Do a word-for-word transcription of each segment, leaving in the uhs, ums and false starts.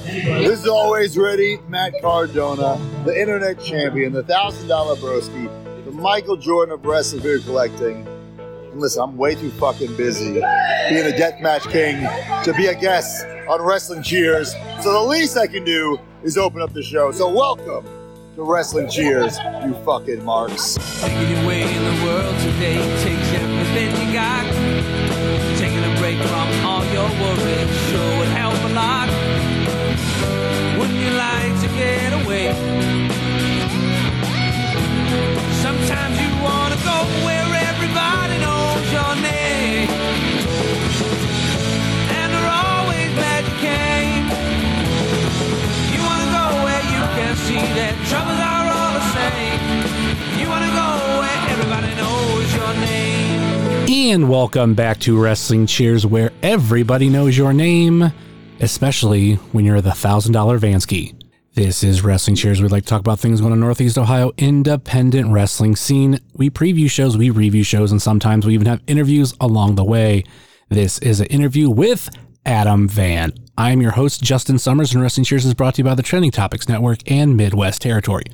This is always ready, Matt Cardona, the internet champion, the thousand dollar broski, the Michael Jordan of wrestling beer collecting. And listen, I'm way too fucking busy being a deathmatch king to be a guest on Wrestling Cheers. So the least I can do is open up the show. So welcome to Wrestling Cheers, you fucking marks. Taking away in the world today takes everything you got. Taking a break from all your worries sure would help a lot. Wouldn't you like to get away? Sometimes you want to go where everybody knows your name. And they're always glad you came. You want to go where you can see that troubles are all the same. You want to go where everybody knows your name. And welcome back to Wrestling Cheers, where everybody knows your name. Especially when you're the thousand dollar Vansky. This is Wrestling Cheers. We'd like to talk about things going on in Northeast Ohio independent wrestling scene. We preview shows, we review shows, and sometimes we even have interviews along the way. This is an interview with Adam Van. I'm your host, Justin Summers, and Wrestling Cheers is brought to you by the Trending Topics Network and Midwest Territory.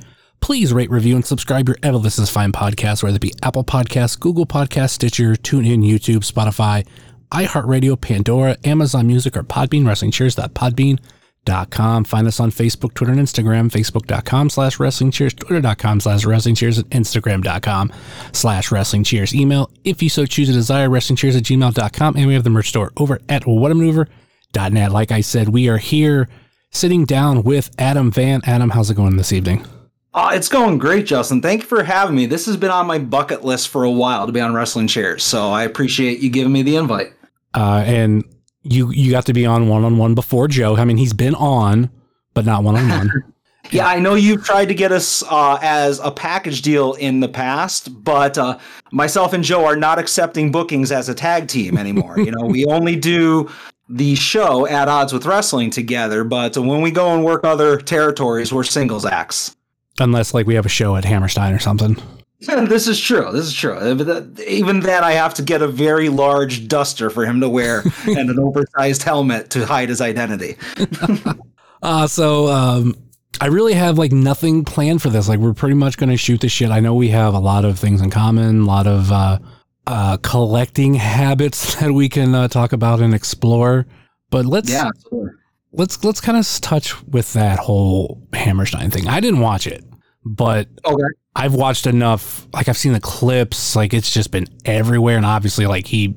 Please rate, review, and subscribe wherever this is fine podcast, whether it be Apple Podcasts, Google Podcasts, Stitcher, TuneIn, YouTube, Spotify, iHeartRadio, Pandora, Amazon Music, or Podbean, wrestling cheers dot podbean dot com. Find us on Facebook, Twitter, and Instagram, facebook dot com slash wrestling cheers, twitter dot com slash wrestling cheers, and instagram dot com slash wrestling cheers. Email, if you so choose a desire, wrestling cheers at gmail dot com, and we have the merch store over at what a maneuver dot net. Like I said, we are here sitting down with Adam Van. Adam, how's it going this evening? Uh, it's going great, Justin. Thank you for having me. This has been on my bucket list for a while to be on Wrestling Cheers, so I appreciate you giving me the invite. Uh, and you you got to be on one-on-one before Joe. I mean, he's been on, but not one-on-one. Yeah, I know you've tried to get us uh, as a package deal in the past, but uh, myself and Joe are not accepting bookings as a tag team anymore. You know, we only do the show At Odds with Wrestling together, but when we go and work other territories, we're singles acts. Unless, like, we have a show at Hammerstein or something. This is true. This is true. Even that, I have to get a very large duster for him to wear and an oversized helmet to hide his identity. uh, so um, I really have, like, nothing planned for this. Like, we're pretty much going to shoot the shit. I know we have a lot of things in common, a lot of uh, uh, collecting habits that we can uh, talk about and explore. But let's... Yeah, sure. Let's let's kind of touch with that whole Hammerstein thing. I didn't watch it, but okay. I've watched enough. Like, I've seen the clips. Like, it's just been everywhere. And obviously, like, he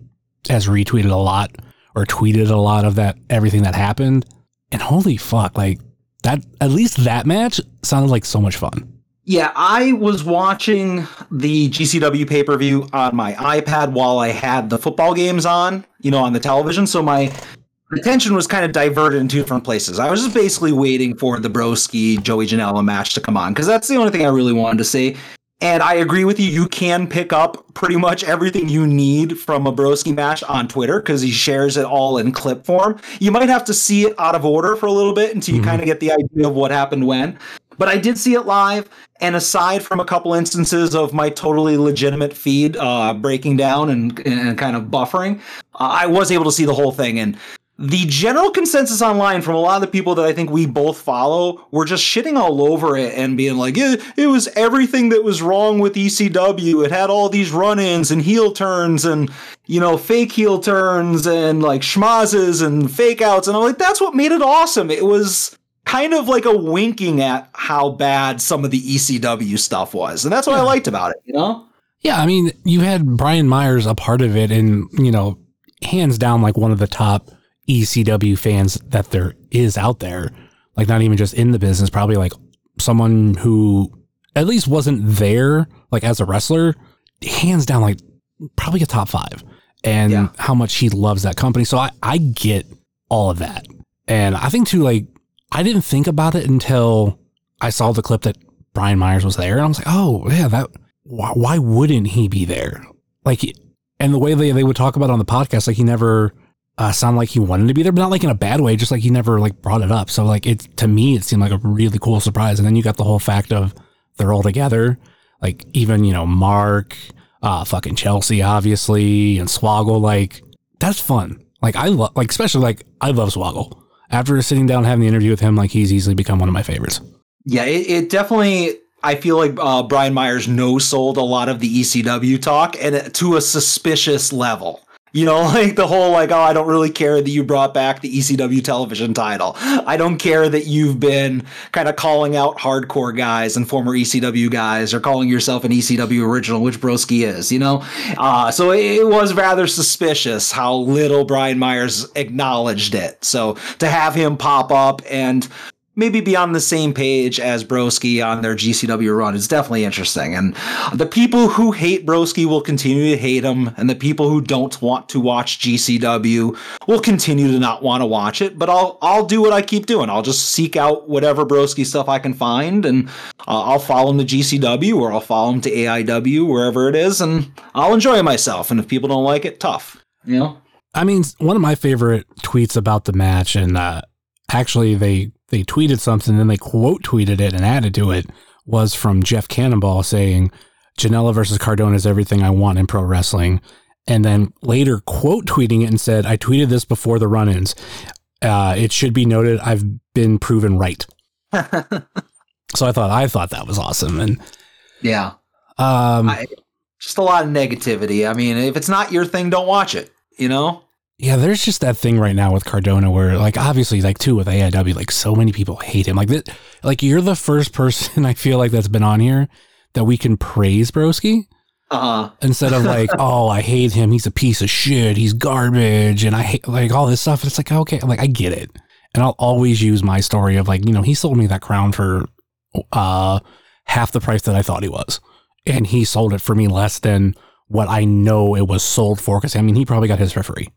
has retweeted a lot or tweeted a lot of that, everything that happened. And holy fuck, like, that, at least that match sounded like so much fun. Yeah, I was watching the G C W pay-per-view on my iPad while I had the football games on, you know, on the television. So my attention was kind of diverted in two different places. I was just basically waiting for the Broski Joey Janela match to come on because that's the only thing I really wanted to see. And I agree with you. You can pick up pretty much everything you need from a Broski match on Twitter because he shares it all in clip form. You might have to see it out of order for a little bit until you mm-hmm. kind of get the idea of what happened when. But I did see it live. And aside from a couple instances of my totally legitimate feed uh, breaking down and, and kind of buffering, uh, I was able to see the whole thing. And the general consensus online from a lot of the people that I think we both follow were just shitting all over it and being like, it, it was everything that was wrong with E C W. It had all these run-ins and heel turns and, you know, fake heel turns and, like, schmazes and fake outs. And I'm like, that's what made it awesome. It was kind of like a winking at how bad some of the E C W stuff was. And that's what yeah. I liked about it, you know? Yeah, I mean, you had Brian Myers a part of it and, you know, hands down, like, one of the top E C W fans that there is out there, like, not even just in the business, probably like someone who at least wasn't there, like, as a wrestler, hands down, like, probably a top five, and yeah. how much he loves that company. So I, I get all of that. And I think too, like, I didn't think about it until I saw the clip that Brian Myers was there. And I was like, oh yeah, that, why, why wouldn't he be there? Like, and the way they, they would talk about it on the podcast, like, he never, Uh, sound like he wanted to be there, but not like in a bad way, just like he never, like, brought it up. So, like, it, to me, it seemed like a really cool surprise. And then you got the whole fact of they're all together, like, even, you know, Mark, uh, fucking Chelsea, obviously, and Swoggle. Like, that's fun. Like, I love, like, especially, like, I love Swoggle. after sitting down and having the interview with him, like, he's easily become one of my favorites. Yeah, it, it definitely, I feel like uh, Brian Myers no-sold a lot of the E C W talk, and to a suspicious level. You know, like the whole like, oh, I don't really care that you brought back the E C W television title. I don't care that you've been kind of calling out hardcore guys and former E C W guys or calling yourself an E C W original, which Broski is, you know. Uh, so it was rather suspicious how little Brian Myers acknowledged it. So to have him pop up and maybe be on the same page as Broski on their G C W run is definitely interesting. And the people who hate Broski will continue to hate him, and the people who don't want to watch G C W will continue to not want to watch it. But I'll I'll do what I keep doing. I'll just seek out whatever Broski stuff I can find, and uh, I'll follow him to G C W or I'll follow him to A I W, wherever it is, and I'll enjoy myself. And if people don't like it, tough. You know? I mean, one of my favorite tweets about the match, and uh, actually they... they tweeted something and they quote tweeted it and added to it, was from Jeff Cannonball saying, Janela versus Cardona is everything I want in pro wrestling. And then later quote tweeting it and said, I tweeted this before the run-ins. Uh, it should be noted, I've been proven right. So I thought, I thought that was awesome. And yeah, um, I, just a lot of negativity. I mean, if it's not your thing, don't watch it, you know? Yeah, there's just that thing right now with Cardona where, like, obviously, like, too, with A I W, like, so many people hate him. Like, th- like you're the first person I feel like that's been on here that we can praise Broski uh-huh. instead of, like, oh, I hate him. He's a piece of shit. He's garbage. And I hate, like, all this stuff. And it's like, okay, like, I get it. And I'll always use my story of, like, you know, he sold me that crown for uh, half the price that I thought he was. And he sold it for me less than what I know it was sold for. Because, I mean, he probably got his for free.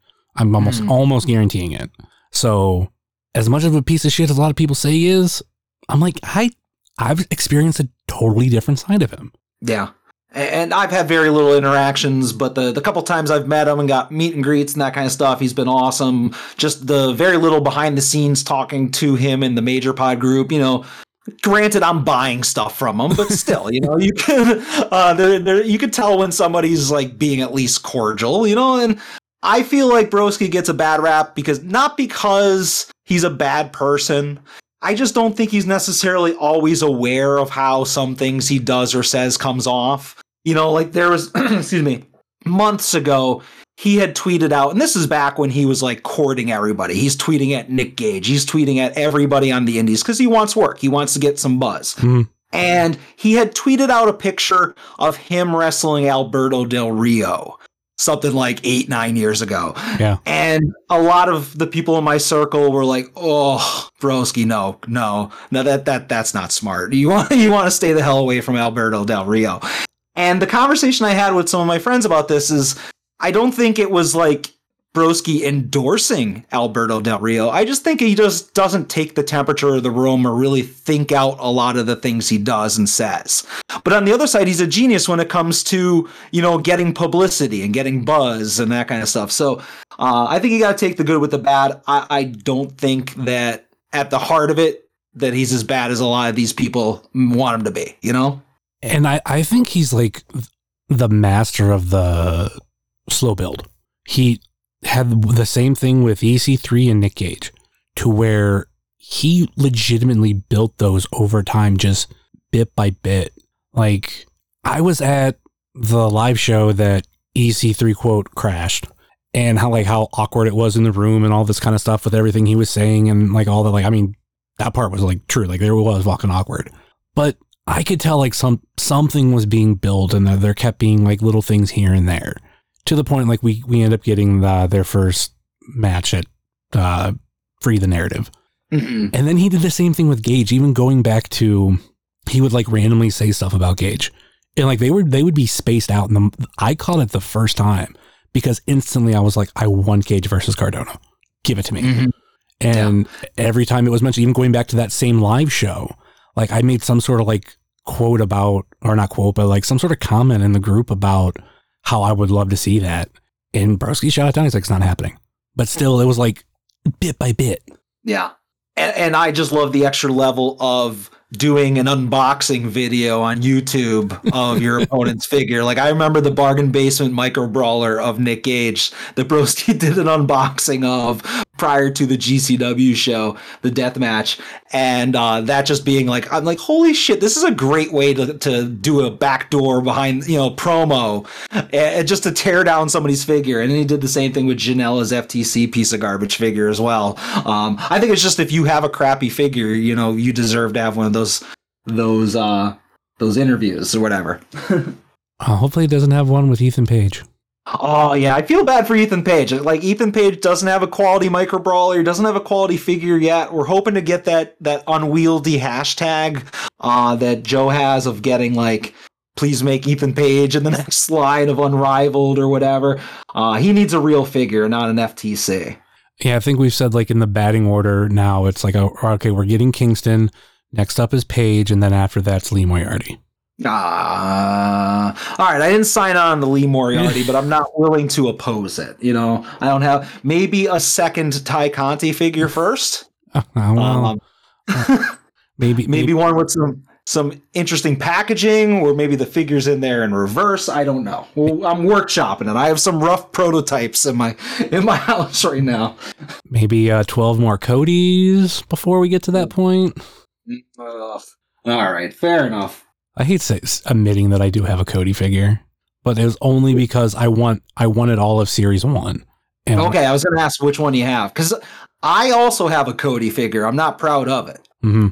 I'm almost mm. almost guaranteeing it. So as much of a piece of shit as a lot of people say he is, I'm like, I, I've experienced a totally different side of him. Yeah. And I've had very little interactions, but the, the couple times I've met him and got meet and greets and that kind of stuff, he's been awesome. Just the very little behind the scenes talking to him in the Major Pod group, you know. Granted, I'm buying stuff from them, but still, you know, you can uh, they're, they're, you can tell when somebody's like being at least cordial, you know, and I feel like Broski gets a bad rap because not because he's a bad person. I just don't think he's necessarily always aware of how some things he does or says comes off. You know, like there was, excuse me, months ago, he had tweeted out, and this is back when he was like courting everybody. He's tweeting at Nick Gage. He's tweeting at everybody on the indies because he wants work. He wants to get some buzz. Mm-hmm. And he had tweeted out a picture of him wrestling Alberto Del Rio. Something like eight, nine years ago. Yeah. And a lot of the people in my circle were like, oh, Broski, no, no, no, that, that, that's not smart. You want, you want to stay the hell away from Alberto Del Rio. And the conversation I had with some of my friends about this is, I don't think it was like Broski endorsing Alberto Del Rio. I just think he just doesn't take the temperature of the room or really think out a lot of the things he does and says. But on the other side, he's a genius when it comes to, you know, getting publicity and getting buzz and that kind of stuff. So uh, I think you got to take the good with the bad. I, I don't think that at the heart of it, that he's as bad as a lot of these people want him to be, you know? And I, I think he's like the master of the slow build. He had the same thing with E C three and Nick Gage, to where he legitimately built those over time, just bit by bit. Like, I was at the live show that E C three quote crashed, and how like how awkward it was in the room and all this kind of stuff with everything he was saying and like all the like, I mean, that part was like true. Like there was fucking awkward, but I could tell like some something was being built, and there kept being like little things here and there. To the point, like, we, we end up getting the, their first match at uh, Free the Narrative. Mm-mm. And then he did the same thing with Gage, even going back to, he would, like, randomly say stuff about Gage. And, like, they were they would be spaced out. And I caught it the first time because instantly I was like, I want Gage versus Cardona. Give it to me. Mm-hmm. And yeah. Every time it was mentioned, even going back to that same live show, like, I made some sort of, like, quote about, or not quote, but, like, some sort of comment in the group about how I would love to see that. And Broski shot it down. He's like, it's not happening. But still, it was like bit by bit. Yeah. And, and I just love the extra level of doing an unboxing video on YouTube of your opponent's figure. Like, I remember the Bargain Basement Micro Brawler of Nick Gage that Broski did an unboxing of prior to the G C W show, the death match. And uh, that just being like, I'm like, holy shit, this is a great way to, to do a backdoor behind, you know, promo and just to tear down somebody's figure. And then he did the same thing with Janela's F T C piece of garbage figure as well. Um, I think it's just, if you have a crappy figure, you know, you deserve to have one of those, those, uh, those interviews or whatever. uh, hopefully it doesn't have one with Ethan Page. Oh, yeah. I feel bad for Ethan Page. Like, Ethan Page doesn't have a quality micro brawler, doesn't have a quality figure yet. We're hoping to get that, that unwieldy hashtag uh, that Joe has of getting, like, please make Ethan Page in the next slide of Unrivaled or whatever. Uh, he needs a real figure, not an F T C. Yeah, I think we've said, like, in the batting order now, it's like, a, okay, we're getting Kingston. Next up is Page, and then after that's Lee Moriarty. Ah, uh, all right. I didn't sign on to Lee Moriarty, but I'm not willing to oppose it. You know, I don't have maybe a second Ty Conti figure first. Uh, well, um, uh, maybe, maybe maybe one with some some interesting packaging, or maybe the figure's in there in reverse. I don't know. Well, I'm workshopping it. I have some rough prototypes in my in my house right now. Maybe uh, twelve more Codys before we get to that point. All right, fair enough. I hate say, admitting that I do have a Cody figure, but it was only because I want I wanted all of Series one. And okay, I was going to ask which one you have, because I also have a Cody figure. I'm not proud of it. Mm-hmm.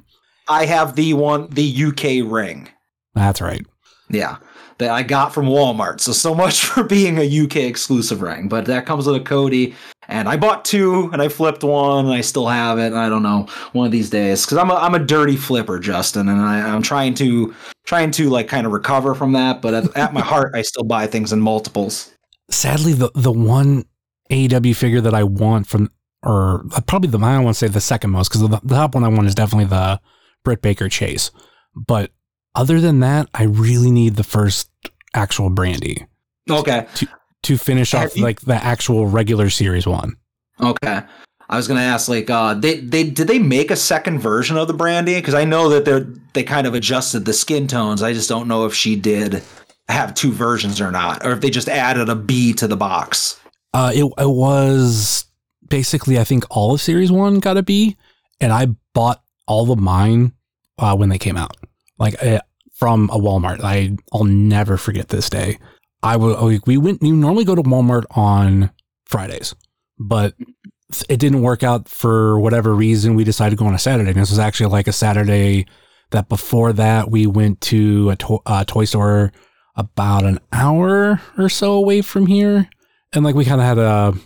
I have the one, the U K ring. That's right. Yeah, that I got from Walmart. So, so much for being a U K exclusive ring, but that comes with a Cody. And I bought two, and I flipped one, and I still have it. And I don't know, one of these days, because I'm a I'm a dirty flipper, Justin, and I, I'm trying to trying to like kind of recover from that. But at, at my heart, I still buy things in multiples. Sadly, the the one A E W figure that I want from, or probably the I don't want to say the second most, because the, the top one I want is definitely the Britt Baker Chase. But other than that, I really need the first actual Brandy. Okay. To, to finish off you, like the actual regular series one. Okay. I was going to ask, like, uh, they, they, did they make a second version of the Brandy? Cause I know that they're, they kind of adjusted the skin tones. I just don't know if she did have two versions or not, or if they just added a B to the box. Uh, it, it was basically, I think all of series one got a B, and I bought all of mine uh, when they came out, like uh, from a Walmart. I I'll never forget this day. I would, we went, we normally go to Walmart on Fridays, but it didn't work out for whatever reason. We decided to go on a Saturday. And this was actually like a Saturday that before that we went to a, to- a toy store about an hour or so away from here. And like, we kind of had a kind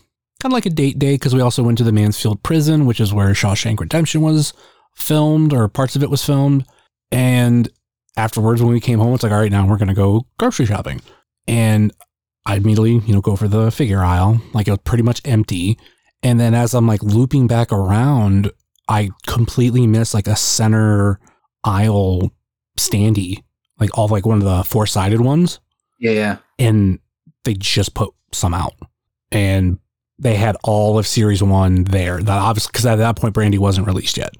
of like a date day, because we also went to the Mansfield prison, which is where Shawshank Redemption was filmed, or parts of it was filmed. And afterwards, when we came home, it's like, all right, now we're going to go grocery shopping. And I immediately, you know, go for the figure aisle, like it was pretty much empty. And then as I'm like looping back around, I completely miss like a center aisle standee, like all like one of the four sided ones. Yeah, yeah. And they just put some out, and they had all of series one there. That obviously, because at that point Brandy wasn't released yet,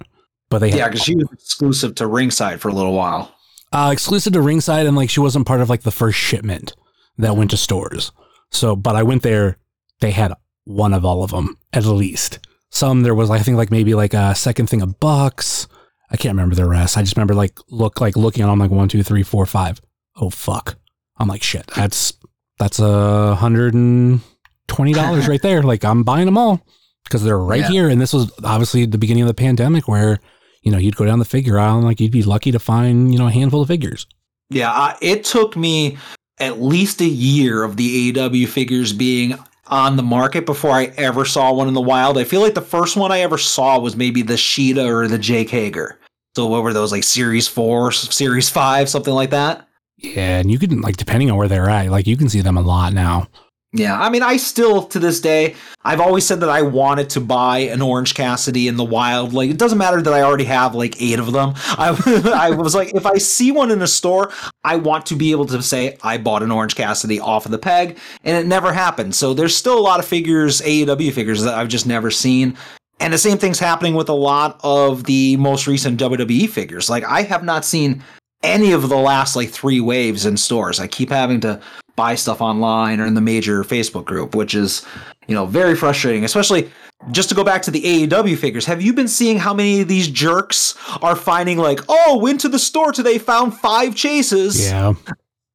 but they had, yeah, because she was exclusive to Ringside for a little while. Uh, exclusive to Ringside, and like she wasn't part of like the first shipment that went to stores. So, but I went there, they had one of all of them, at least. Some there was, I think, like maybe like a second thing of Bucks. I can't remember the rest. I just remember like look like looking at them like one, two, three, four, five. Oh fuck. I'm like, shit, that's that's a hundred and twenty dollars right there. Like, I'm buying them all because they're right yeah. here. And this was obviously the beginning of the pandemic where, you know, you'd go down the figure aisle and like you'd be lucky to find, you know, a handful of figures. Yeah, uh, it took me at least a year of the A E W figures being on the market before I ever saw one in the wild. I feel like the first one I ever saw was maybe the Sheeta or the Jake Hager. So what were those, like series four, series five, something like that? Yeah, and you can, like, depending on where they're at, like you can see them a lot now. Yeah, I mean, I still, to this day, I've always said that I wanted to buy an Orange Cassidy in the wild. Like, it doesn't matter that I already have, like, eight of them. I, I was like, if I see one in a store, I want to be able to say, I bought an Orange Cassidy off of the peg, and it never happened. So there's still a lot of figures, A E W figures, that I've just never seen. And the same thing's happening with a lot of the most recent W W E figures. Like, I have not seen any of the last, like, three waves in stores. I keep having to buy stuff online or in the major Facebook group, which is, you know, very frustrating. Especially, just to go back to the A E W figures, have you been seeing how many of these jerks are finding, like, oh, went to the store today, found five chases? Yeah.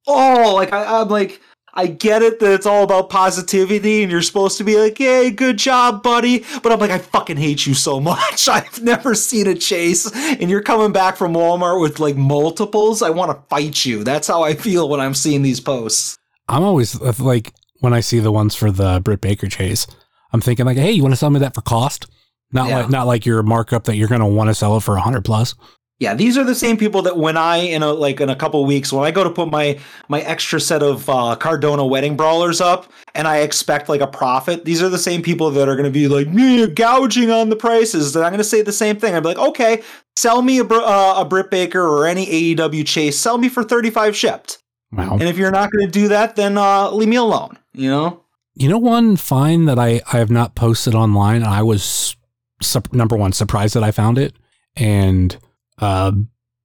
Oh, like, I, I'm like... I get it that it's all about positivity and you're supposed to be like, hey, good job, buddy. But I'm like, I fucking hate you so much. I've never seen a chase and you're coming back from Walmart with like multiples. I want to fight you. That's how I feel when I'm seeing these posts. I'm always like, when I see the ones for the Britt Baker chase, I'm thinking like, hey, you want to sell me that for cost? Not yeah. like, not like your markup that you're going to want to sell it for a hundred plus. Yeah, these are the same people that when I, in a, like in a couple of weeks, when I go to put my my extra set of uh, Cardona wedding brawlers up and I expect like a profit, these are the same people that are going to be like, you're gouging on the prices. And I'm going to say the same thing. I'd be like, okay, sell me a, uh, a Britt Baker or any A E W chase. Sell me for thirty-five shipped. Wow. And if you're not going to do that, then uh, leave me alone, you know? You know one find that I, I have not posted online? I was, su- number one, surprised that I found it. And... Uh,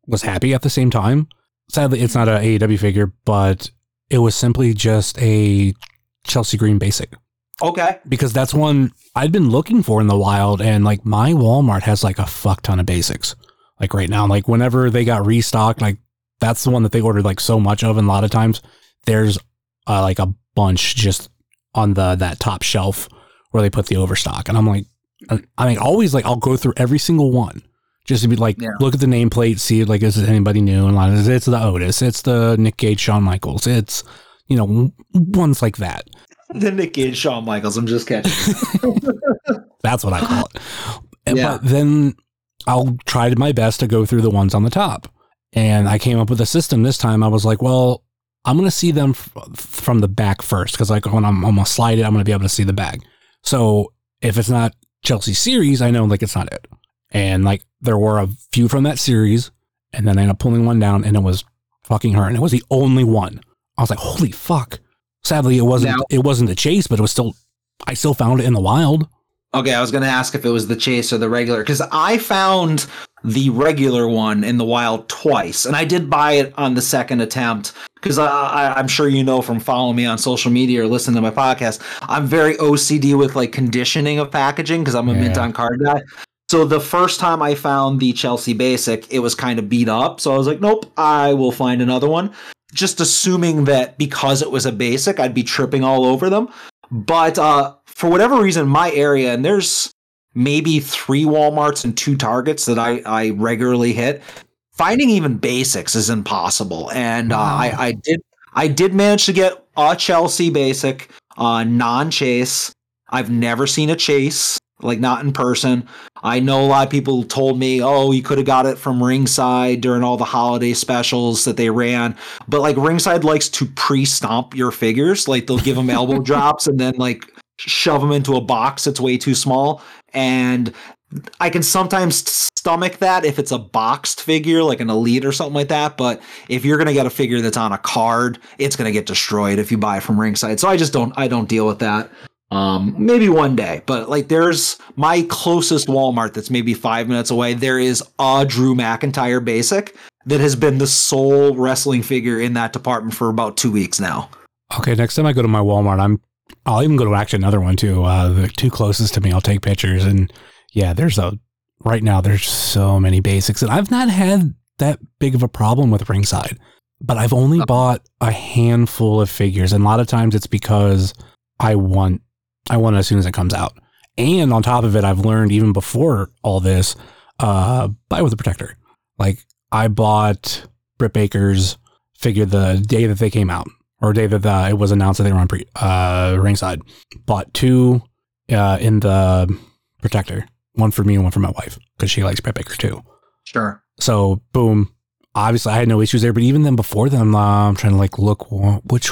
was happy at the same time. Sadly, it's not an A E W figure, but it was simply just a Chelsea Green basic. Okay. Because that's one I'd been looking for in the wild, and like my Walmart has like a fuck ton of basics. Like right now, like whenever they got restocked, like that's the one that they ordered like so much of, and a lot of times there's uh, like a bunch just on the that top shelf where they put the overstock, and I'm like, I mean, always like I'll go through every single one. Just to be like, yeah. Look at the nameplate, see like, is it anybody new? And it's the Otis, it's the Nick Gage, Shawn Michaels, it's, you know, ones like that. The Nick Gage, Shawn Michaels, I'm just catching. That's what I call it. Yeah. But then I'll try my best to go through the ones on the top. And I came up with a system this time. I was like, well, I'm going to see them f- from the back first. Cause like when I'm, I'm going to slide it, I'm going to be able to see the back. So if it's not Chelsea series, I know like it's not it. And like there were a few from that series, and then I ended up pulling one down, and it was fucking her, and it was the only one. I was like, "Holy fuck!" Sadly, it wasn't. Now, it wasn't the chase, but it was still. I still found it in the wild. Okay, I was gonna ask if it was the chase or the regular, because I found the regular one in the wild twice, and I did buy it on the second attempt. Because I, I, I'm sure you know from following me on social media or listening to my podcast, I'm very O C D with like conditioning of packaging because I'm a yeah. mint on card guy. So the first time I found the Chelsea basic, it was kind of beat up. So I was like, nope, I will find another one. Just assuming that because it was a basic, I'd be tripping all over them. But uh, for whatever reason, my area, and there's maybe three Walmarts and two Targets that I, I regularly hit, finding even basics is impossible. And uh, wow. I, I did I did manage to get a Chelsea basic, uh, non-chase. I've never seen a chase. Like, not in person. I know a lot of people told me, oh, you could have got it from Ringside during all the holiday specials that they ran. But, like, Ringside likes to pre-stomp your figures. Like, they'll give them elbow drops and then, like, shove them into a box that's way too small. And I can sometimes stomach that if it's a boxed figure, like an Elite or something like that. But if you're going to get a figure that's on a card, it's going to get destroyed if you buy it from Ringside. So I just don't, I don't deal with that. Um, maybe one day, but like there's my closest Walmart that's maybe five minutes away. There is a Drew McIntyre basic that has been the sole wrestling figure in that department for about two weeks now. Okay. Next time I go to my Walmart, I'm, I'll even go to actually another one too. Uh, the two closest to me, I'll take pictures and yeah, there's a, right now there's so many basics and I've not had that big of a problem with Ringside, but I've only bought a handful of figures. And a lot of times it's because I want I want it as soon as it comes out. And on top of it, I've learned even before all this, uh, buy with a protector. Like I bought Britt Baker's figure the day that they came out or day that the, it was announced that they were on pre, uh, Ringside. Bought two uh, in the protector, one for me and one for my wife because she likes Britt Baker too. Sure. So boom. Obviously I had no issues there, but even then before them, uh, I'm trying to like look which,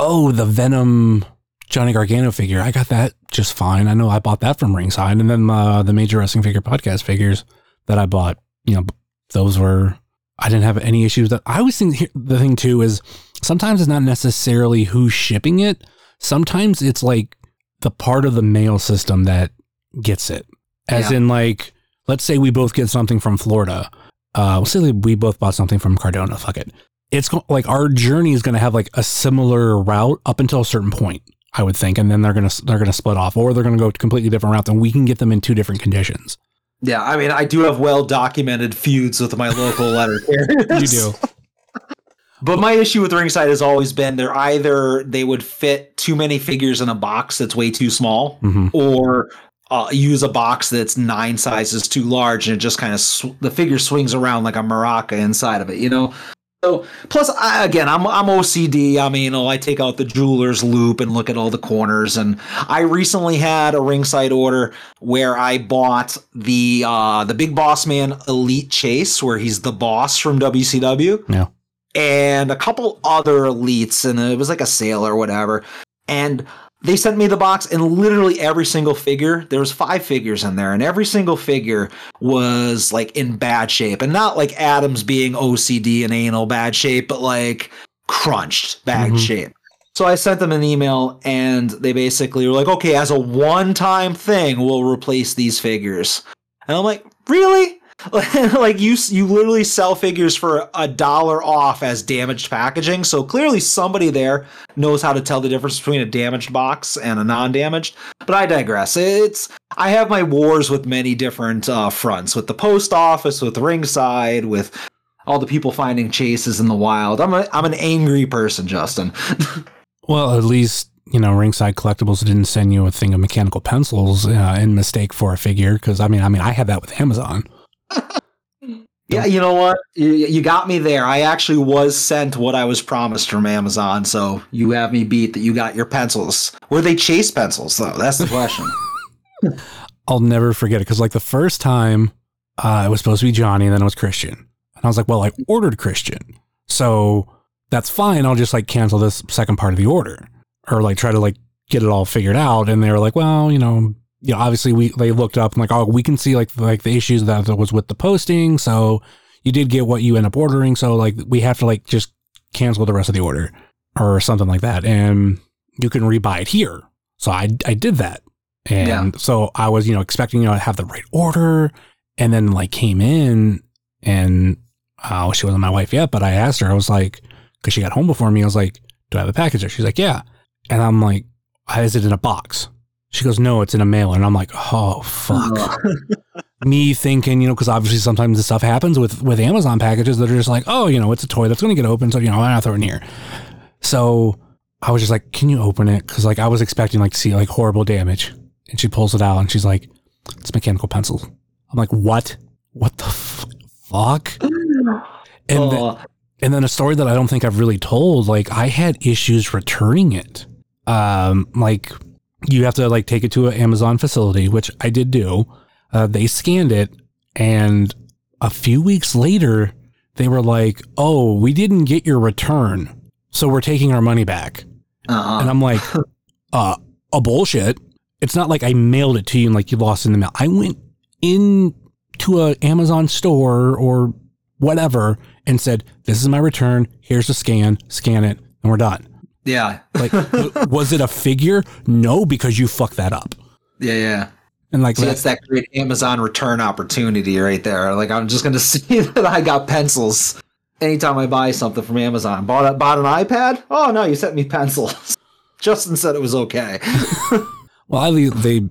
oh, the Venom... Johnny Gargano figure. I got that just fine. I know I bought that from Ringside and then uh, the Major Wrestling Figure Podcast figures that I bought, you know, those were, I didn't have any issues that I always think the thing too is sometimes it's not necessarily who's shipping it. Sometimes it's like the part of the mail system that gets it. As yeah. in, like, let's say we both get something from Florida. Uh, let's say we both bought something from Cardona. Fuck it. It's like our journey is going to have like a similar route up until a certain point, I would think, and then they're going to they're going to split off, or they're going to go a completely different route, and we can get them in two different conditions. Yeah, I mean, I do have well documented feuds with my local letter carriers. You do. But my issue with Ringside has always been they're either they would fit too many figures in a box that's way too small, mm-hmm. or uh, use a box that's nine sizes too large, and it just kind of sw- the figure swings around like a maraca inside of it, you know. So plus, I, again, I'm I'm O C D. I mean, you know, I take out the jeweler's loop and look at all the corners. And I recently had a Ringside order where I bought the uh, the Big Boss Man Elite Chase, where he's the boss from W C W, yeah, and a couple other elites, and it was like a sale or whatever. And they sent me the box, and literally every single figure, there was five figures in there, and every single figure was like in bad shape, and not like Adams being O C D and anal bad shape, but like crunched bad mm-hmm. shape. So I sent them an email, and they basically were like, okay, as a one-time thing, we'll replace these figures. And I'm like, really? Like you, you literally sell figures for a dollar off as damaged packaging. So clearly somebody there knows how to tell the difference between a damaged box and a non-damaged. But I digress. It's I have my wars with many different uh, fronts, with the post office, with Ringside, with all the people finding chases in the wild. I'm a, I'm an angry person, Justin. Well, at least you know Ringside Collectibles didn't send you a thing of mechanical pencils uh, in mistake for a figure, because I mean, I mean, I had that with Amazon. Yeah, you know what? You, you got me there. I actually was sent what I was promised from Amazon, so you have me beat that you got your pencils. Were they chase pencils, though? That's the question. I'll never forget it, because like the first time uh, it was supposed to be Johnny, and then it was Christian. And I was like, well, I ordered Christian, so that's fine. I'll just like cancel this second part of the order, or like try to like get it all figured out. And they were like, well, you know... you know, obviously we, they looked up and like, oh, we can see like, like the issues that there was with the posting. So you did get what you end up ordering. So like, we have to like, just cancel the rest of the order or something like that. And you can rebuy it here. So I, I did that. And yeah. so I was, you know, expecting, you know, to have the right order, and then like came in and, oh, she wasn't my wife yet, but I asked her, I was like, cause she got home before me. I was like, do I have a package there? She's like, yeah. And I'm like, is it in a box? She goes, no, it's in a mailer. And I'm like, oh, fuck. Me thinking, you know, because obviously sometimes this stuff happens with, with Amazon packages that are just like, oh, you know, it's a toy that's going to get open. So, you know, I'll throw it in here. So I was just like, can you open it? Because, like, I was expecting, like, to see, like, horrible damage. And she pulls it out and she's like, it's mechanical pencil. I'm like, what? What the f- fuck? And, uh, then, and then a story that I don't think I've really told, like, I had issues returning it. Um, like... You have to like take it to an Amazon facility, which I did do. Uh, they scanned it, and a few weeks later, they were like, "Oh, we didn't get your return, so we're taking our money back." Uh-huh. And I'm like, "Uh, a bullshit! It's not like I mailed it to you and like you lost in the mail. I went in to an Amazon store or whatever and said, "This is my return. Here's the scan. Scan it, and we're done." Yeah. Like, was it a figure? No, because you fucked that up. Yeah, yeah. And like, so that's that great Amazon return opportunity right there. Like, I'm just going to see that I got pencils anytime I buy something from Amazon. Bought a, bought an iPad? Oh, no, you sent me pencils. Justin said it was okay. Well, I they,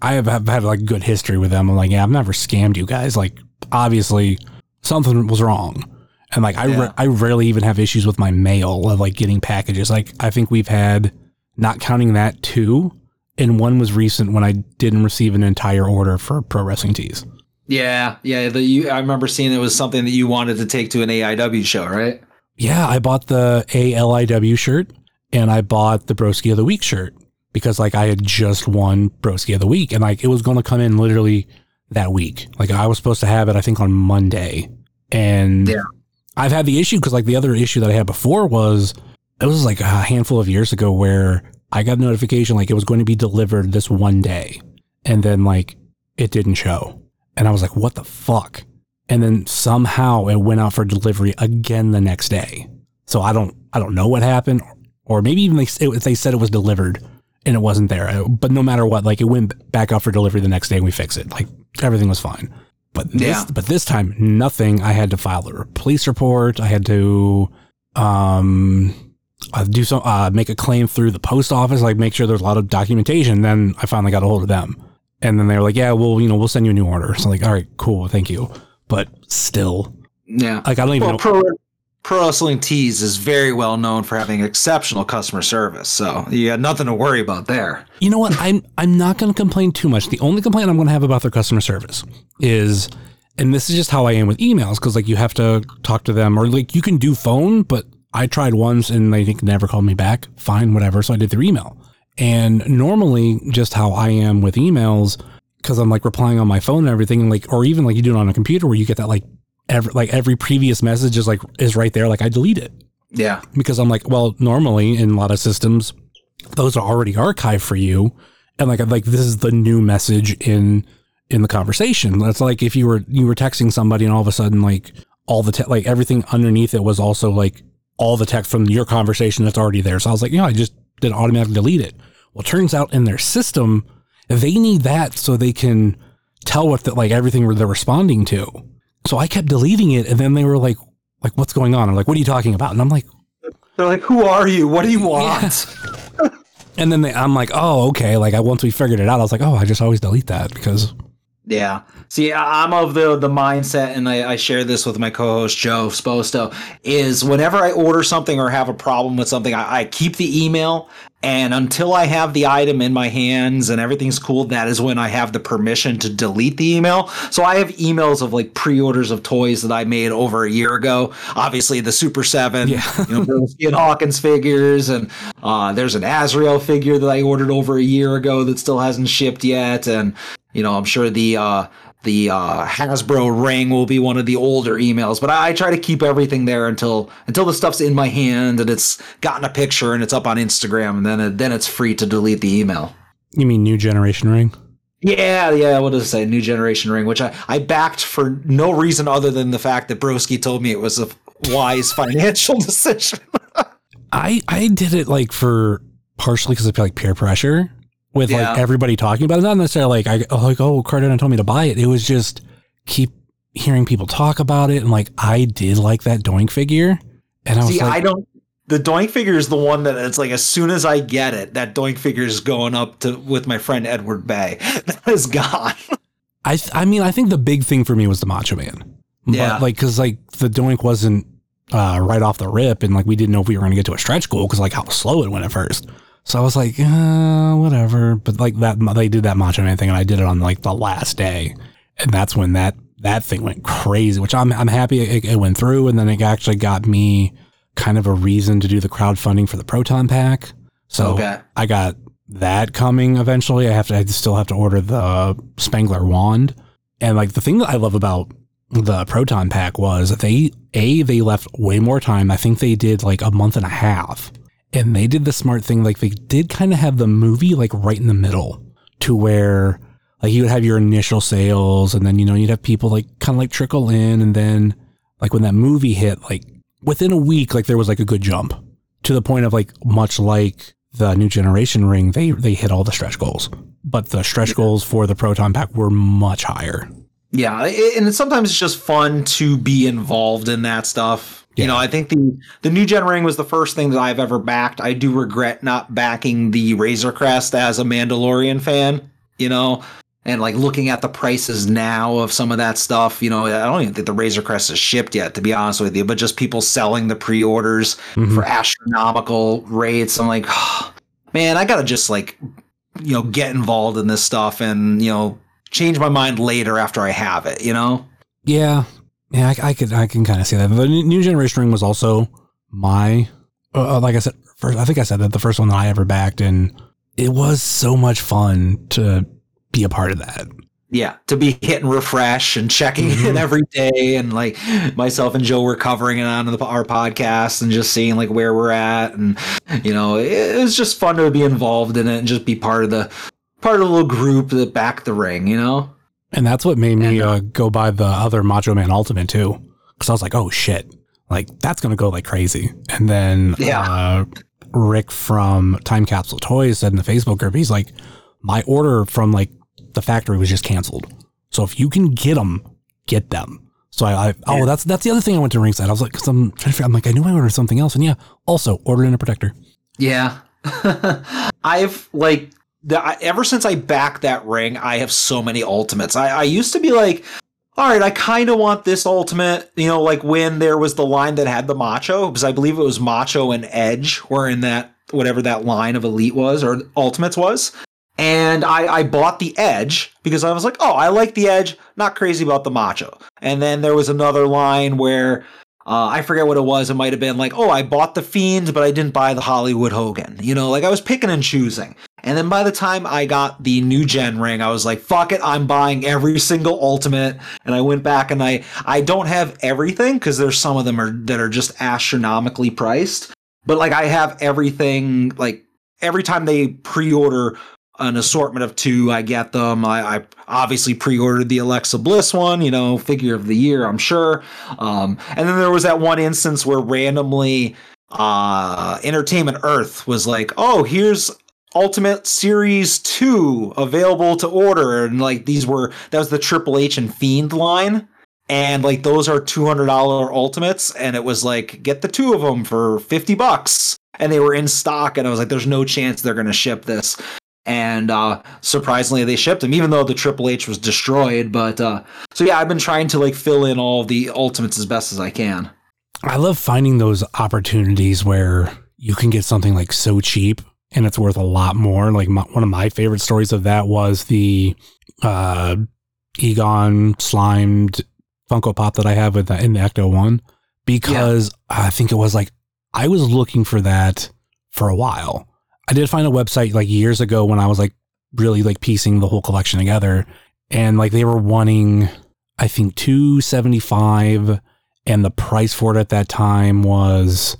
I have, have had like good history with them. I'm like, yeah, I've never scammed you guys. Like, obviously, something was wrong. And like, I, yeah. ra- I rarely even have issues with my mail of like getting packages. Like, I think we've had, not counting that, two, and one was recent when I didn't receive an entire order for Pro Wrestling Tees. Yeah. Yeah. The, you, I remember seeing it was something that you wanted to take to an A I W show, right? Yeah. I bought the A L I W shirt, and I bought the Broski of the Week shirt, because like I had just won Broski of the Week, and like it was going to come in literally that week. Like, I was supposed to have it, I think, on Monday. And yeah. I've had the issue because like the other issue that I had before was, it was like a handful of years ago where I got a notification like it was going to be delivered this one day, and then like it didn't show, and I was like, what the fuck? And then somehow it went out for delivery again the next day. So I don't I don't know what happened, or maybe even they, it, they said it was delivered and it wasn't there. But no matter what, like, it went back up for delivery the next day and we fixed it. Like, everything was fine. But this, yeah. but this time, nothing. I had to file a police report. I had to um, do some uh, make a claim through the post office, like make sure there's a lot of documentation. Then I finally got a hold of them, and then they were like, "Yeah, well, you know, we'll send you a new order." So I'm like, "All right, cool, thank you." But still, yeah, like I don't even well, know. Pro, Pro Wrestling Tees is very well known for having exceptional customer service, so you got nothing to worry about there. You know what? I'm I'm not going to complain too much. The only complaint I'm going to have about their customer service is, and this is just how I am with emails, because like you have to talk to them, or like you can do phone, but I tried once and they think never called me back. Fine, whatever. So I did their email. And normally, just how I am with emails, because I'm like replying on my phone and everything, and like, or even like you do it on a computer where you get that like every like every previous message is like is right there. Like I delete it. Yeah. Because I'm like, well, normally in a lot of systems, those are already archived for you, and like I'm like this is the new message in. in the conversation. That's like if you were you were texting somebody and all of a sudden like all the te- like everything underneath it was also like all the text from your conversation that's already there. So I was like, you know, I just did automatically delete it. Well, it turns out in their system they need that so they can tell what that like everything they're responding to. So I kept deleting it, and then they were like, like what's going on? I'm like, what are you talking about? And I'm like, they're like, who are you? What do you want? Yeah. And then they, I'm like, oh, okay. Like I once we figured it out, I was like, oh, I just always delete that because. Yeah. See, I'm of the the mindset, and I, I share this with my co-host, Joe Sposto, is whenever I order something or have a problem with something, I, I keep the email, and until I have the item in my hands and everything's cool, that is when I have the permission to delete the email. So I have emails of like pre-orders of toys that I made over a year ago. Obviously, the Super seven, yeah. you know, Bilski and Hawkins figures, and uh, there's an Azrael figure that I ordered over a year ago that still hasn't shipped yet, and... You know, I'm sure the uh, the uh, Hasbro ring will be one of the older emails, but I, I try to keep everything there until until the stuff's in my hand and it's gotten a picture and it's up on Instagram, and then it, then it's free to delete the email. You mean new generation ring? Yeah, yeah. What does it say? New generation ring, which I, I backed for no reason other than the fact that Broski told me it was a wise financial decision. I I did it like for partially because I feel like peer pressure. With yeah. like everybody talking about it, not necessarily like I like oh Cardona told me to buy it. It was just keep hearing people talk about it, and like I did like that Doink figure, and I was See, like, I don't. The Doink figure is the one that it's like as soon as I get it, that Doink figure is going up to with my friend Edward Bay. That is gone. I I mean I think the big thing for me was the Macho Man. Yeah, but like because like the Doink wasn't uh, right off the rip, and like we didn't know if we were going to get to a stretch goal because like how slow it went at first. So I was like, uh, whatever. But like that, they did that Macho Man thing, and I did it on like the last day, and that's when that that thing went crazy. Which I'm I'm happy it, it went through, and then it actually got me kind of a reason to do the crowdfunding for the Proton Pack. So okay. I got that coming eventually. I have to I still have to order the Spangler wand, and like the thing that I love about the Proton Pack was they a they left way more time. I think they did like a month and a half. And they did the smart thing, like they did kind of have the movie like right in the middle to where like you would have your initial sales and then, you know, you'd have people like kind of like trickle in. And then like when that movie hit, like within a week, like there was like a good jump to the point of like much like the new generation ring. They they hit all the stretch goals, but the stretch goals for the Proton Pack were much higher. Yeah. And sometimes it's just fun to be involved in that stuff. Yeah. You know, I think the, the new gen ring was the first thing that I've ever backed. I do regret not backing the Razor Crest as a Mandalorian fan, you know, and like looking at the prices now of some of that stuff. You know, I don't even think the Razor Crest is shipped yet, to be honest with you, but just people selling the pre-orders mm-hmm. for astronomical rates. I'm like, oh, man, I got to just like, you know, get involved in this stuff and, you know, change my mind later after I have it, you know? Yeah. Yeah, I, I could, I can kind of see that. The new generation ring was also my, uh, like I said, first, I think I said that the first one that I ever backed, and it was so much fun to be a part of that. Yeah, to be hit and refresh and checking mm-hmm. in every day, and like myself and Joe were covering it on the, our podcast and just seeing like where we're at, and you know, it, it was just fun to be involved in it and just be part of the part of the little group that backed the ring, you know. And that's what made me uh, go buy the other Macho Man Ultimate, too. Because I was like, oh, shit. Like, that's going to go like crazy. And then yeah. uh, Rick from Time Capsule Toys said in the Facebook group, he's like, my order from like the factory was just canceled. So if you can get them, get them. So I, I oh, that's that's the other thing I went to Ringside. I was like, because I'm trying to figure, I'm like, I knew I ordered something else, and yeah, also ordered in a protector. Yeah, I've like the, I, ever since I backed that ring, I have so many ultimates. I, I used to be like, all right, I kind of want this ultimate, you know, like when there was the line that had the Macho, because I believe it was Macho and Edge were in that whatever that line of Elite was or Ultimates was. And I, I bought the Edge because I was like, oh, I like the Edge, not crazy about the Macho. And then there was another line where uh, I forget what it was. It might have been like, oh, I bought the Fiend, but I didn't buy the Hollywood Hogan. You know, like I was picking and choosing. And then by the time I got the new gen ring, I was like, fuck it, I'm buying every single ultimate. And I went back and I, I don't have everything because there's some of them are, that are just astronomically priced. But like I have everything, like every time they pre-order an assortment of two, I get them. I, I obviously pre-ordered the Alexa Bliss one, you know, figure of the year, I'm sure. Um, and then there was that one instance where randomly uh, Entertainment Earth was like, oh, here's Ultimate Series two available to order. And like these were, that was the Triple H and Fiend line. And like those are two hundred dollars Ultimates. And it was like, get the two of them for fifty bucks. And they were in stock. And I was like, there's no chance they're going to ship this. And uh, surprisingly, they shipped them, even though the Triple H was destroyed. But uh, so, yeah, I've been trying to like fill in all the Ultimates as best as I can. I love finding those opportunities where you can get something like so cheap and it's worth a lot more. Like my, one of my favorite stories of that was the uh, Egon slimed Funko Pop that I have with the, in the Ecto one, because yeah. I think it was like I was looking for that for a while. I did find a website like years ago when I was like really like piecing the whole collection together, and like they were wanting, I think two seventy-five, and the price for it at that time was,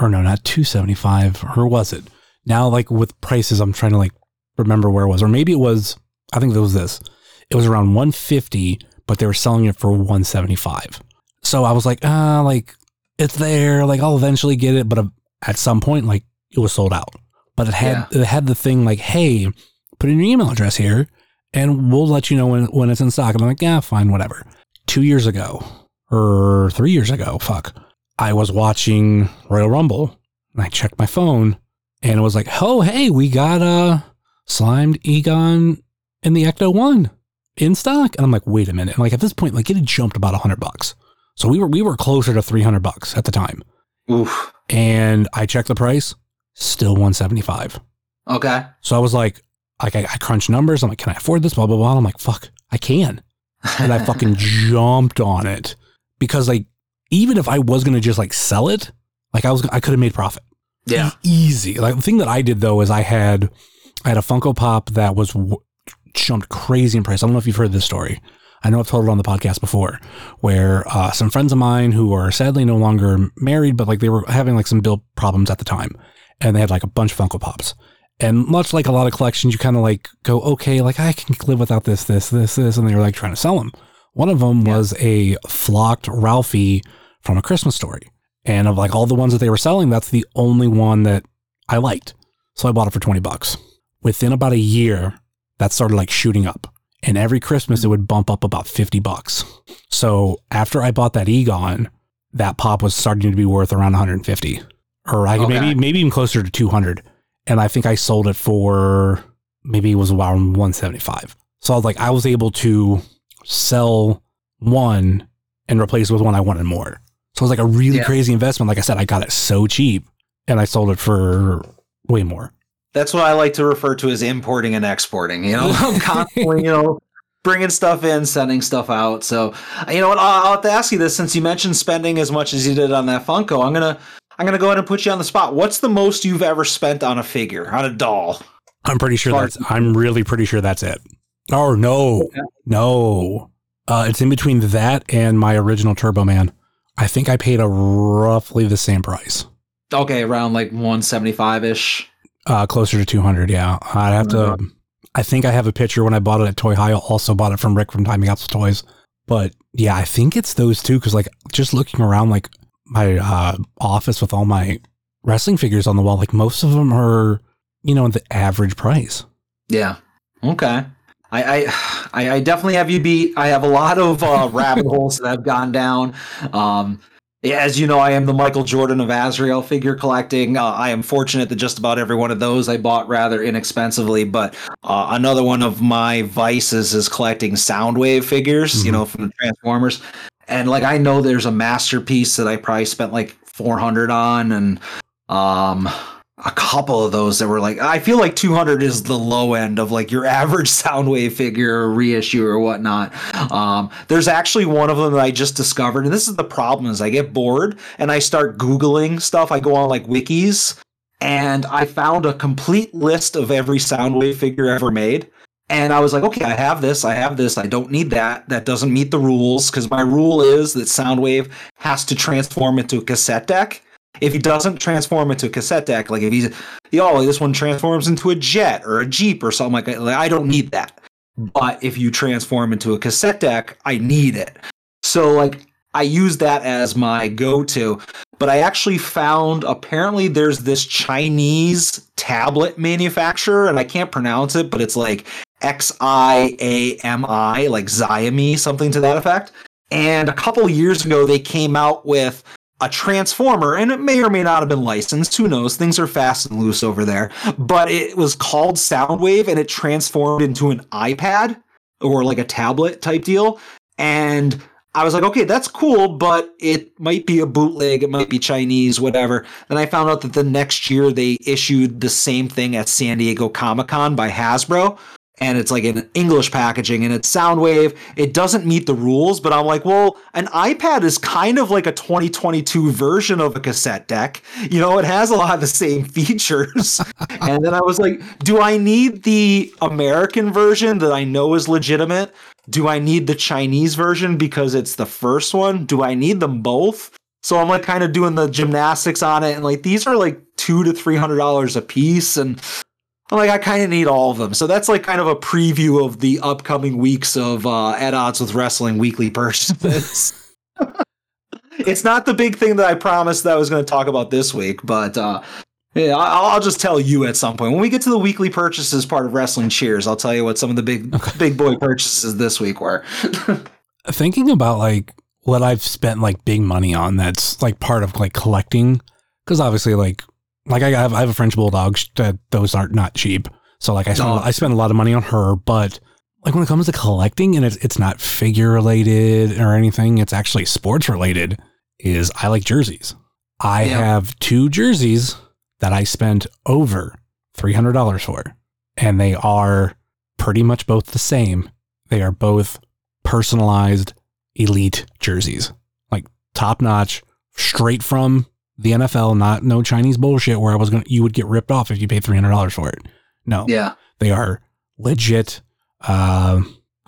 or no, not two seventy-five, or was it? Now like with prices, I'm trying to like remember where it was, or maybe it was, I think it was this, it was around one fifty, but they were selling it for one seventy-five. So I was like, ah, like it's there, like I'll eventually get it. But at some point, like it was sold out. But it had yeah. it had the thing like, hey, put in your email address here, and we'll let you know when, when it's in stock. And I'm like, yeah, fine, whatever. Two years ago, or three years ago, fuck, I was watching Royal Rumble, and I checked my phone, and it was like, oh, hey, we got a slimed Egon in the Ecto one in stock. And I'm like, wait a minute. And like at this point, like it had jumped about one hundred bucks. So we were we were closer to three hundred bucks at the time. Oof. And I checked the price. Still one seventy-five. Okay. So I was like, like I, I crunched numbers. I'm like, can I afford this? Blah, blah, blah. And I'm like, fuck, I can. And I fucking jumped on it, because like, even if I was going to just like sell it, like I was, I could have made profit. Yeah. Easy. Like the thing that I did though, is I had, I had a Funko Pop that was w- jumped crazy in price. I don't know if you've heard this story. I know I've told it on the podcast before, where uh, some friends of mine who are sadly no longer married, but like they were having like some bill problems at the time. And they had like a bunch of Funko Pops, and much like a lot of collections, you kind of like go, okay, like I can live without this, this, this, this. And they were like trying to sell them. One of them yeah. was a flocked Ralphie from A Christmas Story. And of like all the ones that they were selling, that's the only one that I liked. So I bought it for twenty bucks. Within about a year, that started like shooting up, and every Christmas it would bump up about fifty bucks. So after I bought that Egon, that pop was starting to be worth around one hundred fifty. Or I okay. maybe maybe even closer to two hundred, and I think I sold it for maybe it was around one seventy-five. So I was like, I was able to sell one and replace it with one I wanted more. So it was like a really yeah. crazy investment. Like I said, I got it so cheap, and I sold it for way more. That's what I like to refer to as importing and exporting. You know, I'm constantly, you know, bringing stuff in, sending stuff out. So you know what? I'll, I'll have to ask you this, since you mentioned spending as much as you did on that Funko. I'm gonna. I'm going to go ahead and put you on the spot. What's the most you've ever spent on a figure, on a doll? I'm pretty sure Pardon. that's, I'm really pretty sure that's it. Oh, no, yeah. no. Uh, it's in between that and my original Turbo Man. I think I paid a roughly the same price. Okay. Around like one seventy-five ish. Uh, closer to two hundred. Yeah. I'd have mm-hmm. to, I think I have a picture when I bought it at Toy High. I also bought it from Rick from Time Capsule Toys. But yeah, I think it's those two. Cause like just looking around, like, my uh, office with all my wrestling figures on the wall, like most of them are, you know, the average price. Yeah. Okay. I, I, I definitely have you beat. I have a lot of uh, rabbit holes that I've gone down. Um, as you know, I am the Michael Jordan of Azrael figure collecting. Uh, I am fortunate that just about every one of those I bought rather inexpensively. But uh, another one of my vices is collecting Soundwave figures, mm-hmm. you know, from the Transformers. And like, I know there's a masterpiece that I probably spent like four hundred on, and um, a couple of those that were like, I feel like two hundred is the low end of like your average Soundwave figure or reissue or whatnot. Um, there's actually one of them that I just discovered, and this is the problem: is I get bored and I start Googling stuff. I go on like wikis, and I found a complete list of every Soundwave figure ever made. And I was like, okay, I have this, I have this, I don't need that. That doesn't meet the rules, because my rule is that Soundwave has to transform into a cassette deck. If he doesn't transform into a cassette deck, like if he's, oh, this one transforms into a jet or a jeep or something like that, like, I don't need that. But if you transform into a cassette deck, I need it. So like, I use that as my go-to. But I actually found, apparently there's this Chinese tablet manufacturer, and I can't pronounce it, but it's like X I A M I, like Xiaomi, something to that effect. And a couple years ago, they came out with a transformer, and it may or may not have been licensed. Who knows? Things are fast and loose over there. But it was called Soundwave, and it transformed into an iPad or like a tablet type deal. And I was like, okay, that's cool, but it might be a bootleg, it might be Chinese, whatever. Then I found out that the next year they issued the same thing at San Diego Comic-Con by Hasbro, and it's like in English packaging, and it's Soundwave. It doesn't meet the rules, but I'm like, well, an iPad is kind of like a twenty twenty-two version of a cassette deck. You know, it has a lot of the same features. And then I was like, do I need the American version that I know is legitimate? Do I need the Chinese version because it's the first one? Do I need them both? So I'm like kind of doing the gymnastics on it. And like, these are like two to three hundred dollars a piece. And I'm like, I kind of need all of them. So that's like kind of a preview of the upcoming weeks of uh, At Odds with Wrestling weekly purchases. It's not the big thing that I promised that I was going to talk about this week, but uh, yeah, I'll, I'll just tell you at some point when we get to the weekly purchases part of Wrestling Cheers. I'll tell you what some of the big, okay. big boy purchases this week were. Thinking about like what I've spent like big money on, that's like part of like collecting, because obviously like like I have I have a French bulldog that those aren't not cheap. So like I spend, oh. I spend a lot of money on her, but like when it comes to collecting and it's it's not figure related or anything, it's actually sports related. Is I like jerseys. I yeah. have two jerseys that I spent over three hundred dollars for, and they are pretty much both the same. They are both personalized elite jerseys, like top notch, straight from the N F L, not no Chinese bullshit where I was going to, you would get ripped off if you paid three hundred dollars for it. No, yeah, they are legit. Uh,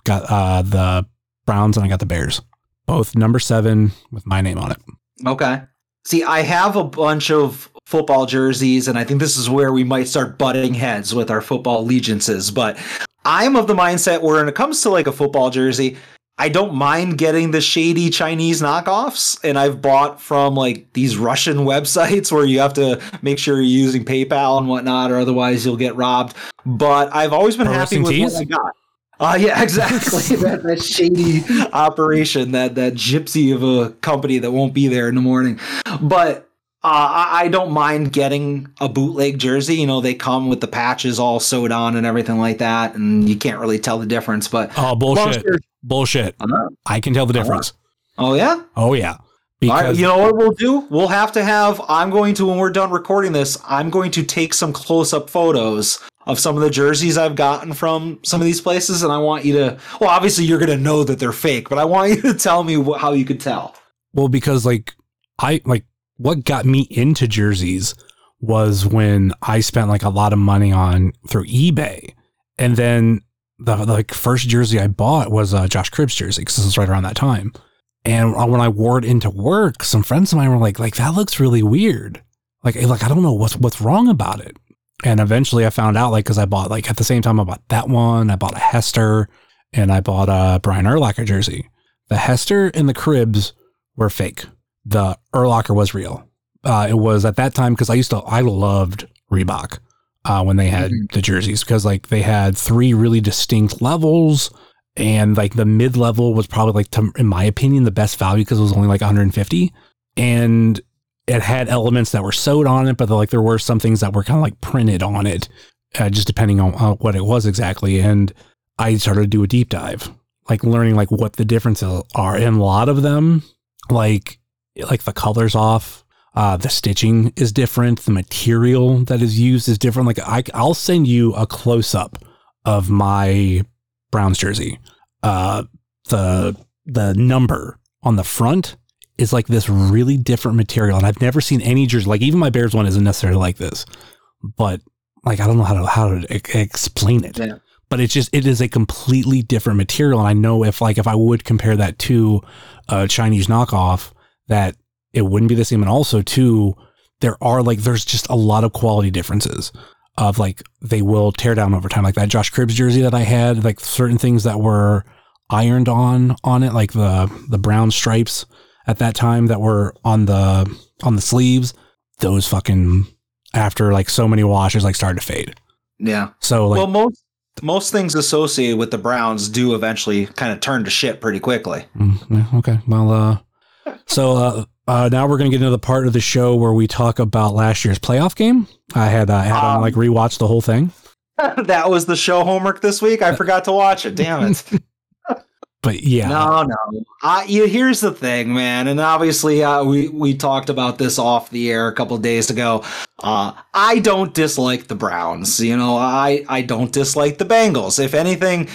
got uh, the Browns and I got the Bears, both number seven with my name on it. Okay. See, I have a bunch of football jerseys, and I think this is where we might start butting heads with our football allegiances, but I'm of the mindset where when it comes to like a football jersey, I don't mind getting the shady Chinese knockoffs, and I've bought from like these Russian websites where you have to make sure you're using PayPal and whatnot, or otherwise you'll get robbed. But I've always been happy with what I got. Uh, yeah, exactly. that, that shady operation, that, that gypsy of a company that won't be there in the morning. But uh, I, I don't mind getting a bootleg jersey. You know, they come with the patches all sewed on and everything like that, and you can't really tell the difference. But oh, bullshit. Bullshit. Uh-huh. I can tell the difference. Uh-huh. Oh, yeah? Oh, yeah. Because right, you know what we'll do? We'll have to have, I'm going to, when we're done recording this, I'm going to take some close-up photos of some of the jerseys I've gotten from some of these places, and I want you to, well, obviously you're going to know that they're fake, but I want you to tell me wh- how you could tell. Well, because, like, I, like, what got me into jerseys was when I spent, like, a lot of money on, through eBay, and then the, the like, first jersey I bought was a uh, Josh Cribbs jersey, because this was right around that time. And when I wore it into work, some friends of mine were like, like, that looks really weird. Like, like I don't know what's what's wrong about it. And eventually I found out, like, because I bought, like, at the same time I bought that one, I bought a Hester, and I bought a Brian Urlacher jersey. The Hester and the Cribbs were fake. The Urlacher was real. uh, it was at that time because I used to, I loved Reebok uh, when they had mm-hmm. the jerseys, because like they had three really distinct levels, and like the mid level was probably like, to, in my opinion, the best value because it was only like one hundred fifty, and it had elements that were sewed on it, but like there were some things that were kind of like printed on it, uh, just depending on uh, what it was exactly. And I started to do a deep dive, like learning like what the differences are, and a lot of them, like like the colors off, uh, the stitching is different, the material that is used is different. Like I, I'll send you a close up of my Browns jersey. Uh, the the number on the front is like this really different material, and I've never seen any jersey, like even my Bears one isn't necessarily like this, but like I don't know how to how to e- explain it. Yeah. But it's just, it is a completely different material, and I know if like if I would compare that to a Chinese knockoff, that it wouldn't be the same. And also too, there are like there's just a lot of quality differences of like they will tear down over time. Like that Josh Cribbs jersey that I had, like certain things that were ironed on on it, like the the brown stripes at that time that were on the on the sleeves, those fucking after like so many washes like started to fade. Yeah. So like well, most most things associated with the Browns do eventually kind of turn to shit pretty quickly. Mm, okay. Well, uh, so uh, uh, now we're gonna get into the part of the show where we talk about last year's playoff game. I had uh, had um, on, like rewatched the whole thing. That was the show homework this week. I forgot to watch it. Damn it. But yeah, no, no. I, you, here's the thing, man. And obviously, uh, we we talked about this off the air a couple of days ago. Uh, I don't dislike the Browns. You know, I I don't dislike the Bengals. If anything,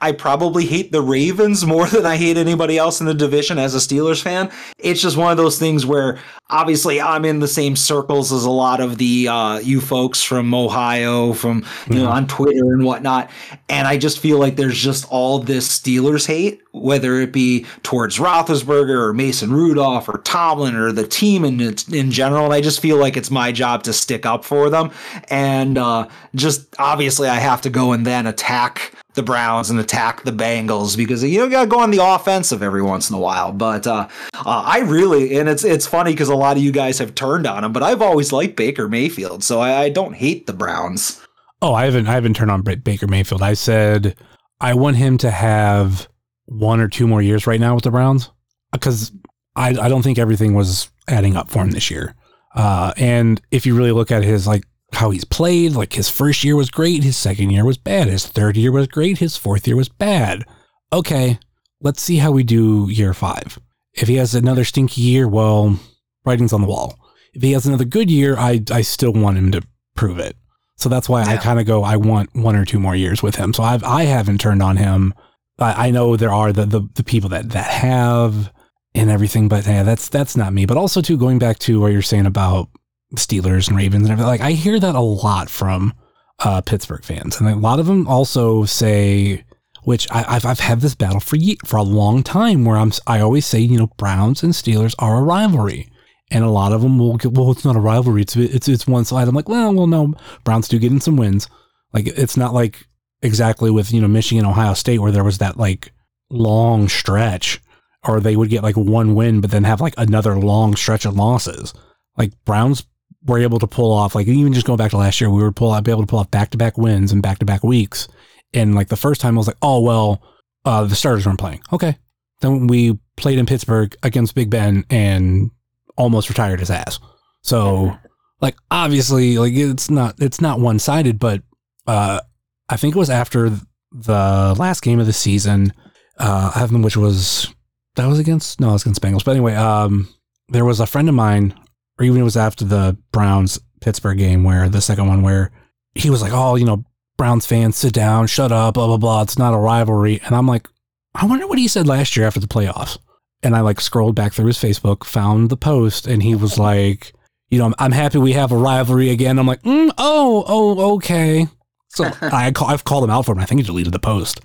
I probably hate the Ravens more than I hate anybody else in the division as a Steelers fan. It's just one of those things where obviously I'm in the same circles as a lot of the uh, you folks from Ohio, from you know on Twitter and whatnot. And I just feel like there's just all this Steelers hate, whether it be towards Roethlisberger or Mason Rudolph or Tomlin or the team in in general. And I just feel like it's my job to stick up for them. And uh, just obviously I have to go and then attack the Browns and attack the Bengals because you know, you gotta go on the offensive every once in a while. But uh, uh, I really, and it's it's funny because a lot of you guys have turned on him, but I've always liked Baker Mayfield, so I, I don't hate the Browns. Oh, I haven't I haven't turned on Baker Mayfield. I said I want him to have one or two more years right now with the Browns because I, I don't think everything was adding up for him this year. Uh, and if you really look at his like how he's played, like his first year was great, his second year was bad, his third year was great, his fourth year was bad. Okay, let's see how we do year five. If he has another stinky year, well, writing's on the wall. If he has another good year, I I still want him to prove it. So that's why yeah. I kind of go, I want one or two more years with him. So I've I haven't turned on him. I, I know there are the, the the people that that have and everything, but yeah, that's that's not me. But also too, going back to what you're saying about Steelers and Ravens and everything, like I hear that a lot from uh, Pittsburgh fans, and a lot of them also say, which I, I've I've had this battle for ye- for a long time, where I'm I always say, you know, Browns and Steelers are a rivalry, and a lot of them will get, well, it's not a rivalry, it's it's it's one side. I'm like, well, well, no, Browns do get in some wins, like it's not like exactly with you know Michigan, Ohio State, where there was that like long stretch, or they would get like one win, but then have like another long stretch of losses. Like Browns were able to pull off, like even just going back to last year, we were pull, I'd be able to pull off back-to-back wins and back-to-back weeks. And like the first time I was like, oh, well, uh, the starters weren't playing. Okay. Then we played in Pittsburgh against Big Ben and almost retired his ass. So like, obviously like it's not, it's not one-sided, but uh, I think it was after the last game of the season, uh, I haven't, which was, that was against, no, it was against Bengals. But anyway, um, there was a friend of mine, or even it was after the Browns Pittsburgh game where the second one where he was like, oh, you know, Browns fans, sit down, shut up, blah, blah, blah. It's not a rivalry. And I'm like, I wonder what he said last year after the playoffs. And I like scrolled back through his Facebook, found the post, and he was like, you know, I'm, I'm happy we have a rivalry again. I'm like, mm, oh, oh, okay. So I call, I've called him out for him. I think he deleted the post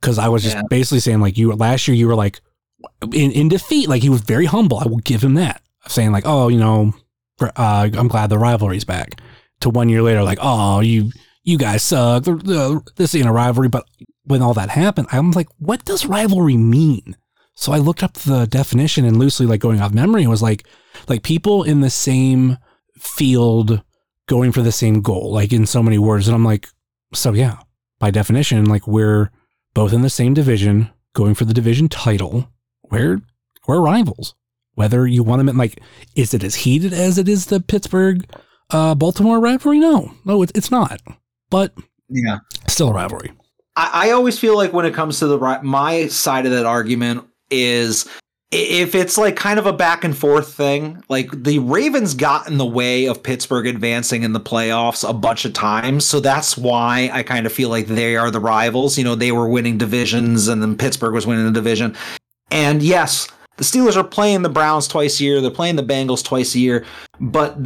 because I was just yeah. basically saying like you last year, you were like in, in defeat. Like he was very humble. I will give him that. Saying like, oh, you know, uh, I'm glad the rivalry's back. To one year later, like, oh, you you guys suck. This ain't a rivalry. But when all that happened, I'm like, what does rivalry mean? So I looked up the definition and loosely, like going off memory, it was like like people in the same field going for the same goal, like in so many words. And I'm like, so yeah, by definition, like we're both in the same division going for the division title. We're, we're rivals. Whether you want them in, like, is it as heated as it is the Pittsburgh, uh, Baltimore rivalry? No, no, it, it's not. But yeah, still a rivalry. I, I always feel like when it comes to the my side of that argument is if it's like kind of a back and forth thing, like the Ravens got in the way of Pittsburgh advancing in the playoffs a bunch of times. So that's why I kind of feel like they are the rivals. You know, they were winning divisions and then Pittsburgh was winning the division. And yes, the Steelers are playing the Browns twice a year. They're playing the Bengals twice a year. But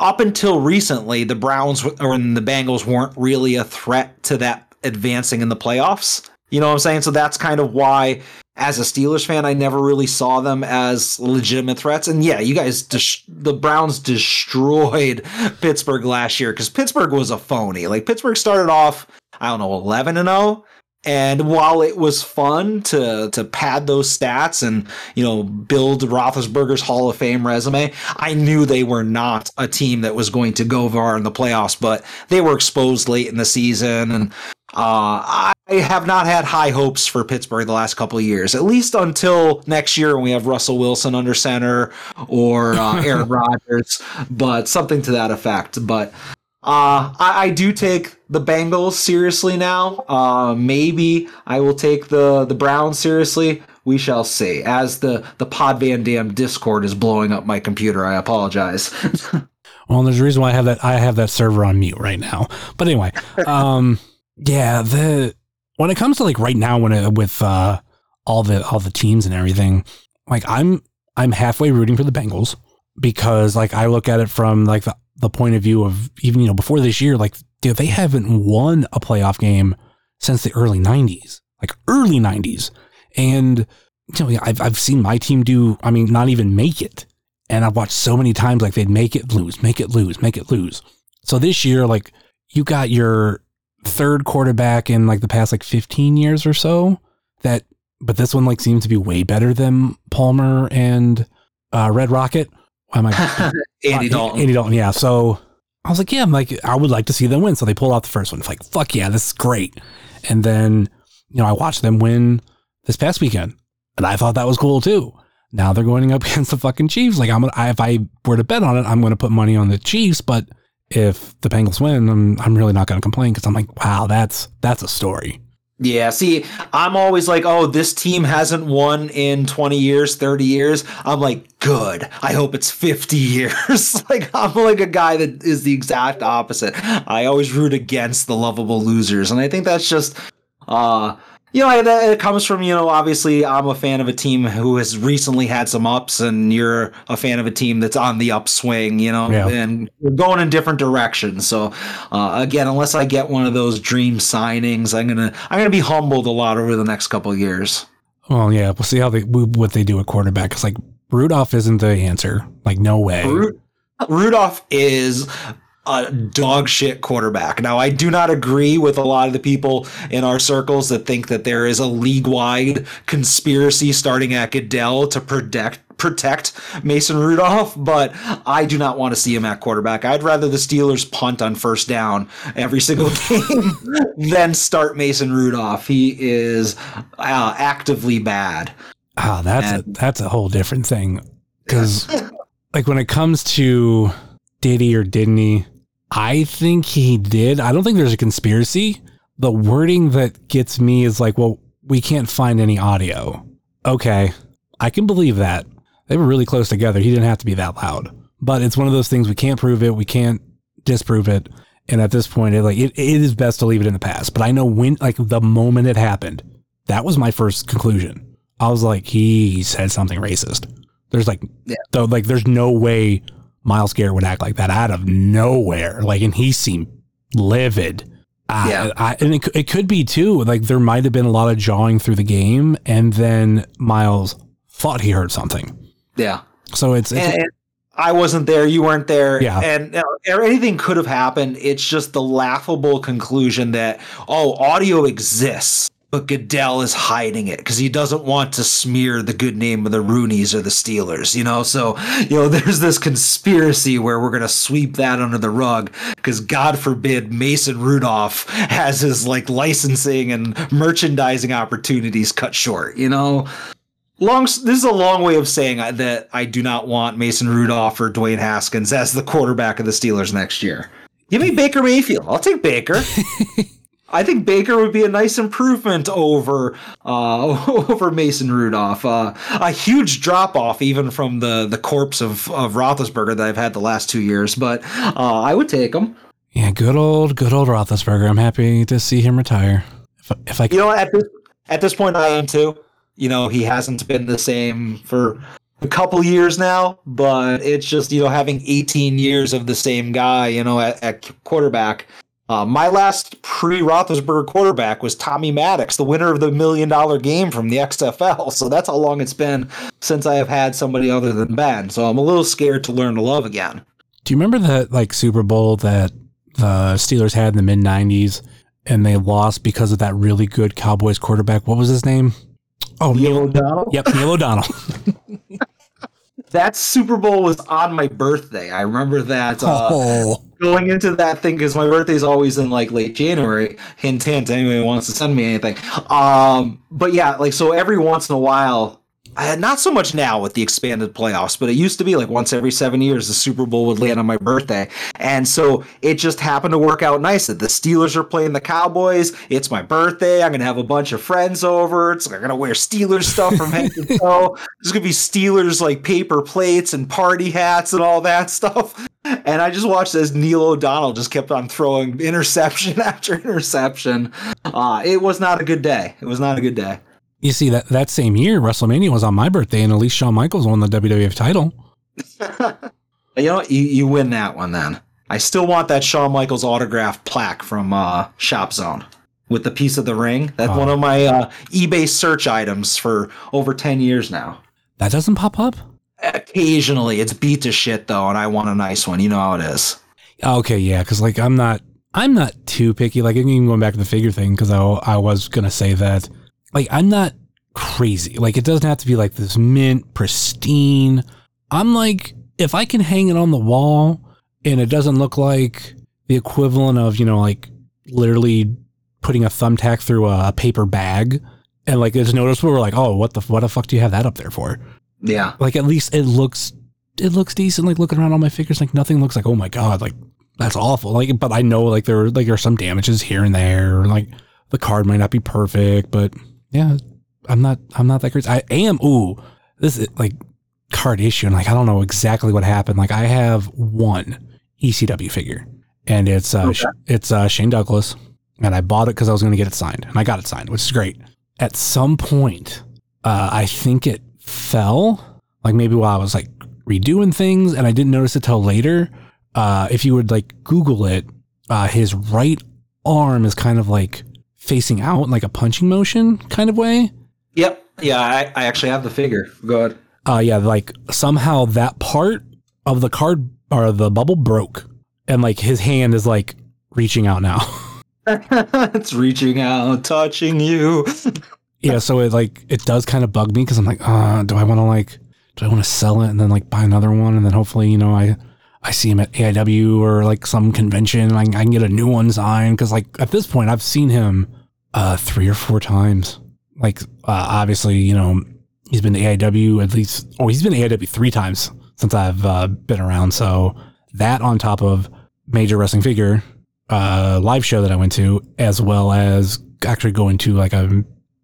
up until recently, the Browns or the Bengals weren't really a threat to that advancing in the playoffs. You know what I'm saying? So that's kind of why, as a Steelers fan, I never really saw them as legitimate threats. And yeah, you guys, dis- the Browns destroyed Pittsburgh last year because Pittsburgh was a phony. Like Pittsburgh started off, I don't know, eleven and oh. And while it was fun to to pad those stats and, you know, build Roethlisberger's Hall of Fame resume, I knew they were not a team that was going to go far in the playoffs, but they were exposed late in the season. And uh, I have not had high hopes for Pittsburgh the last couple of years, at least until next year when we have Russell Wilson under center or uh, Aaron Rodgers, but something to that effect. But Uh, I, I do take the Bengals seriously now. Uh, maybe I will take the, the Browns seriously. We shall see. As the, the Pod Van Dam Discord is blowing up my computer, I apologize. Well, there's a reason why I have that. I have that server on mute right now. But anyway, um, yeah. The when it comes to like right now, when it, with uh, all the all the teams and everything, like I'm I'm halfway rooting for the Bengals because like I look at it from like the. the point of view of even, you know, before this year, like, dude, they haven't won a playoff game since the early nineties, like early nineties. And, you know, I've, I've seen my team do, I mean, not even make it. And I've watched so many times, like they'd make it lose, make it lose, make it lose. So this year, like you got your third quarterback in like the past, like fifteen years or so that, but this one like seems to be way better than Palmer and uh, Red Rocket. Why am I Andy uh, Dalton? Andy Dalton, yeah. So I was like, yeah, I'm like, I would like to see them win. So they pulled out the first one. It's like, fuck yeah, this is great. And then, you know, I watched them win this past weekend, and I thought that was cool too. Now they're going up against the fucking Chiefs. Like, I'm gonna, I, if I were to bet on it, I'm going to put money on the Chiefs. But if the Bengals win, I'm I'm really not going to complain because I'm like, wow, that's that's a story. Yeah, see, I'm always like, oh, this team hasn't won in twenty years, thirty years. I'm like, good. I hope it's fifty years. Like, I'm like a guy that is the exact opposite. I always root against the lovable losers. And I think that's just, uh, you know, it, it comes from, you know, obviously I'm a fan of a team who has recently had some ups, and you're a fan of a team that's on the upswing, you know, yeah. And we're going in different directions. So, uh, again, unless I get one of those dream signings, I'm going to I'm going to be humbled a lot over the next couple of years. Well, yeah, we'll see how they what they do at quarterback. It's like Rudolph isn't the answer. Like, no way. Ru- Rudolph is a dog shit quarterback. Now, I do not agree with a lot of the people in our circles that think that there is a league-wide conspiracy starting at Goodell to protect protect Mason Rudolph, but I do not want to see him at quarterback. I'd rather the Steelers punt on first down every single game than start Mason Rudolph. He is uh, actively bad. Ah, oh, that's and, a, that's a whole different thing. Because like when it comes to did he or didn't he, I think he did. I don't think there's a conspiracy. The wording that gets me is like, well, we can't find any audio. Okay. I can believe that. They were really close together. He didn't have to be that loud, but it's one of those things. We can't prove it. We can't disprove it. And at this point, it like, it, it is best to leave it in the past. But I know when, like the moment it happened, that was my first conclusion. I was like, he said something racist. There's like, yeah. So like, there's no way Myles Garrett would act like that out of nowhere. Like, and he seemed livid. Uh, yeah. I, and it, it could be too. Like there might've been a lot of jawing through the game. And then Myles thought he heard something. Yeah. So it's, it's and, and I wasn't there. You weren't there. Yeah. And uh, anything could have happened. It's just the laughable conclusion that, oh, audio exists. but Goodell is hiding it because he doesn't want to smear the good name of the Rooneys or the Steelers, you know? So, you know, there's this conspiracy where we're going to sweep that under the rug because God forbid Mason Rudolph has his like licensing and merchandising opportunities cut short, you know? Long. This is a long way of saying that I do not want Mason Rudolph or Dwayne Haskins as the quarterback of the Steelers next year. Give me Baker Mayfield. I'll take Baker. I think Baker would be a nice improvement over uh, over Mason Rudolph. Uh, a huge drop-off even from the, the corpse of, of Roethlisberger that I've had the last two years, but uh, I would take him. Yeah, good old, good old Roethlisberger. I'm happy to see him retire. If, if I can. You know, at this, at this point I am too. You know, he hasn't been the same for a couple years now, but it's just, you know, having eighteen years of the same guy, you know, at, at quarterback. Uh, my last pre-Roethlisberger quarterback was Tommy Maddox, the winner of the million-dollar game from the X F L. So that's how long it's been since I have had somebody other than Ben. So I'm a little scared to learn to love again. Do you remember that, like, Super Bowl that the Steelers had in the mid nineties and they lost because of that really good Cowboys quarterback? What was his name? Oh, Neil O'Donnell? Yep, Neil O'Donnell. That Super Bowl was on my birthday. I remember that uh, oh. going into that thing because my birthday's always in like late January. Hint, hint. Anyone who wants to send me anything. Um, but yeah, like so every once in a while, not so much now with the expanded playoffs, but it used to be like once every seven years, the Super Bowl would land on my birthday. And so it just happened to work out nice that the Steelers are playing the Cowboys. It's my birthday. I'm going to have a bunch of friends over. It's like, I'm going to wear Steelers stuff from head to toe. There's going to be Steelers like paper plates and party hats and all that stuff. And I just watched as Neil O'Donnell just kept on throwing interception after interception. Uh, it was not a good day. It was not a good day. You see, that, that same year, WrestleMania was on my birthday, and at least Shawn Michaels won the W W F title. You know, you, you win that one then. I still want that Shawn Michaels autograph plaque from uh, Shop Zone with the piece of the ring. That's uh, one of my uh, eBay search items for over ten years now. That doesn't pop up? Occasionally. It's beat to shit, though, and I want a nice one. You know how it is. Okay, yeah, because like, I'm not, I'm not too picky. Like, I'm even going back to the figure thing, because I, I was going to say that. Like, I'm not crazy. Like, it doesn't have to be, like, this mint, pristine. I'm like, if I can hang it on the wall and it doesn't look like the equivalent of, you know, like, literally putting a thumbtack through a paper bag and, like, it's noticeable, we're like, oh, what the what the fuck do you have that up there for? Yeah. Like, at least it looks, it looks decent. Like, looking around all my figures, like, nothing looks like, oh, my God, like, that's awful. Like, but I know, like, there, like, there are some damages here and there. Like, the card might not be perfect, but... Yeah, I'm not. I'm not that crazy. I am. Ooh, this is like card issue, and like I don't know exactly what happened. Like I have one E C W figure, and it's uh, okay. it's uh, Shane Douglas, and I bought it because I was going to get it signed, and I got it signed, which is great. At some point, uh, I think it fell, like maybe while I was like redoing things, and I didn't notice it till later. Uh, if you would like Google it, uh, his right arm is kind of like facing out in like a punching motion kind of way. Yep. Yeah, I, I actually have the figure. Go ahead. Uh, yeah, like somehow that part of the card or the bubble broke and like his hand is like reaching out now. It's reaching out, touching you. Yeah, so it like it does kind of bug me because I'm like, uh, do I want to like, do I want to sell it and then like buy another one and then hopefully, you know, I... I see him at A I W or like some convention. I, I can get a new one signed because like at this point I've seen him uh, three or four times. Like uh, obviously, you know, he's been to A I W at least, or he's been to A I W three times since I've uh, been around. So that on top of Major Wrestling Figure uh, live show that I went to, as well as actually going to like a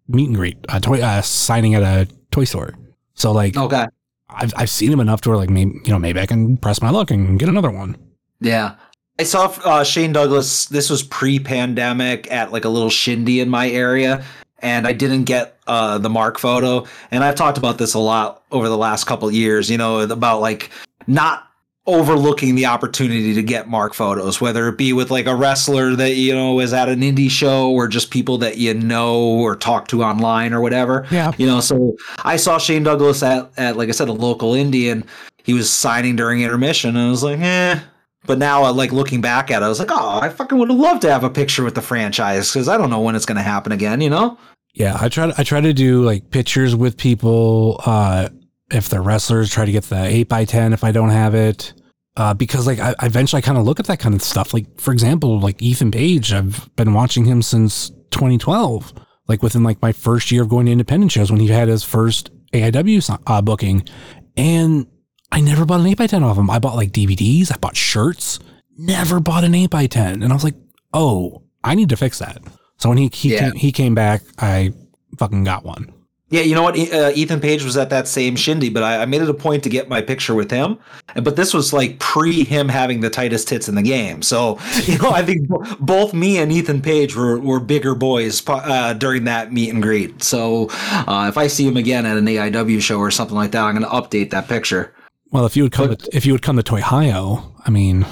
meet and greet, a toy uh, signing at a toy store. So like, okay. I've I've seen him enough to where like maybe you know maybe I can press my luck and get another one. Yeah, I saw uh, Shane Douglas. This was pre-pandemic at like a little shindy in my area, and I didn't get uh, the mark photo. And I've talked about this a lot over the last couple of years. You know about like not overlooking the opportunity to get mark photos, whether it be with like a wrestler that you know is at an indie show or just people that you know or talk to online or whatever. Yeah, you know. So I saw Shane Douglas at, at like I said, a local indie, and he was signing during intermission, and I was like, eh. But now, like looking back at it, I was like, oh, I fucking would have loved to have a picture with the franchise because I don't know when it's going to happen again. You know? Yeah, I try to, I try to do like pictures with people. Uh, if they're wrestlers, try to get the eight by ten if I don't have it. Uh, because like I, I eventually kind of look at that kind of stuff. Like, for example, like Ethan Page, I've been watching him since twenty twelve, like within like my first year of going to independent shows when he had his first A I W uh, booking. And I never bought an eight by ten off him. I bought like D V Ds. I bought shirts, never bought an eight by ten. And I was like, oh, I need to fix that. So when he he, yeah. came, he came back, I fucking got one. Yeah, you know what? Uh, Ethan Page was at that same shindy, but I, I made it a point to get my picture with him. But this was like pre him having the tightest tits in the game. So, you know, I think both me and Ethan Page were, were bigger boys uh, during that meet and greet. So uh, if I see him again at an A I W show or something like that, I'm going to update that picture. Well, if you would come, but, to, if you would come to Toy-Hio, I mean.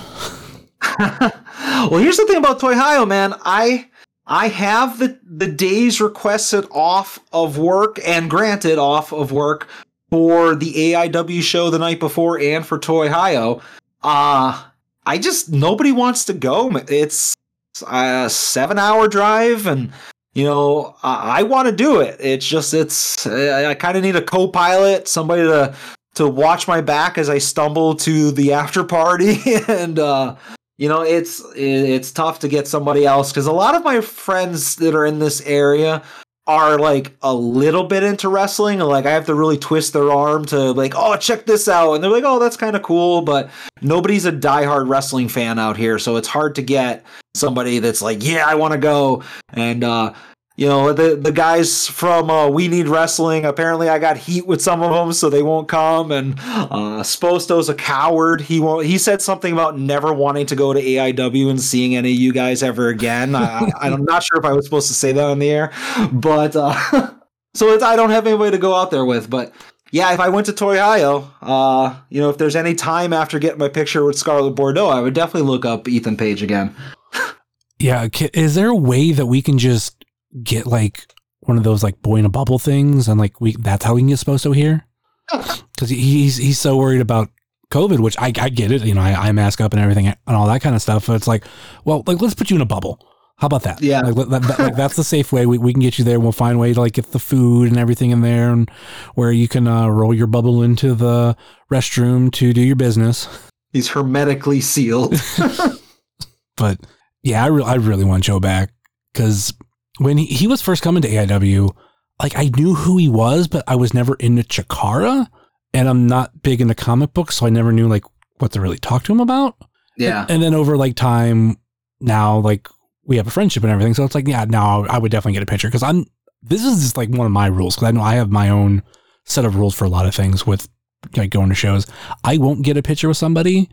Well, here's the thing about Toy-Hio, man. I. I have the, the days requested off of work and granted off of work for the A I W show the night before and for Toy-Hio. Uh, I just, nobody wants to go. It's a seven hour drive and, you know, I, I want to do it. It's just, it's, I, I kind of need a co-pilot, somebody to, to watch my back as I stumble to the after party and, uh, you know, it's it's tough to get somebody else because a lot of my friends that are in this area are like a little bit into wrestling. Like, I have to really twist their arm to like, oh, check this out. And they're like, oh, that's kind of cool. But nobody's a diehard wrestling fan out here. So it's hard to get somebody that's like, yeah, I want to go. And, uh, you know, the the guys from uh, We Need Wrestling, apparently I got heat with some of them, so they won't come. And uh, Sposto's a coward. He won't. He said something about never wanting to go to A I W and seeing any of you guys ever again. I, I'm not sure if I was supposed to say that on the air. But uh, so it's, I don't have anybody to go out there with. But, yeah, if I went to Toy-Hio, uh, you know, if there's any time after getting my picture with Scarlett Bordeaux, I would definitely look up Ethan Page again. Yeah, is there a way that we can just get like one of those like boy in a bubble things and like we that's how we can get Sposto here, because he's he's so worried about COVID, which I, I get it, you know, I, I mask up and everything and all that kind of stuff, but it's like, well, like, let's put you in a bubble, how about that? Yeah, like, that, that, like that's the safe way, we, we can get you there, we'll find a way to like get the food and everything in there and where you can uh, roll your bubble into the restroom to do your business. He's hermetically sealed. But yeah, I, re- I really want Joe back, because when he, he was first coming to A I W, like I knew who he was, but I was never into Chikara, and I'm not big into comic books, so I never knew like what to really talk to him about. Yeah. And, and then over like time now, like we have a friendship and everything. So it's like, yeah, now I would definitely get a picture, because I'm, this is just like one of my rules, because I know I have my own set of rules for a lot of things with like going to shows. I won't get a picture with somebody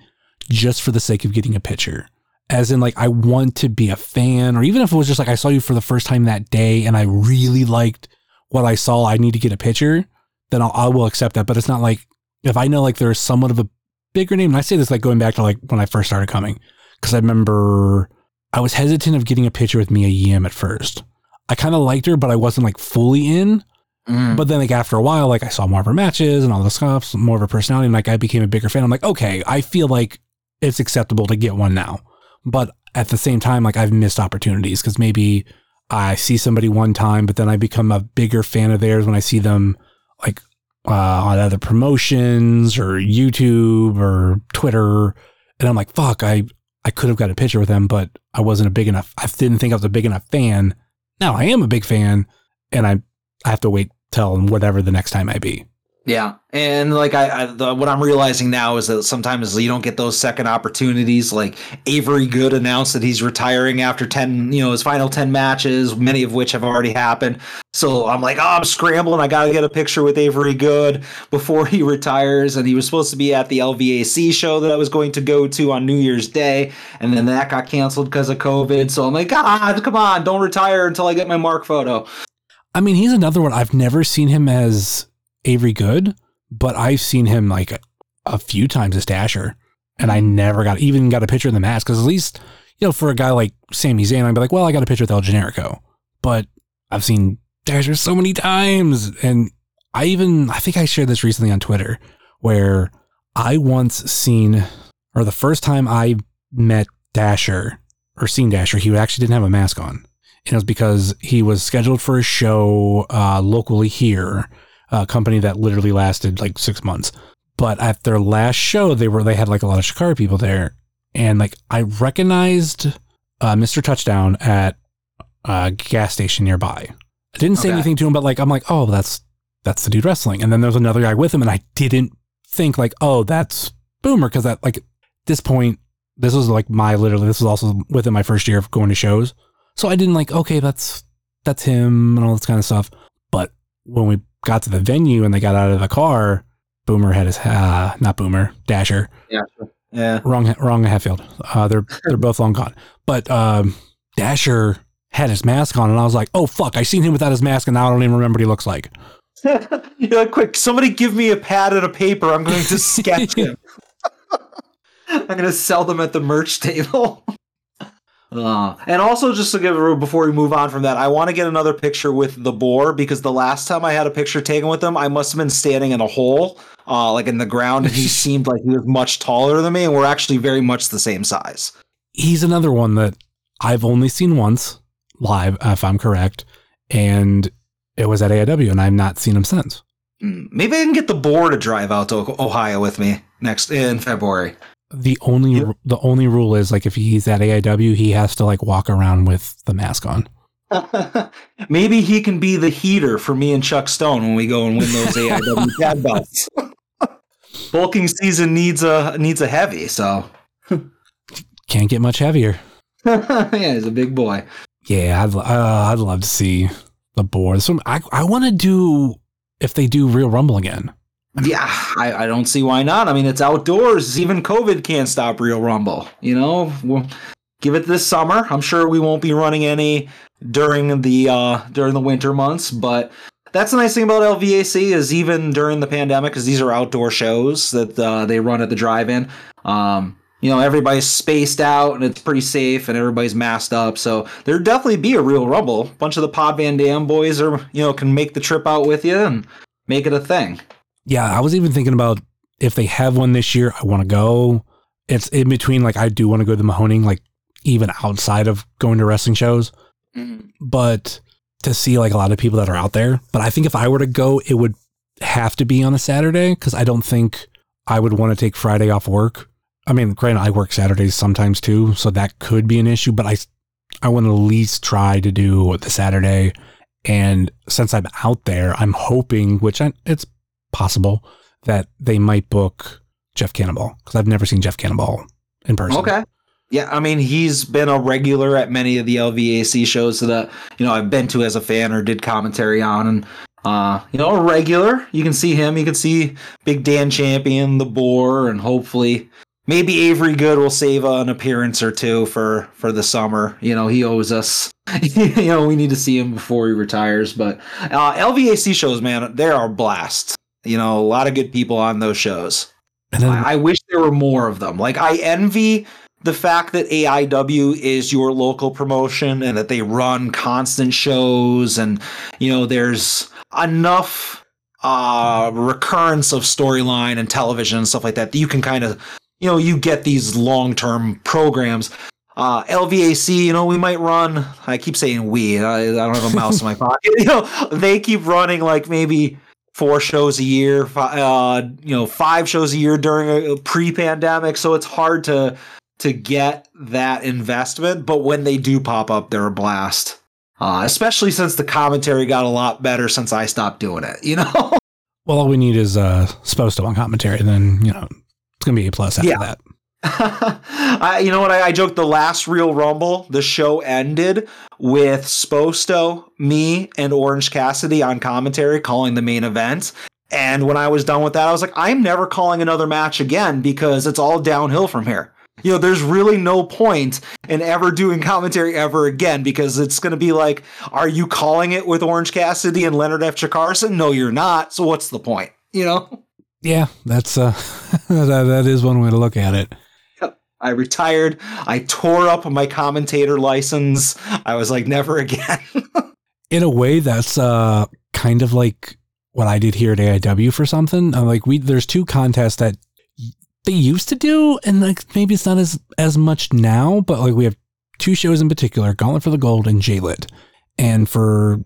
just for the sake of getting a picture. As in, like, I want to be a fan, or even if it was just like I saw you for the first time that day and I really liked what I saw, I need to get a picture, then I'll, I will accept that. But it's not like, if I know like there's somewhat of a bigger name, and I say this like going back to like when I first started coming, because I remember I was hesitant of getting a picture with Mia Yim at first. I kind of liked her, but I wasn't like fully in. Mm. But then like after a while, like I saw more of her matches and all the stuff, more of her personality, and like I became a bigger fan. I'm like, okay, I feel like it's acceptable to get one now. But at the same time, like I've missed opportunities, because maybe I see somebody one time, but then I become a bigger fan of theirs when I see them like uh, on other promotions or YouTube or Twitter. And I'm like, fuck, I, I could have got a picture with them, but I wasn't a big enough. I didn't think I was a big enough fan. Now I am a big fan, and I, I have to wait till whatever the next time I be. Yeah. And like I, I the, what I'm realizing now is that sometimes you don't get those second opportunities. Like Avery Good announced that he's retiring after ten, you know, his final ten matches, many of which have already happened. So I'm like, oh, I'm scrambling. I got to get a picture with Avery Good before he retires. And he was supposed to be at the L V A C show that I was going to go to on New Year's Day. And then that got canceled because of COVID. So I'm like, God, come on, don't retire until I get my mark photo. I mean, he's another one. I've never seen him as Avery Good, but I've seen him like a, a few times as Dasher, and I never got even got a picture in the mask, because at least, you know, for a guy like Sami Zayn, I'd be like, well, I got a picture with El Generico, but I've seen Dasher so many times. And I even, I think I shared this recently on Twitter, where I once seen, or the first time I met Dasher or seen Dasher, he actually didn't have a mask on. and it was because he was scheduled for a show uh, locally here, a company that literally lasted like six months. But at their last show, they were they had like a lot of Shikari people there, and like I recognized uh, Mister Touchdown at a gas station nearby. I didn't say okay. anything to him, but like I'm like, oh, that's that's the dude wrestling. And then there's another guy with him, and I didn't think like, oh, that's Boomer, because that like at this point, this was like my literally this was also within my first year of going to shows, so I didn't like okay, that's that's him and all this kind of stuff. But when we got to the venue and they got out of the car, Boomer had his uh, not Boomer Dasher. Yeah, yeah. Wrong, wrong. Hatfield. Uh, they're they're both long gone. But um, Dasher had his mask on, and I was like, oh fuck, I seen him without his mask, and now I don't even remember what he looks like. You know, quick, somebody give me a pad and a paper. I'm going to sketch him. I'm going to sell them at the merch table. Uh, and also, just to give a before we move on from that, I want to get another picture with the boar, because the last time I had a picture taken with him, I must have been standing in a hole, uh, like in the ground, and he seemed like he was much taller than me, and we're actually very much the same size. He's another one that I've only seen once live, if I'm correct, and it was at A I W, and I've not seen him since. Maybe I can get the boar to drive out to Ohio with me next in February. The only yeah. the only rule is like if he's at A I W, he has to like walk around with the mask on. Maybe he can be the heater for me and Chuck Stone when we go and win those A I W tag belts. Bulking season needs a needs a heavy, so can't get much heavier. Yeah, he's a big boy. Yeah, I'd uh, I'd love to see the board. So I I want to do if they do Real Rumble again. Yeah, I, I don't see why not. I mean, it's outdoors. Even COVID can't stop Real Rumble. You know, we'll give it this summer. I'm sure we won't be running any during the uh, during the winter months. But that's the nice thing about L V A C is even during the pandemic, because these are outdoor shows that uh, they run at the drive-in. Um, you know, everybody's spaced out and it's pretty safe and everybody's masked up. So there'd definitely be a Real Rumble. A bunch of the Pod Van Dam boys are, you know, can make the trip out with you and make it a thing. Yeah, I was even thinking about if they have one this year, I want to go. It's in between, like, I do want to go to Mahoning, like, even outside of going to wrestling shows. Mm-hmm. But to see, like, a lot of people that are out there. But I think if I were to go, it would have to be on a Saturday, because I don't think I would want to take Friday off work. I mean, granted, I work Saturdays sometimes, too, so that could be an issue. But I, I want to at least try to do the Saturday. And since I'm out there, I'm hoping, which I, it's possible that they might book Jeff Cannonball, because I've never seen Jeff Cannonball in person. Okay. Yeah, I mean, he's been a regular at many of the L V A C shows that, you know, I've been to as a fan or did commentary on. And, uh, you know, a regular, you can see him. You can see Big Dan Champion, the Boar, and hopefully maybe Avery Good will save uh, an appearance or two for, for the summer. You know, he owes us. You know, we need to see him before he retires. But uh, L V A C shows, man, they are a blast. You know, a lot of good people on those shows. And then, I, I wish there were more of them. Like, I envy the fact that A I W is your local promotion and that they run constant shows. And, you know, there's enough uh, recurrence of storyline and television and stuff like that that you can kind of, you know, you get these long-term programs. Uh, L V A C, you know, we might run. I keep saying we. I, I don't have a mouse in my pocket. You know, they keep running like maybe four shows a year, five, uh, you know, five shows a year during a pre-pandemic. So it's hard to to get that investment. But when they do pop up, they're a blast, uh, especially since the commentary got a lot better since I stopped doing it, you know? Well, all we need is uh, Sposto on commentary. And then, you know, it's going to be a plus after yeah. that. I, you know what? I, I joked the last Real Rumble, the show ended with Sposto, me, and Orange Cassidy on commentary calling the main event. And when I was done with that, I was like, I'm never calling another match again because it's all downhill from here. You know, there's really no point in ever doing commentary ever again because it's going to be like, are you calling it with Orange Cassidy and Leonard F. Chikara? No, you're not. So what's the point? You know? Yeah, that's uh, that, that is one way to look at it. I retired. I tore up my commentator license. I was like, never again. In a way, that's uh, kind of like what I did here at A I W for something. I'm like, we there's two contests that they used to do, and like maybe it's not as as much now, but like we have two shows in particular, Gauntlet for the Gold and J-Lit. And for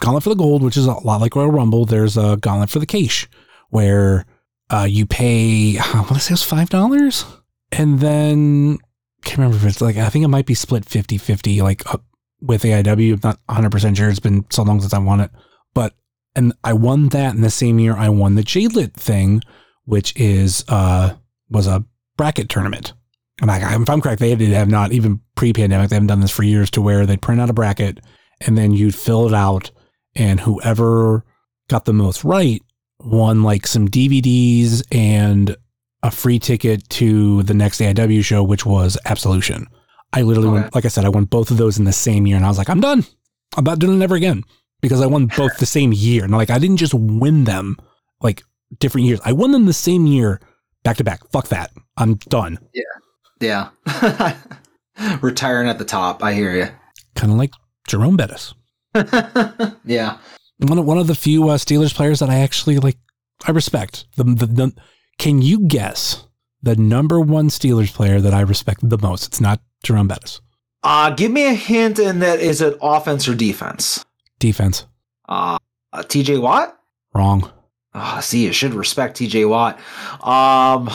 Gauntlet for the Gold, which is a lot like Royal Rumble, there's a Gauntlet for the Cash where uh, you pay, I want to say it was five dollars. And then, I can't remember if it's like, I think it might be split fifty-fifty, like up with A I W. I'm not one hundred percent sure. It's been so long since I won it. But, and I won that in the same year I won the J-Lit thing, which is, uh, was a bracket tournament. And I, if I'm correct, they did have not, even pre-pandemic, they haven't done this for years, to where they'd print out a bracket and then you'd fill it out, and whoever got the most right won like some D V Ds and a free ticket to the next A I W show, which was Absolution. I literally, okay. won, like I said, I won both of those in the same year, and I was like, I'm done. I'm not doing it ever again, because I won both the same year. And like, I didn't just win them like different years. I won them the same year back to back. Fuck that. I'm done. Yeah. Yeah. Retiring at the top. I hear you. Kind of like Jerome Bettis. Yeah. One of, one of the few uh, Steelers players that I actually like, I respect. The, the, the, can you guess the number one Steelers player that I respect the most? It's not Jerome Bettis. Uh, give me a hint, and that is it offense or defense? Defense. Uh, uh, T J Watt? Wrong. Oh, see, you should respect T J Watt. Um,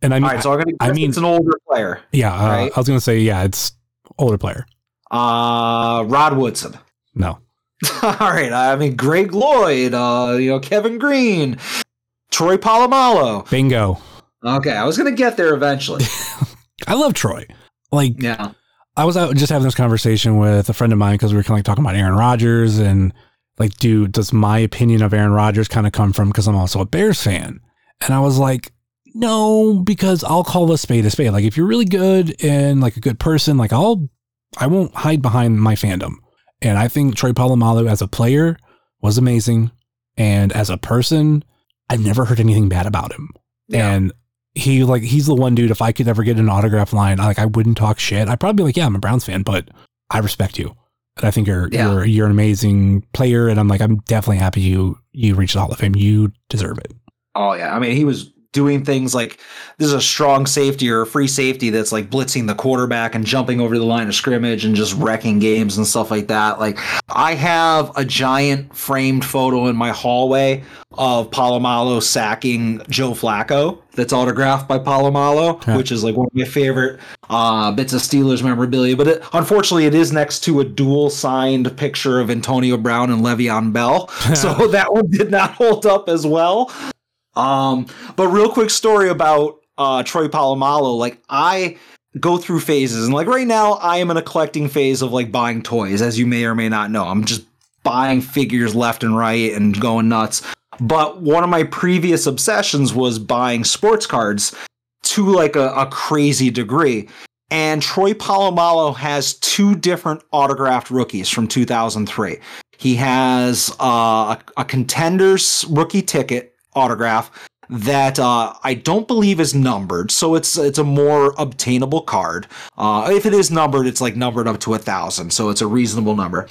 and I mean, all right, so I'm gonna I mean, it's an older player. Yeah, uh, right? I was going to say, yeah, it's older player. Uh, Rod Woodson. No. All right. I mean, Greg Lloyd, uh, you know, Kevin Green, Troy Polamalu. Bingo. Okay. I was going to get there eventually. I love Troy. Like, yeah. I was out just having this conversation with a friend of mine, because we were kind of like talking about Aaron Rodgers, and like, dude, does my opinion of Aaron Rodgers kind of come from, because I'm also a Bears fan. And I was like, no, because I'll call a spade a spade. Like, if you're really good and like a good person, like I'll, I won't hide behind my fandom. And I think Troy Polamalu as a player was amazing. And as a person, I've never heard anything bad about him. Yeah. And he like, he's the one dude, if I could ever get an autograph line, like I wouldn't talk shit. I'd probably be like, yeah, I'm a Browns fan, but I respect you. And I think you're, yeah. you're, you're an amazing player. And I'm like, I'm definitely happy you, you reached the Hall of Fame. You deserve it. Oh yeah. I mean, he was doing things like, this is a strong safety or a free safety that's like blitzing the quarterback and jumping over the line of scrimmage and just wrecking games and stuff like that. Like, I have a giant framed photo in my hallway of Polamalu sacking Joe Flacco that's autographed by Polamalu, yeah. which is like one of my favorite uh, bits of Steelers memorabilia. But it, unfortunately, it is next to a dual signed picture of Antonio Brown and Le'Veon Bell. So that one did not hold up as well. Um, but real quick story about uh, Troy Polamalu. Like, I go through phases, and like right now I am in a collecting phase of like buying toys, as you may or may not know. I'm just buying figures left and right and going nuts. But one of my previous obsessions was buying sports cards to like a, a crazy degree. And Troy Polamalu has two different autographed rookies from two thousand three. He has uh, a, a Contenders rookie ticket autograph that uh, I don't believe is numbered, so it's it's a more obtainable card. Uh, if it is numbered, it's like numbered up to a thousand, so it's a reasonable number.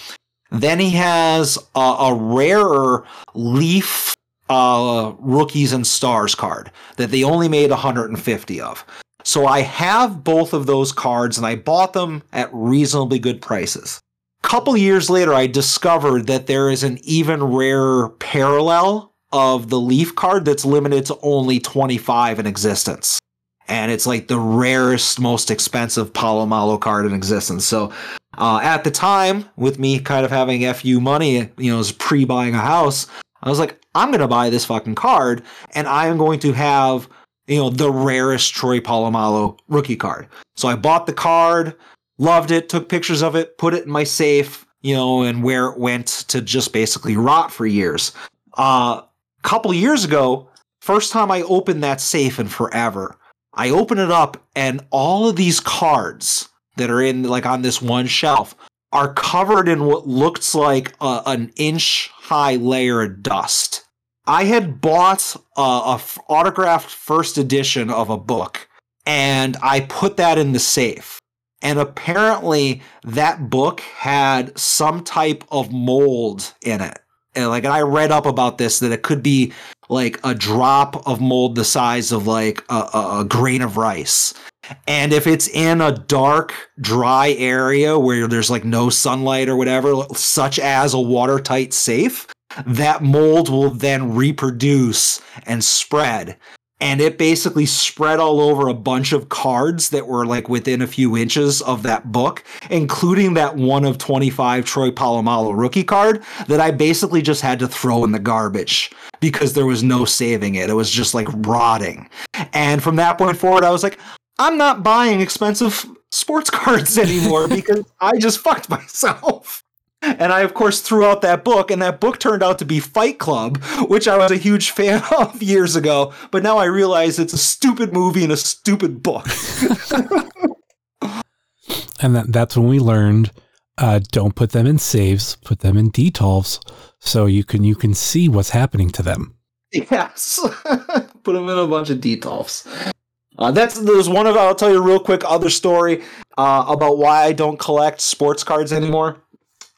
Then he has a, a rarer Leaf uh, Rookies and Stars card that they only made one hundred fifty of. So I have both of those cards, and I bought them at reasonably good prices. A couple years later, I discovered that there is an even rarer parallel of the Leaf card that's limited to only twenty-five in existence. And it's like the rarest, most expensive Polamalu card in existence. So uh, at the time, with me kind of having F U money, you know, it was pre-buying a house, I was like, I'm going to buy this fucking card, and I am going to have, you know, the rarest Troy Polamalu rookie card. So I bought the card, loved it, took pictures of it, put it in my safe, you know, and where it went to just basically rot for years. Uh, Couple years ago, first time I opened that safe in forever, I open it up and all of these cards that are in like on this one shelf are covered in what looks like a, an inch high layer of dust. I had bought a, a f- autographed first edition of a book, and I put that in the safe. And apparently that book had some type of mold in it. And like, and I read up about this, that it could be like a drop of mold the size of like a, a grain of rice. And if it's in a dark, dry area where there's like no sunlight or whatever, such as a watertight safe, that mold will then reproduce and spread. And it basically spread all over a bunch of cards that were like within a few inches of that book, including that one of twenty-five Troy Polamalu rookie card that I basically just had to throw in the garbage because there was no saving it. It was just like rotting. And from that point forward, I was like, I'm not buying expensive sports cards anymore because I just fucked myself. And I, of course, threw out that book, and that book turned out to be Fight Club, which I was a huge fan of years ago. But now I realize it's a stupid movie and a stupid book. And that, that's when we learned, uh, don't put them in saves, put them in D T O Ls, so you can you can see what's happening to them. Yes, put them in a bunch of D T O Ls. Uh, that's there's one of I'll tell you a real quick other story uh, about why I don't collect sports cards anymore.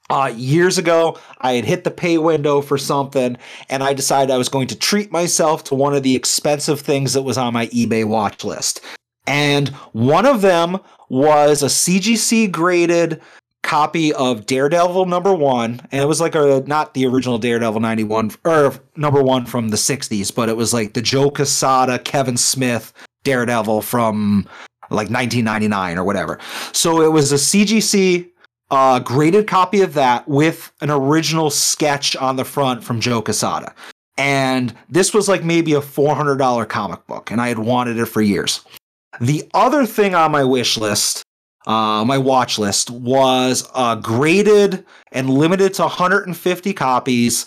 Uh, years ago, I had hit the pay window for something, and I decided I was going to treat myself to one of the expensive things that was on my eBay watch list. And one of them was a C G C-graded copy of Daredevil number one, and it was like a not the original Daredevil ninety-one, or number one from the sixties, but it was like the Joe Quesada, Kevin Smith Daredevil from like nineteen ninety-nine or whatever. So it was a C G C Uh, graded copy of that with an original sketch on the front from Joe Quesada. And this was like maybe a four hundred dollars comic book, and I had wanted it for years. The other thing on my wish list, uh, my watch list, was uh, graded and limited to one hundred fifty copies,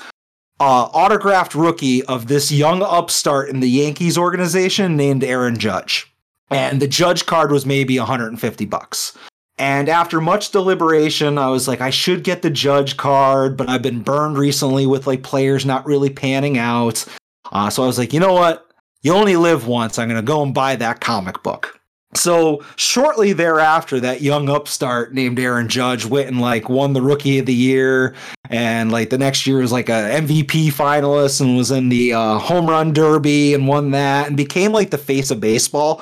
uh, autographed rookie of this young upstart in the Yankees organization named Aaron Judge. And the Judge card was maybe one hundred fifty bucks. And after much deliberation, I was like, I should get the Judge card, but I've been burned recently with like players not really panning out. Uh, so I was like, you know what? You only live once. I'm going to go and buy that comic book. So shortly thereafter, that young upstart named Aaron Judge went and like won the Rookie of the Year. And like the next year was like a M V P finalist and was in the uh, home run derby and won that and became like the face of baseball.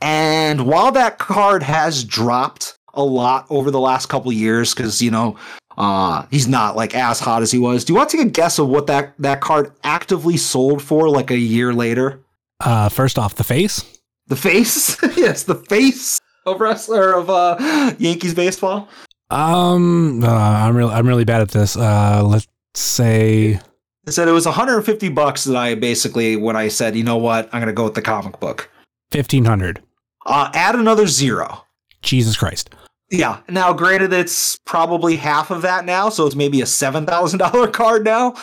And while that card has dropped a lot over the last couple of years because, you know, uh, he's not like as hot as he was. Do you want to take a guess of what that, that card actively sold for like a year later? Uh, first off, the face. The face? Yes, the face of wrestler of uh, Yankees baseball. Um, uh, I'm really I'm really bad at this. Uh, let's say I said it was one hundred fifty bucks that I basically when I said, you know what, I'm gonna go with the comic book. fifteen hundred. Uh, add another zero. Jesus Christ. Yeah. Now, granted, it's probably half of that now, so it's maybe a seven thousand dollars card now.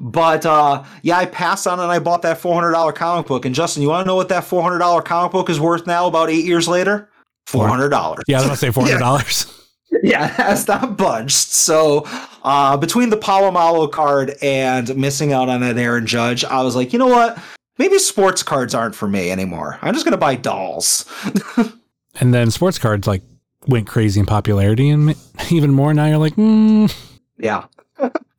But uh, yeah, I passed on and I bought that four hundred dollars comic book. And Justin, you want to know what that four hundred dollars comic book is worth now about eight years later? four hundred dollars. Yeah, I was going to say four hundred dollars. Yeah. Yeah, that's not budged. So uh, between the Polamalu card and missing out on that Aaron Judge, I was like, you know what? Maybe sports cards aren't for me anymore. I'm just going to buy dolls. And then sports cards like went crazy in popularity and even more. Now you're like, hmm. Yeah.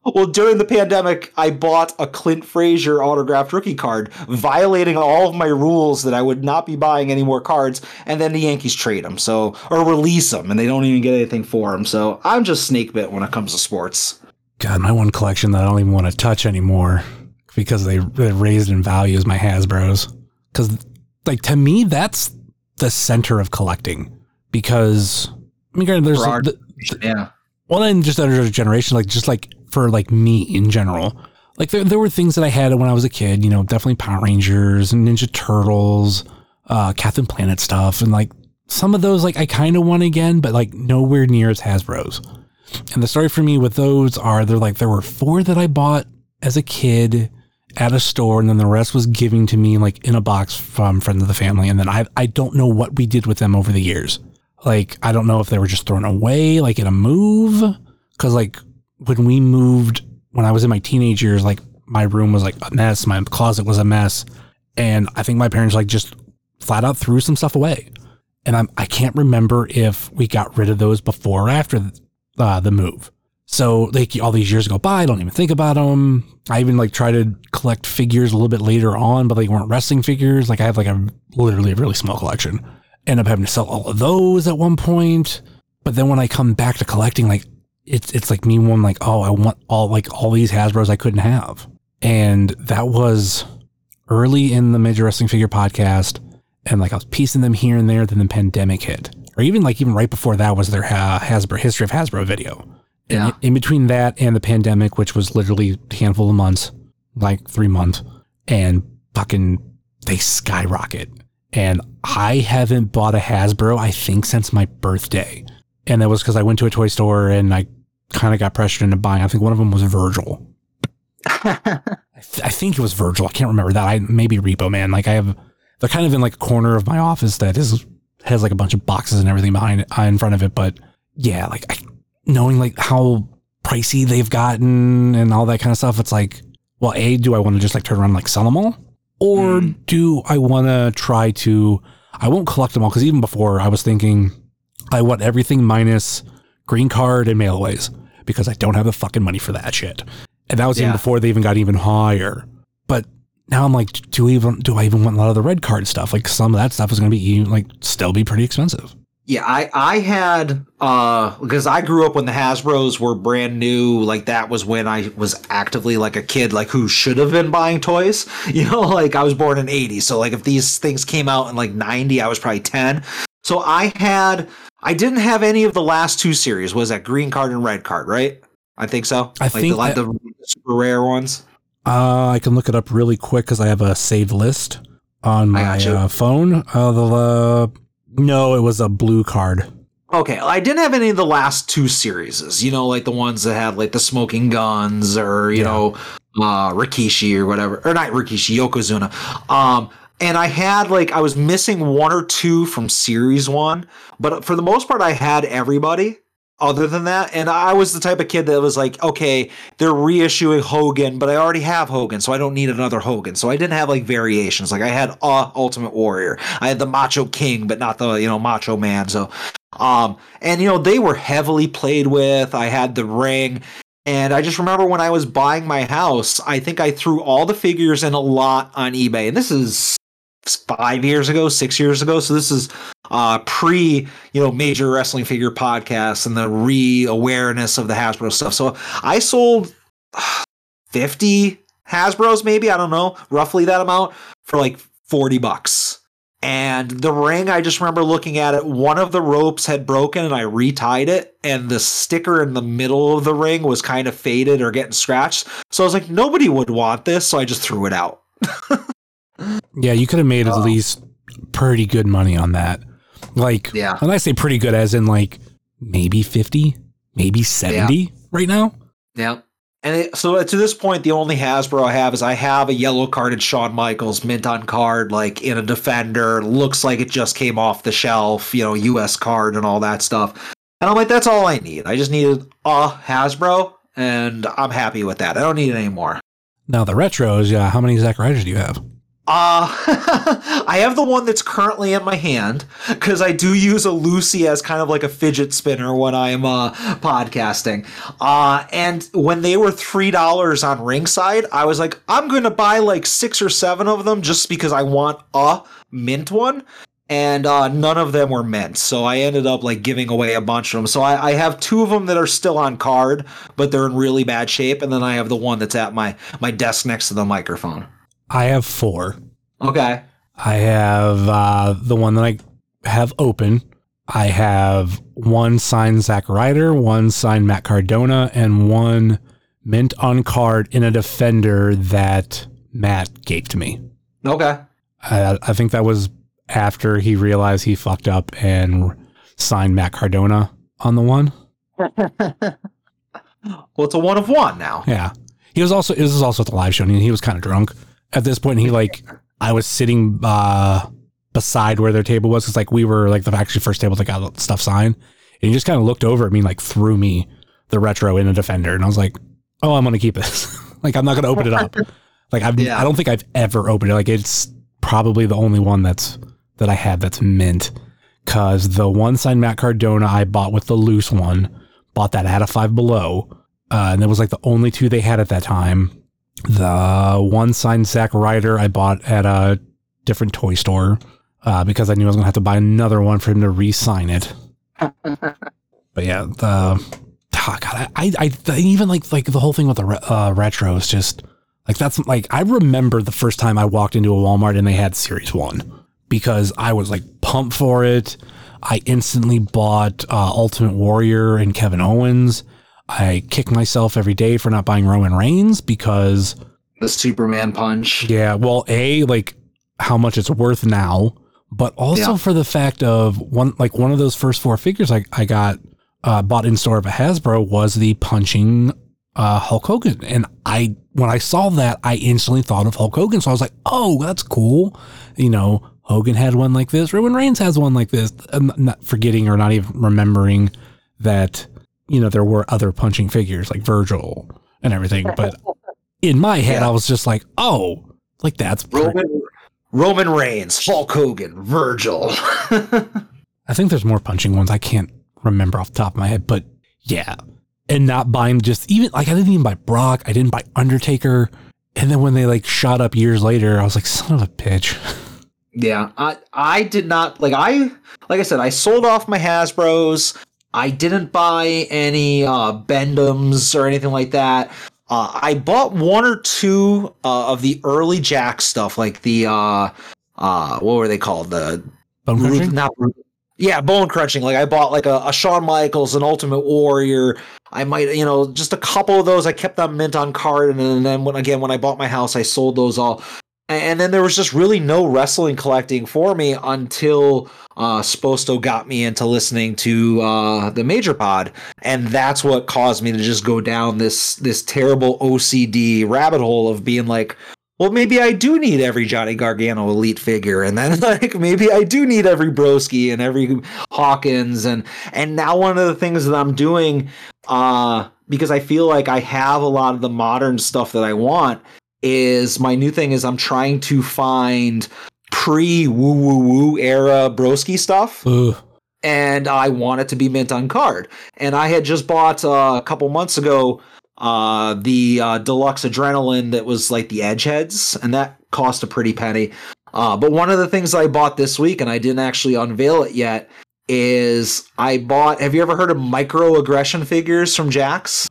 Well, during the pandemic, I bought a Clint Frazier autographed rookie card, violating all of my rules that I would not be buying any more cards. And then the Yankees trade them, so or release them, and they don't even get anything for them. So I'm just snake bit when it comes to sports. God, my one collection that I don't even want to touch anymore because they, they raised in value is my Hasbros. Because like to me, that's the center of collecting because I mean, there's Broad, the, the, yeah. Well, and just another generation, like just like for like me in general, like there, there were things that I had when I was a kid, you know, definitely Power Rangers and Ninja Turtles, uh, Captain Planet stuff. And like some of those, like I kind of want again, but like nowhere near as Hasbro's. And the story for me with those are they're like, there were four that I bought as a kid at a store, and then the rest was giving to me like in a box from friends of the family. And then I I don't know what we did with them over the years. Like, I don't know if they were just thrown away, like in a move. Cause like when we moved, when I was in my teenage years, like my room was like a mess. My closet was a mess. And I think my parents like just flat out threw some stuff away. And I'm, I can't remember if we got rid of those before or after uh, the move. So like all these years go by, I don't even think about them. I even like try to collect figures a little bit later on, but they weren't wrestling figures. Like I have like a literally a really small collection. end up having to sell all of those at one point. But then when I come back to collecting, like it's it's like me one like, oh, I want all like all these Hasbros I couldn't have. And that was early in the Major Wrestling Figure podcast. And like I was piecing them here and there. Then the pandemic hit, or even like even right before that was their uh, Hasbro history of Hasbro video. Yeah. In, in between that and the pandemic, which was literally a handful of months, like three months, and fucking they skyrocket. And I haven't bought a Hasbro, I think, since my birthday. And that was because I went to a toy store and I kind of got pressured into buying. I think one of them was Virgil. I, th- I think it was Virgil. I can't remember that. I maybe Repo Man. Like I have, they're kind of in like a corner of my office that is has like a bunch of boxes and everything behind it, in front of it. But yeah, like I, knowing like how pricey they've gotten and all that kind of stuff, it's like, well, A, do I want to just like turn around and like sell them all? Or mm. do I want to try to, I won't collect them all, because even before I was thinking I want everything minus green card and mail-aways because I don't have the fucking money for that shit. And that was yeah. even before they even got even higher. But now I'm like, do we even do I even want a lot of the red card stuff? Like some of that stuff is going to be even, like still be pretty expensive. Yeah, I, I had, uh, because I grew up when the Hasbros were brand new, like that was when I was actively like a kid, like who should have been buying toys, you know, like I was born in eighty. So like if these things came out in like ninety, I was probably ten. So I had, I didn't have any of the last two series. Was that green card and red card, right? I think so. I like think the, I, the super rare ones. Uh, I can look it up really quick because I have a saved list on my uh, phone. Uh, the, uh, no, it was a blue card. Okay, I didn't have any of the last two series, you know, like the ones that had like the smoking guns or, you yeah. know, uh, Rikishi or whatever, or not Rikishi, Yokozuna. Um, and I had like, I was missing one or two from series one, but for the most part, I had everybody other than that. And I was the type of kid that was like, okay, they're reissuing Hogan, but I already have Hogan, so I don't need another Hogan. So I didn't have like variations. Like I had uh, Ultimate Warrior, I had the Macho King, but not the, you know, Macho Man. So, um, and you know, they were heavily played with. I had the ring. And I just remember when I was buying my house, I think I threw all the figures in a lot on eBay. And this is five years ago, six years ago. So this is uh, pre, you know, Major Wrestling Figure podcast and the re-awareness of the Hasbro stuff. So I sold fifty Hasbros, maybe, I don't know, roughly that amount for like forty bucks. And the ring, I just remember looking at it. One of the ropes had broken and I retied it. And the sticker in the middle of the ring was kind of faded or getting scratched. So I was like, nobody would want this. So I just threw it out. Yeah, you could have made at oh. least pretty good money on that. Like, yeah. and I say pretty good as in like maybe fifty, maybe seventy yeah. right now. Yeah. And it, so to this point, the only Hasbro I have is I have a yellow carded Shawn Michaels mint on card, like in a Defender. Looks like it just came off the shelf, you know, U S card and all that stuff. And I'm like, that's all I need. I just needed a Hasbro and I'm happy with that. I don't need it anymore. Now the retros, yeah. How many Zack Ryders do you have? Uh, I have the one that's currently in my hand because I do use a Lucy as kind of like a fidget spinner when I'm uh, podcasting. Uh, and when they were three dollars on Ringside, I was like, I'm going to buy like six or seven of them just because I want a mint one. And uh, none of them were mint. So I ended up like giving away a bunch of them. So I, I have two of them that are still on card, but they're in really bad shape. And then I have the one that's at my, my desk next to the microphone. I have four. Okay. I have uh, the one that I have open. I have one signed Zack Ryder, one signed Matt Cardona, and one mint on card in a Defender that Matt gave to me. Okay. I, I think that was after he realized he fucked up and signed Matt Cardona on the one. Well, it's a one of one now. Yeah. He was also, this is also at the live show, and he was kind of drunk. At this point, he like I was sitting uh, beside where their table was because like we were like the actually first table that got stuff signed, and he just kind of looked over at me like threw me the retro in a Defender, and I was like, "Oh, I'm gonna keep this. Like I'm not gonna open it up. Like I've yeah. I don't think I've ever opened it. Like it's probably the only one that's that I have that's mint because the one signed Matt Cardona I bought with the loose one, bought that at a Five Below, uh, and it was like the only two they had at that time." The one signed Zack Ryder I bought at a different toy store. uh, because I knew I was going to have to buy another one for him to re-sign it. But yeah, the, oh God, I, I, I even like, like the whole thing with the uh, retros, just like, that's like, I remember the first time I walked into a Walmart and they had Series one because I was like pumped for it. I instantly bought uh, Ultimate Warrior and Kevin Owens. I kick myself every day for not buying Roman Reigns because the Superman punch. Yeah. Well, A, like how much it's worth now, but also yeah. for the fact of one, like one of those first four figures I, I got uh, bought in store of a Hasbro was the punching uh, Hulk Hogan. And I, when I saw that, I instantly thought of Hulk Hogan. So I was like, oh, that's cool. You know, Hogan had one like this. Roman Reigns has one like this. I'm not forgetting or not even remembering that, you know, there were other punching figures like Virgil and everything. But in my head, yeah. I was just like, oh, like that's Roman, Roman Reigns, Hulk Hogan, Virgil. I think there's more punching ones. I can't remember off the top of my head, but yeah. And not buying just even like I didn't even buy Brock. I didn't buy Undertaker. And then when they like shot up years later, I was like, son of a bitch. Yeah, I I did not like I like I said I sold off my Hasbros. I didn't buy any uh, Bendems or anything like that. Uh, I bought one or two uh, of the early Jack stuff, like the uh, uh, what were they called? The bone crunching? Not, yeah, bone crunching. Like I bought like a, a Shawn Michaels, an Ultimate Warrior. I might you know just a couple of those. I kept them mint on card, and then, and then when again when I bought my house, I sold those all. And then there was just really no wrestling collecting for me until uh, Sposto got me into listening to uh, the Major Pod, and that's what caused me to just go down this this terrible O C D rabbit hole of being like, well, maybe I do need every Johnny Gargano elite figure, and then like maybe I do need every Broski and every Hawkins, and and now one of the things that I'm doing uh, because I feel like I have a lot of the modern stuff that I want. Is my new thing is I'm trying to find pre woo woo woo era Broski stuff. Ooh. And I want it to be mint on card. And I had just bought uh, a couple months ago uh, the uh, deluxe Adrenaline that was like the Edgeheads, and that cost a pretty penny. Uh, but one of the things I bought this week, and I didn't actually unveil it yet, is I bought. Have you ever heard of microaggression figures from Jax?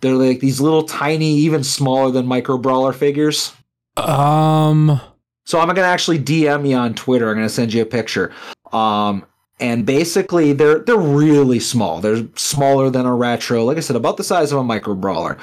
They're like these little tiny, even smaller than Micro Brawler figures. Um. So I'm going to actually D M you on Twitter. I'm going to send you a picture. Um, and basically, they're they're really small. They're smaller than a retro. Like I said, about the size of a Micro Brawler.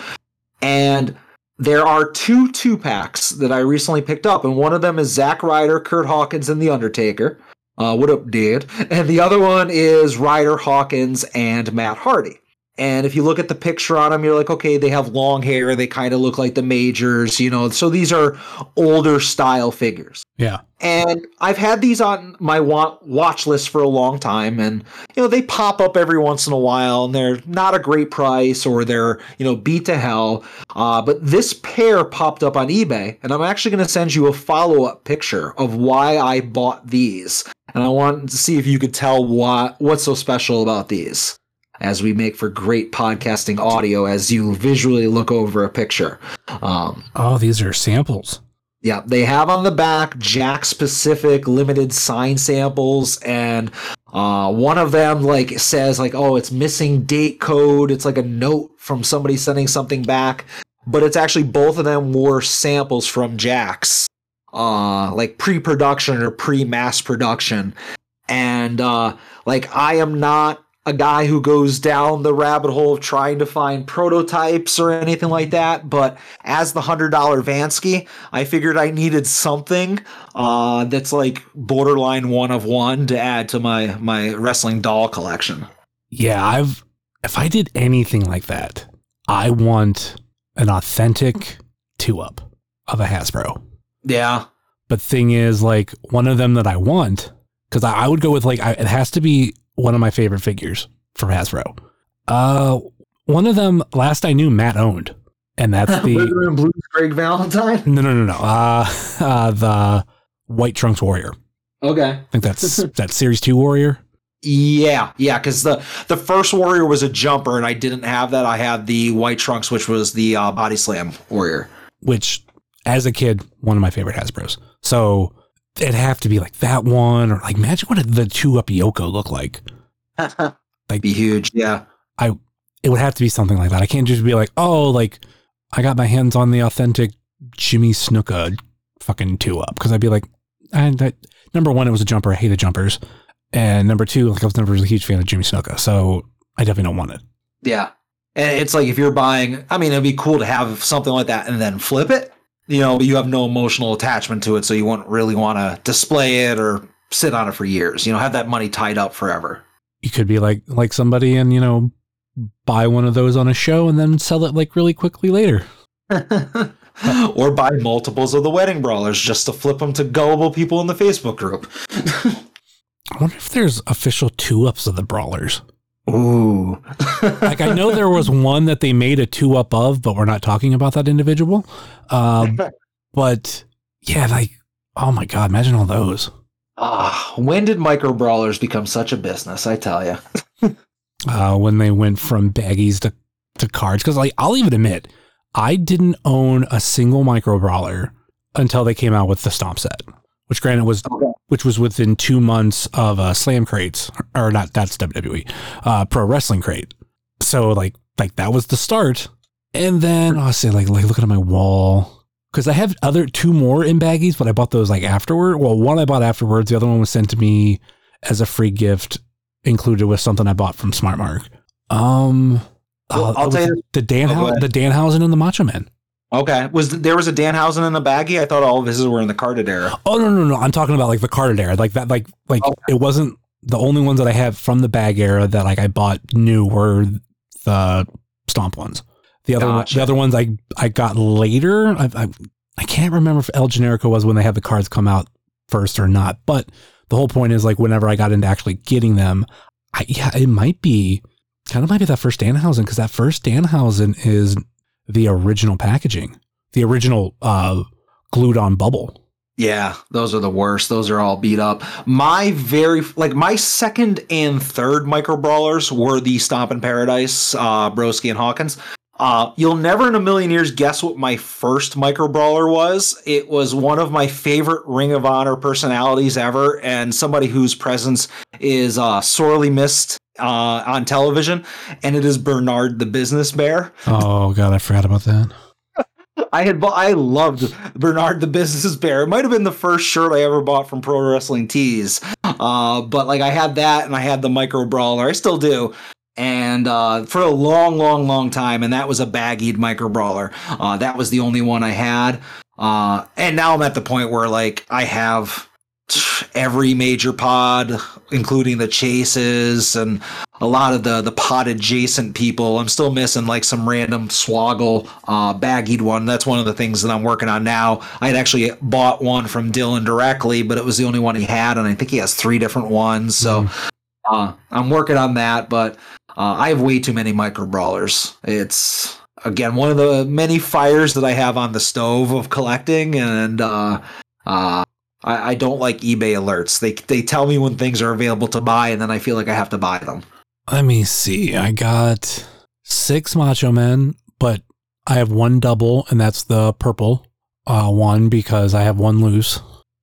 And there are two two-packs that I recently picked up. And one of them is Zack Ryder, Curt Hawkins, and The Undertaker. Uh, what up, dude? And the other one is Ryder, Hawkins, and Matt Hardy. And if you look at the picture on them, you're like, okay, they have long hair. They kind of look like the Majors, you know. So these are older style figures. Yeah. And I've had these on my watch list for a long time. And, you know, they pop up every once in a while. And they're not a great price or they're, you know, beat to hell. Uh, but this pair popped up on eBay. And I'm actually going to send you a follow-up picture of why I bought these. And I want to see if you could tell why, what's so special about these. As we make for great podcasting audio as you visually look over a picture. Um, oh, these are samples. Yeah, they have on the back Jack-specific limited sign samples, and uh, one of them like says, like, oh, it's missing date code. It's like a note from somebody sending something back, but it's actually both of them were samples from Jack's, uh, like pre-production or pre-mass production. And uh, like I am not a guy who goes down the rabbit hole of trying to find prototypes or anything like that. But as the one hundred dollar Vansky, I figured I needed something uh, that's like borderline one of one to add to my, my wrestling doll collection. Yeah, I've if I did anything like that, I want an authentic two-up of a Hasbro. Yeah. But thing is, like, one of them that I want, because I, I would go with, like, I, it has to be one of my favorite figures from Hasbro. Uh, one of them, last I knew, Matt owned, and that's the Weather and Blues Greg Valentine. No, no, no, no. Uh, uh, the White Trunks Warrior. Okay, I think that's that Series Two Warrior. Yeah, yeah, because the the first Warrior was a jumper, and I didn't have that. I had the White Trunks, which was the uh, Body Slam Warrior, which as a kid, one of my favorite Hasbros. So it'd have to be like that one, or like imagine what the two up Yoko look like. Like be huge, yeah. I it would have to be something like that. I can't just be like, oh, like I got my hands on the authentic Jimmy Snuka fucking two up, because I'd be like, and that number one, it was a jumper. I hated jumpers, and number two, like I was never a huge fan of Jimmy Snuka, so I definitely don't want it. Yeah. And it's like if you're buying, I mean, it'd be cool to have something like that and then flip it, you know, but you have no emotional attachment to it. So you wouldn't really want to display it or sit on it for years, you know, have that money tied up forever. You could be like, like somebody and, you know, buy one of those on a show and then sell it like really quickly later. Or buy multiples of the Wedding Brawlers just to flip them to gullible people in the Facebook group. I wonder if there's official two ups of the Brawlers. Ooh. Like I know there was one that they made a two up of, but we're not talking about that individual. Um, but yeah, like, oh my God, imagine all those. Ah, uh, when did micro brawlers become such a business? I tell you, uh, when they went from baggies to, to cards. Cause like, I'll even admit, I didn't own a single micro brawler until they came out with the Stomp set, which granted was, okay. which was within two months of uh, Slam Crates, or not, that's W W E, uh, Pro Wrestling Crate. So like, like that was the start. And then I'll say like, like looking at my wall, because I have other two more in baggies, but I bought those like afterward. Well, one I bought afterwards. The other one was sent to me as a free gift, included with something I bought from Smart Mark. Um, well, uh, I'll tell you the Dan, oh, the Danhausen and the Macho Man. Okay. Was there was a Danhausen in the baggie? I thought all of his were in the carded era. Oh no, no, no. I'm talking about like the carded era. Like that like like okay. It wasn't the only ones that I have from the bag era that like I bought new were the Stomp ones. The other gotcha. the other ones I, I got later. I, I I can't remember if El Generico was when they had the cards come out first or not, but the whole point is like whenever I got into actually getting them, I yeah, it might be kind of might be that first Danhausen, because that first Danhausen is the original packaging, the original uh, glued on bubble. Yeah, those are the worst. Those are all beat up. My very, like my second and third micro brawlers were the Stompin' Paradise, uh, Broski and Hawkins. Uh, you'll never in a million years guess what my first micro brawler was. It was one of my favorite Ring of Honor personalities ever, and somebody whose presence is uh, sorely missed uh on television, and it is Bernard the Business Bear. Oh God, I forgot about that. I had bought, I loved Bernard the Business Bear. It might have been the first shirt I ever bought from Pro Wrestling Tees. Uh, but like I had that, and I had the Micro Brawler. I still do. And uh, for a long, long, long time, and that was a baggied Micro Brawler. Uh, that was the only one I had. Uh, and now I'm at the point where like I have every major pod, including the Chases and a lot of the the pod adjacent people. I'm still missing like some random Swoggle uh baggied one. That's one of the things that I'm working on now. I had actually bought one from Dylan directly, but it was the only one he had, and I think he has three different ones. So mm. uh I'm working on that, but uh I have way too many micro brawlers. It's again one of the many fires that I have on the stove of collecting, and uh uh I, I don't like eBay alerts. They they tell me when things are available to buy, and then I feel like I have to buy them. Let me see. I got six Macho Men, but I have one double, and that's the purple uh, one because I have one loose.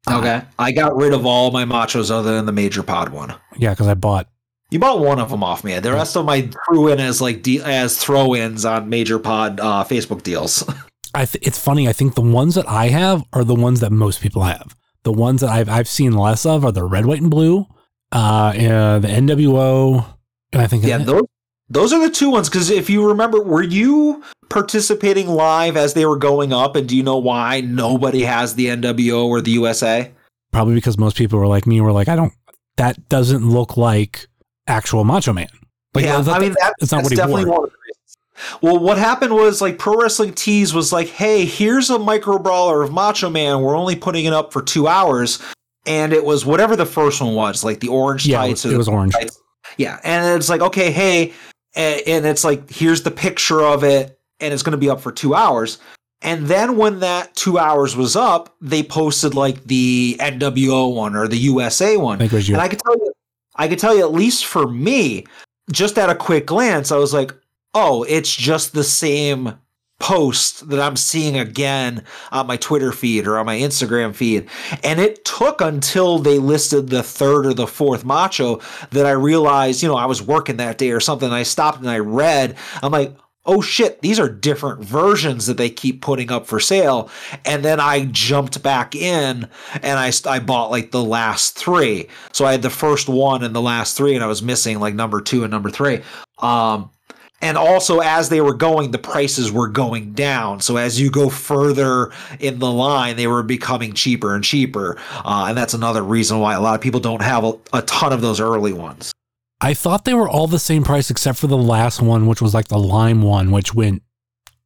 Okay. Uh, I got rid of all my Machos other than the Major Pod one. Yeah, because I bought... You bought one of them off me. The rest of my threw in as, like, de- as throw-ins on Major Pod uh, Facebook deals. I th- it's funny. I think the ones that I have are the ones that most people have. The ones that I've I've seen less of are the red, white, and blue, uh, and the N W O, and I think yeah, those those are the two ones. Because if you remember, were you participating live as they were going up? And do you know why nobody has the N W O or the U S A? Probably because most people were like me, were like, I don't. That doesn't look like actual Macho Man. Like, yeah, that, I mean that, that's not that's what he wore. One of the reasons. Well, what happened was like Pro Wrestling Tees was like, hey, here's a micro brawler of Macho Man. We're only putting it up for two hours. And it was whatever the first one was, like the orange yeah, tights. It was, it was orange. Tights. Yeah. And it's like, okay, hey. And, and it's like, here's the picture of it. And it's going to be up for two hours. And then when that two hours was up, they posted like the N W O one or the U S A one. I think it was you. And I could tell you, I could tell you, at least for me, just at a quick glance, I was like, oh, it's just the same post that I'm seeing again on my Twitter feed or on my Instagram feed. And it took until they listed the third or the fourth macho that I realized, you know, I was working that day or something. And I stopped and I read, I'm like, oh shit, these are different versions that they keep putting up for sale. And then I jumped back in and I, I bought like the last three. So I had the first one and the last three, and I was missing like number two and number three. Um, And also, as they were going, the prices were going down. So as you go further in the line, they were becoming cheaper and cheaper. Uh, and that's another reason why a lot of people don't have a, a ton of those early ones. I thought they were all the same price except for the last one, which was like the lime one, which went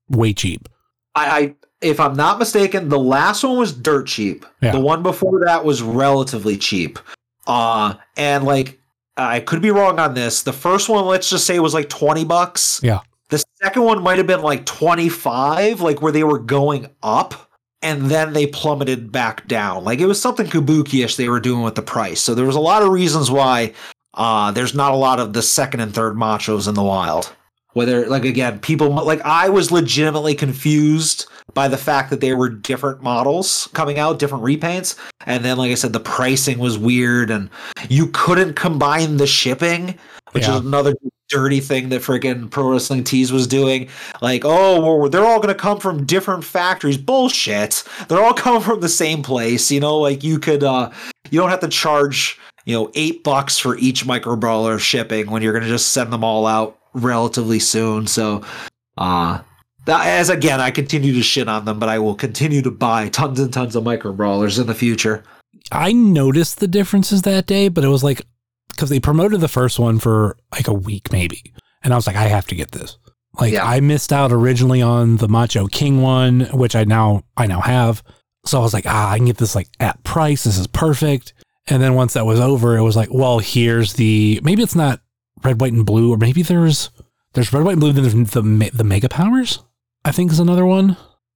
way cheap. I, I if I'm not mistaken, the last one was dirt cheap. Yeah. The one before that was relatively cheap. Uh, and like... I could be wrong on this. The first one, let's just say, was like twenty bucks. Yeah. The second one might have been like twenty-five, like where they were going up and then they plummeted back down. Like it was something kabuki-ish they were doing with the price. So there was a lot of reasons why uh, there's not a lot of the second and third machos in the wild. Whether, like, again, people, like, I was legitimately confused by the fact that there were different models coming out, different repaints. And then, like I said, the pricing was weird and you couldn't combine the shipping, which yeah. is another dirty thing that freaking Pro Wrestling Tees was doing. Like, oh, well, they're all going to come from different factories. Bullshit. They're all coming from the same place. You know, like you could, uh, you don't have to charge, you know, eight bucks for each micro brawler shipping when you're going to just send them all out relatively soon. So, uh, that, as again, I continue to shit on them, but I will continue to buy tons and tons of micro brawlers in the future. I noticed the differences that day, but it was like, because they promoted the first one for like a week maybe. And I was like, I have to get this. Like yeah. I missed out originally on the Macho King one, which I now, I now have. So I was like, ah, I can get this like at price. This is perfect. And then once that was over, it was like, well, here's the, maybe it's not red, white, and blue, or maybe there's there's red, white, and blue, then there's the, the Mega Powers, I think is another one.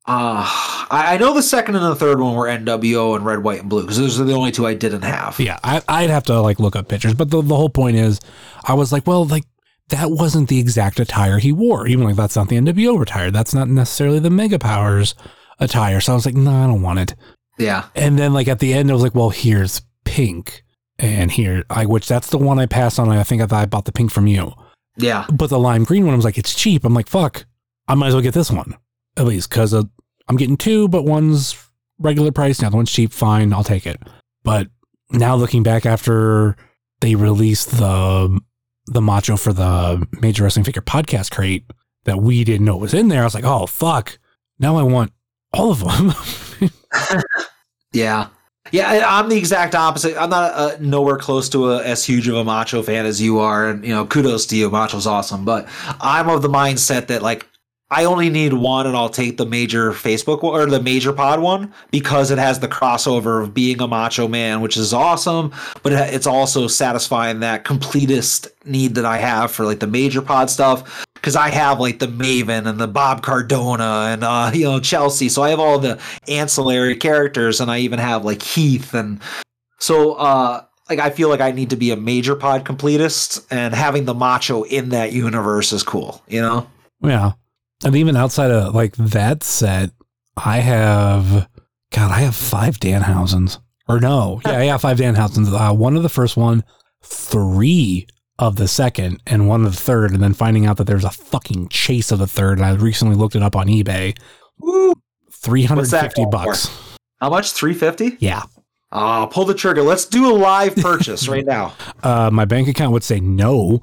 Uh, I, I know the second and the third one were N W O and red, white, and blue, because those are the only two I didn't have. Yeah, I, I'd have to like look up pictures, but the, the whole point is, I was like, well, like that wasn't the exact attire he wore, even like that's not the N W O attire, that's not necessarily the Mega Powers attire, so I was like, no, nah, I don't want it. Yeah. And then like at the end, I was like, well, here's pink. And here, I which that's the one I passed on. I think I thought I bought the pink from you. Yeah. But the lime green one, I was like, it's cheap. I'm like, fuck, I might as well get this one. At least, because uh, I'm getting two, but one's regular price, the other one's cheap. Fine, I'll take it. But now looking back after they released the the macho for the Major Wrestling Figure Podcast crate that we didn't know was in there, I was like, oh, fuck. Now I want all of them. Yeah. Yeah, I'm the exact opposite. I'm not uh, nowhere close to a, as huge of a macho fan as you are. And, you know, kudos to you. Macho's awesome. But I'm of the mindset that, like, I only need one and I'll take the major Facebook one, or the major pod one, because it has the crossover of being a macho man, which is awesome. But it's also satisfying that completest need that I have for, like, the major pod stuff. Because I have like the Maven and the Bob Cardona and uh, you know, Chelsea, so I have all the ancillary characters, and I even have like Heath, and so uh, like I feel like I need to be a major pod completist, and having the macho in that universe is cool, you know? Yeah, and even outside of like that set, I have God, I have five Danhausens, or no, yeah, yeah, five Danhausens. Uh, one of the first one, three of the second, and one of the third, and then finding out that there's a fucking chase of the third, and I recently looked it up on eBay. Woo! three hundred fifty bucks. How much? three hundred fifty? Yeah. Uh, pull the trigger. Let's do a live purchase right now. Uh, my bank account would say no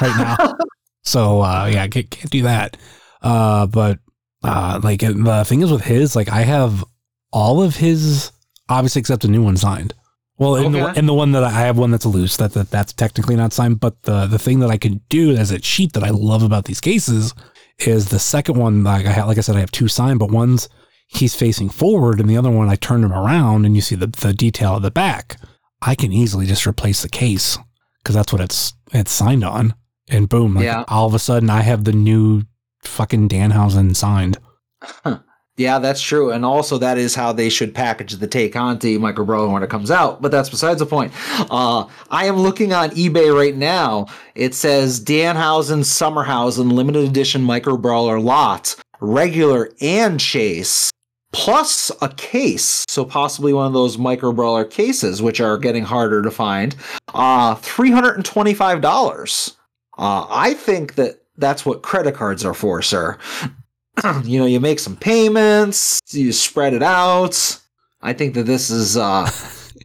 right now. So, uh, yeah, I can't, can't do that. Uh, but, uh, like, the thing is with his, like, I have all of his, obviously, except a new one signed. Well, and, okay. the, and the one that I, I have one that's loose, that, that that's technically not signed, but the, the thing that I can do as a cheat that I love about these cases is the second one, like I, have, like I said, I have two signed, but one's he's facing forward and the other one I turn him around and you see the, the detail of the back. I can easily just replace the case because that's what it's it's signed on. And boom, like, yeah. all of a sudden I have the new fucking Danhausen signed. Huh. Yeah, that's true. And also that is how they should package the Tay Conti Micro Brawler when it comes out. But that's besides the point. Uh, I am looking on eBay right now. It says Danhausen Summerhausen Limited Edition Micro Brawler Lot. regular and chase, plus a case, so possibly one of those micro brawler cases, which are getting harder to find, uh, three hundred twenty-five dollars. Uh, I think that that's what credit cards are for, sir. You know, you make some payments, you spread it out. I think that this is, uh,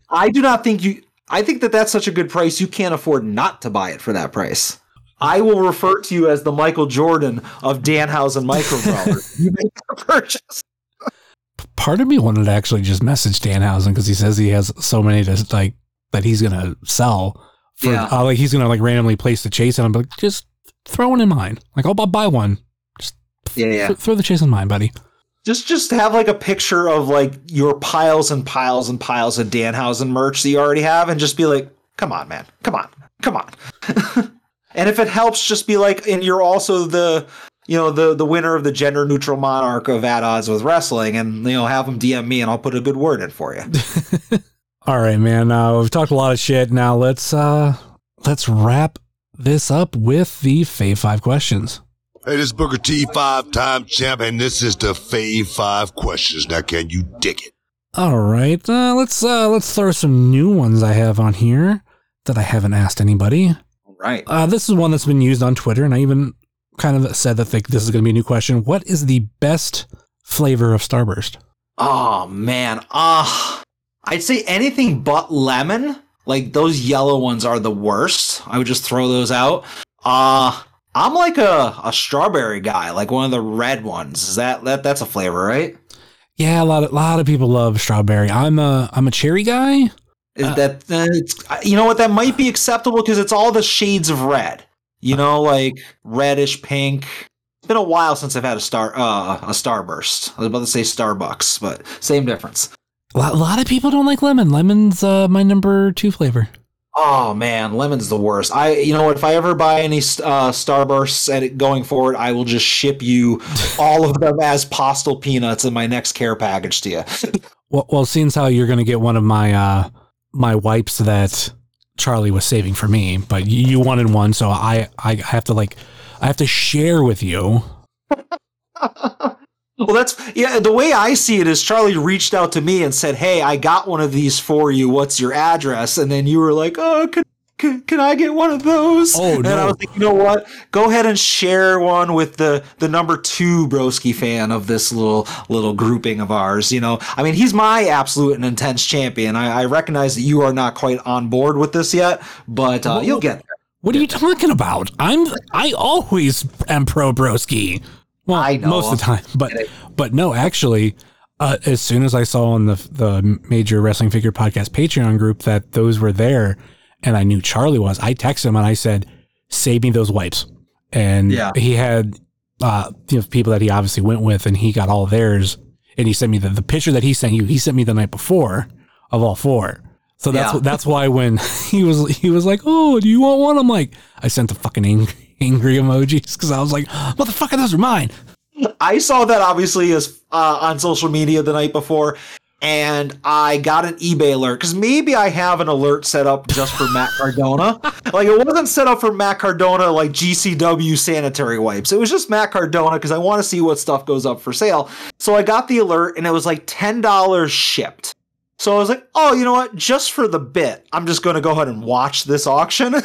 I do not think you, I think that that's such a good price, you can't afford not to buy it for that price. I will refer to you as the Michael Jordan of Danhausen Micro Brawler. You make the purchase. Part of me wanted to actually just message Danhausen because he says he has so many to, like, that he's gonna sell. For, yeah, uh, like he's gonna like randomly place the chase, and I'm like, just throw one in mine. Like, I'll, I'll buy one. Just yeah, yeah. Th- throw the chase in mine, buddy. Just just have like a picture of like your piles and piles and piles of Danhausen merch that you already have, and just be like, come on, man, come on, come on. And if it helps, just be like, and you're also the, you know, the the winner of the gender neutral monarch of At Odds with Wrestling, and, you know, have them D M me and I'll put a good word in for you. All right, man. Uh, we've talked a lot of shit. Now let's uh, let's wrap this up with the Fave Five questions. Hey, this is Booker T, five-time champ, and this is the Fave Five questions. Now, can you dig it? All right, uh, let's uh, let's throw some new ones I have on here that I haven't asked anybody. Right. Uh, this is one that's been used on Twitter, and I even kind of said that this is going to be a new question. What is the best flavor of Starburst? Oh, man. Uh, I'd say anything but lemon. Like, those yellow ones are the worst. I would just throw those out. Uh, I'm like a, a strawberry guy, like one of the red ones. Is that, that that's a flavor, right? Yeah, a lot of, a lot of people love strawberry. I'm a, I'm a cherry guy. Is that uh, it's, you know what, that might be acceptable because it's all the shades of red, you know, like reddish pink. It's been a while since I've had a star uh, a Starburst. I was about to say Starbucks, but same difference. A lot of people don't like lemon. Lemon's uh, my number two flavor. Oh man, lemon's the worst. I, you know, if I ever buy any uh, Starbursts at it going forward, I will just ship you all of them as Postal peanuts in my next care package to you. well, well, seeing as how you're going to get one of my. Uh, my wipes that Charlie was saving for me, but you wanted one. So I, I have to like, I have to share with you. Well, that's, yeah, the way I see it is Charlie reached out to me and said, hey, I got one of these for you. What's your address? And then you were like, oh, can, can, can I get one of those? Oh, no. And I was like, you know what? Go ahead and share one with the, the number two Broski fan of this little little grouping of ours. You know, I mean, he's my absolute and intense champion. I, I recognize that you are not quite on board with this yet, but uh, you'll get there. What are you talking about? I'm I always am pro Broski. Well, I know. Most of the time, but but no, actually. Uh, as soon as I saw on the the Major Wrestling Figure Podcast Patreon group that those were there, and I knew Charlie was, I texted him and I said, save me those wipes. And yeah. He had uh, you know, people that he obviously went with, and he got all theirs. And he sent me the, the picture that he sent you. He sent me the night before of all four. So that's yeah. that's why when he was he was like, oh, do you want one? I'm like, I sent the fucking angry, angry emojis because I was like, motherfucker, those are mine. I saw that obviously as uh, on social media the night before. And I got an eBay alert because maybe I have an alert set up just for Matt Cardona. Like, it wasn't set up for Matt Cardona, like G C W sanitary wipes. It was just Matt Cardona because I want to see what stuff goes up for sale. So I got the alert and it was like ten dollars shipped. So I was like, oh, you know what? Just for the bit, I'm just going to go ahead and watch this auction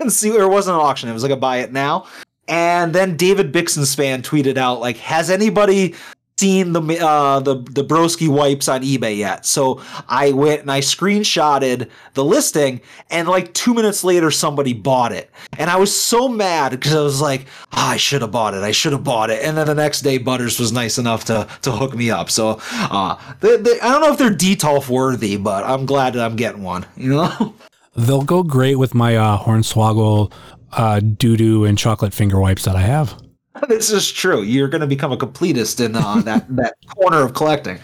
and see. It wasn't an auction. It was like a buy it now. And then David Bixenspan tweeted out, like, has anybody seen the uh the the Broski wipes on eBay yet? So I went and I screenshotted the listing, and like two minutes later somebody bought it, and I was so mad because I was like, oh, I should have bought it I should have bought it. And then the next day Butters was nice enough to to hook me up, so uh they, they, I don't know if they're Detolf worthy, but I'm glad that I'm getting one, you know. They'll go great with my uh Hornswoggle uh doo-doo and chocolate finger wipes that I have. This is true. You're going to become a completist in uh, that, that corner of collecting.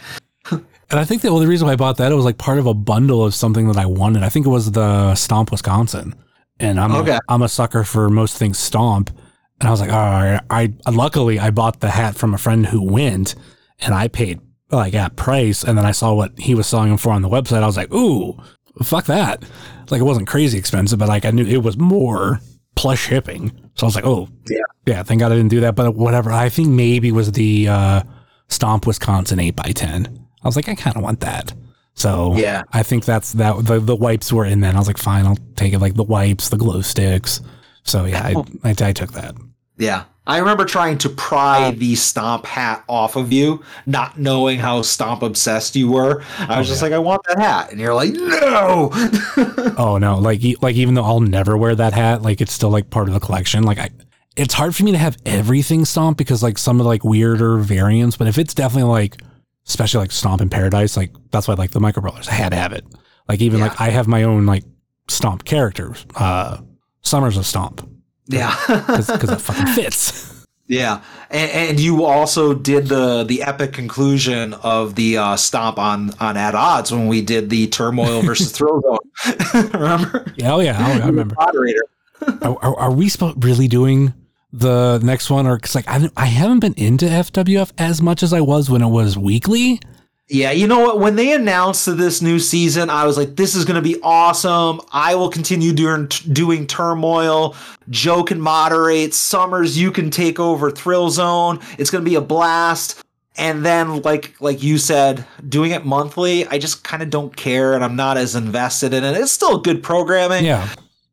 And I think that, well, the reason why I bought that, it was like part of a bundle of something that I wanted. I think it was the Stomp Wisconsin. And I'm, okay. a, I'm a sucker for most things Stomp. And I was like, all right, I, I luckily I bought the hat from a friend who went, and I paid like at price. And then I saw what he was selling them for on the website. I was like, ooh, fuck that. Like, it wasn't crazy expensive, but like I knew it was more plus shipping. So I was like, oh, yeah, yeah thank God I didn't do that. But whatever, I think maybe was the uh, Stomp Wisconsin eight by ten. I was like, I kind of want that. So yeah. I think that's that. The, the wipes were in then. I was like, fine, I'll take it. Like the wipes, the glow sticks. So yeah, I, I, I took that. Yeah. I remember trying to pry the Stomp hat off of you, not knowing how Stomp obsessed you were. I was oh, just yeah. like, I want that hat. And you're like, no. Oh, no. Like, like, even though I'll never wear that hat, like it's still like part of the collection. Like I, it's hard for me to have everything Stomp because like some of the like weirder variants, but if it's definitely like, especially like Stomp in Paradise, like that's why I like the Micro Brawlers. I had to have it. Like even yeah. like I have my own like Stomp characters. Uh, Summer's a Stomp. Yeah, because it fucking fits. Yeah, and, and you also did the the epic conclusion of the uh, Stomp on on At Odds when we did the Turmoil versus Thrill Zone. Remember? Yeah, oh yeah, I, I remember. Moderator. are, are, are we really doing the next one, or because like I I haven't been into F W F as much as I was when it was weekly. Yeah, you know what? When they announced this new season, I was like, this is going to be awesome. I will continue doing, doing Turmoil. Joe can moderate. Summers, you can take over Thrill Zone. It's going to be a blast. And then, like like you said, doing it monthly, I just kind of don't care, and I'm not as invested in it. It's still good programming. Yeah.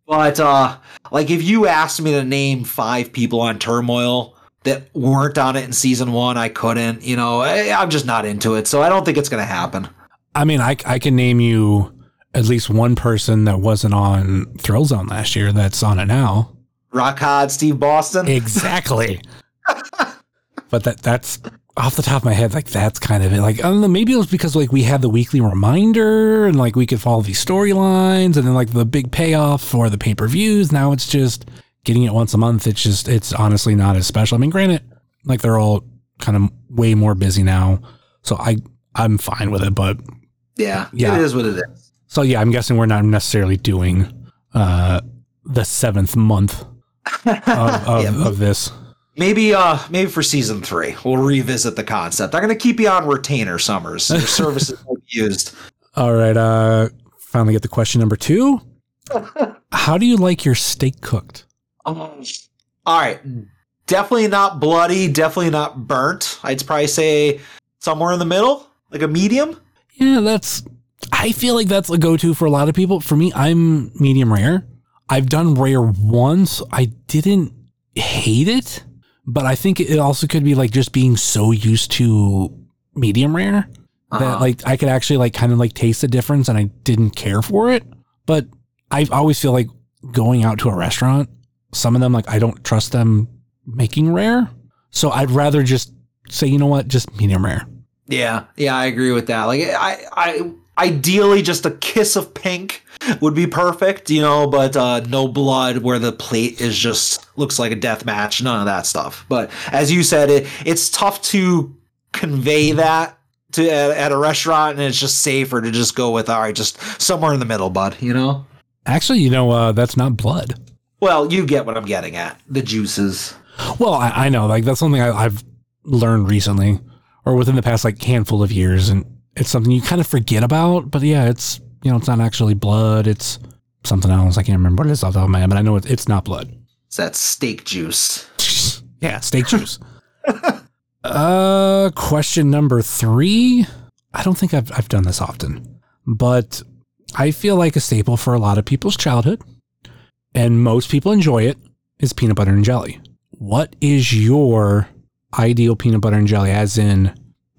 But, uh, like, if you asked me to name five people on Turmoil that weren't on it in season one, I couldn't, you know, I, I'm just not into it. So I don't think it's going to happen. I mean, I, I can name you at least one person that wasn't on Thrill Zone last year that's on it now. Rock Hard, Steve Boston. Exactly. But that that's off the top of my head. Like, that's kind of it. Like, I don't know, maybe it was because like we had the weekly reminder and like we could follow these storylines and then like the big payoff for the pay-per-views. Now it's just getting it once a month, it's just, it's honestly not as special. I mean, granted, like they're all kind of way more busy now. So I, I'm fine with it, but yeah, yeah, it is what it is. So yeah, I'm guessing we're not necessarily doing uh, the seventh month of, of, yeah. of this. Maybe, uh, maybe for season three, we'll revisit the concept. I'm going to keep you on retainer, Summers. Your services will be used. All right. Uh, finally get to question number two. How do you like your steak cooked? Um, all right. Definitely not bloody. Definitely not burnt. I'd probably say somewhere in the middle, like a medium. Yeah, that's, I feel like that's a go-to for a lot of people. For me, I'm medium rare. I've done rare once. I didn't hate it, but I think it also could be like just being so used to medium rare uh-huh. that like I could actually like kind of like taste the difference and I didn't care for it. But I always feel like going out to a restaurant, some of them, like, I don't trust them making rare. So I'd rather just say, you know what, just medium rare. Yeah. Yeah, I agree with that. Like, I, I ideally just a kiss of pink would be perfect, you know, but uh, no blood where the plate is just looks like a death match. None of that stuff. But as you said, it it's tough to convey that to at, at a restaurant, and it's just safer to just go with, all right, just somewhere in the middle, bud, you know? Actually, you know, uh, that's not blood. Well, you get what I'm getting at, the juices. Well, I, I know, like that's something I, I've learned recently, or within the past like handful of years, and it's something you kind of forget about. But yeah, it's you know it's not actually blood; it's something else. I can't remember what it is off the top of my head, but I know it's it's not blood. It's that steak juice. Yeah, steak juice. uh, question number three. I don't think I've I've done this often, but I feel like a staple for a lot of people's childhood, and most people enjoy it, is peanut butter and jelly. What is your ideal peanut butter and jelly, as in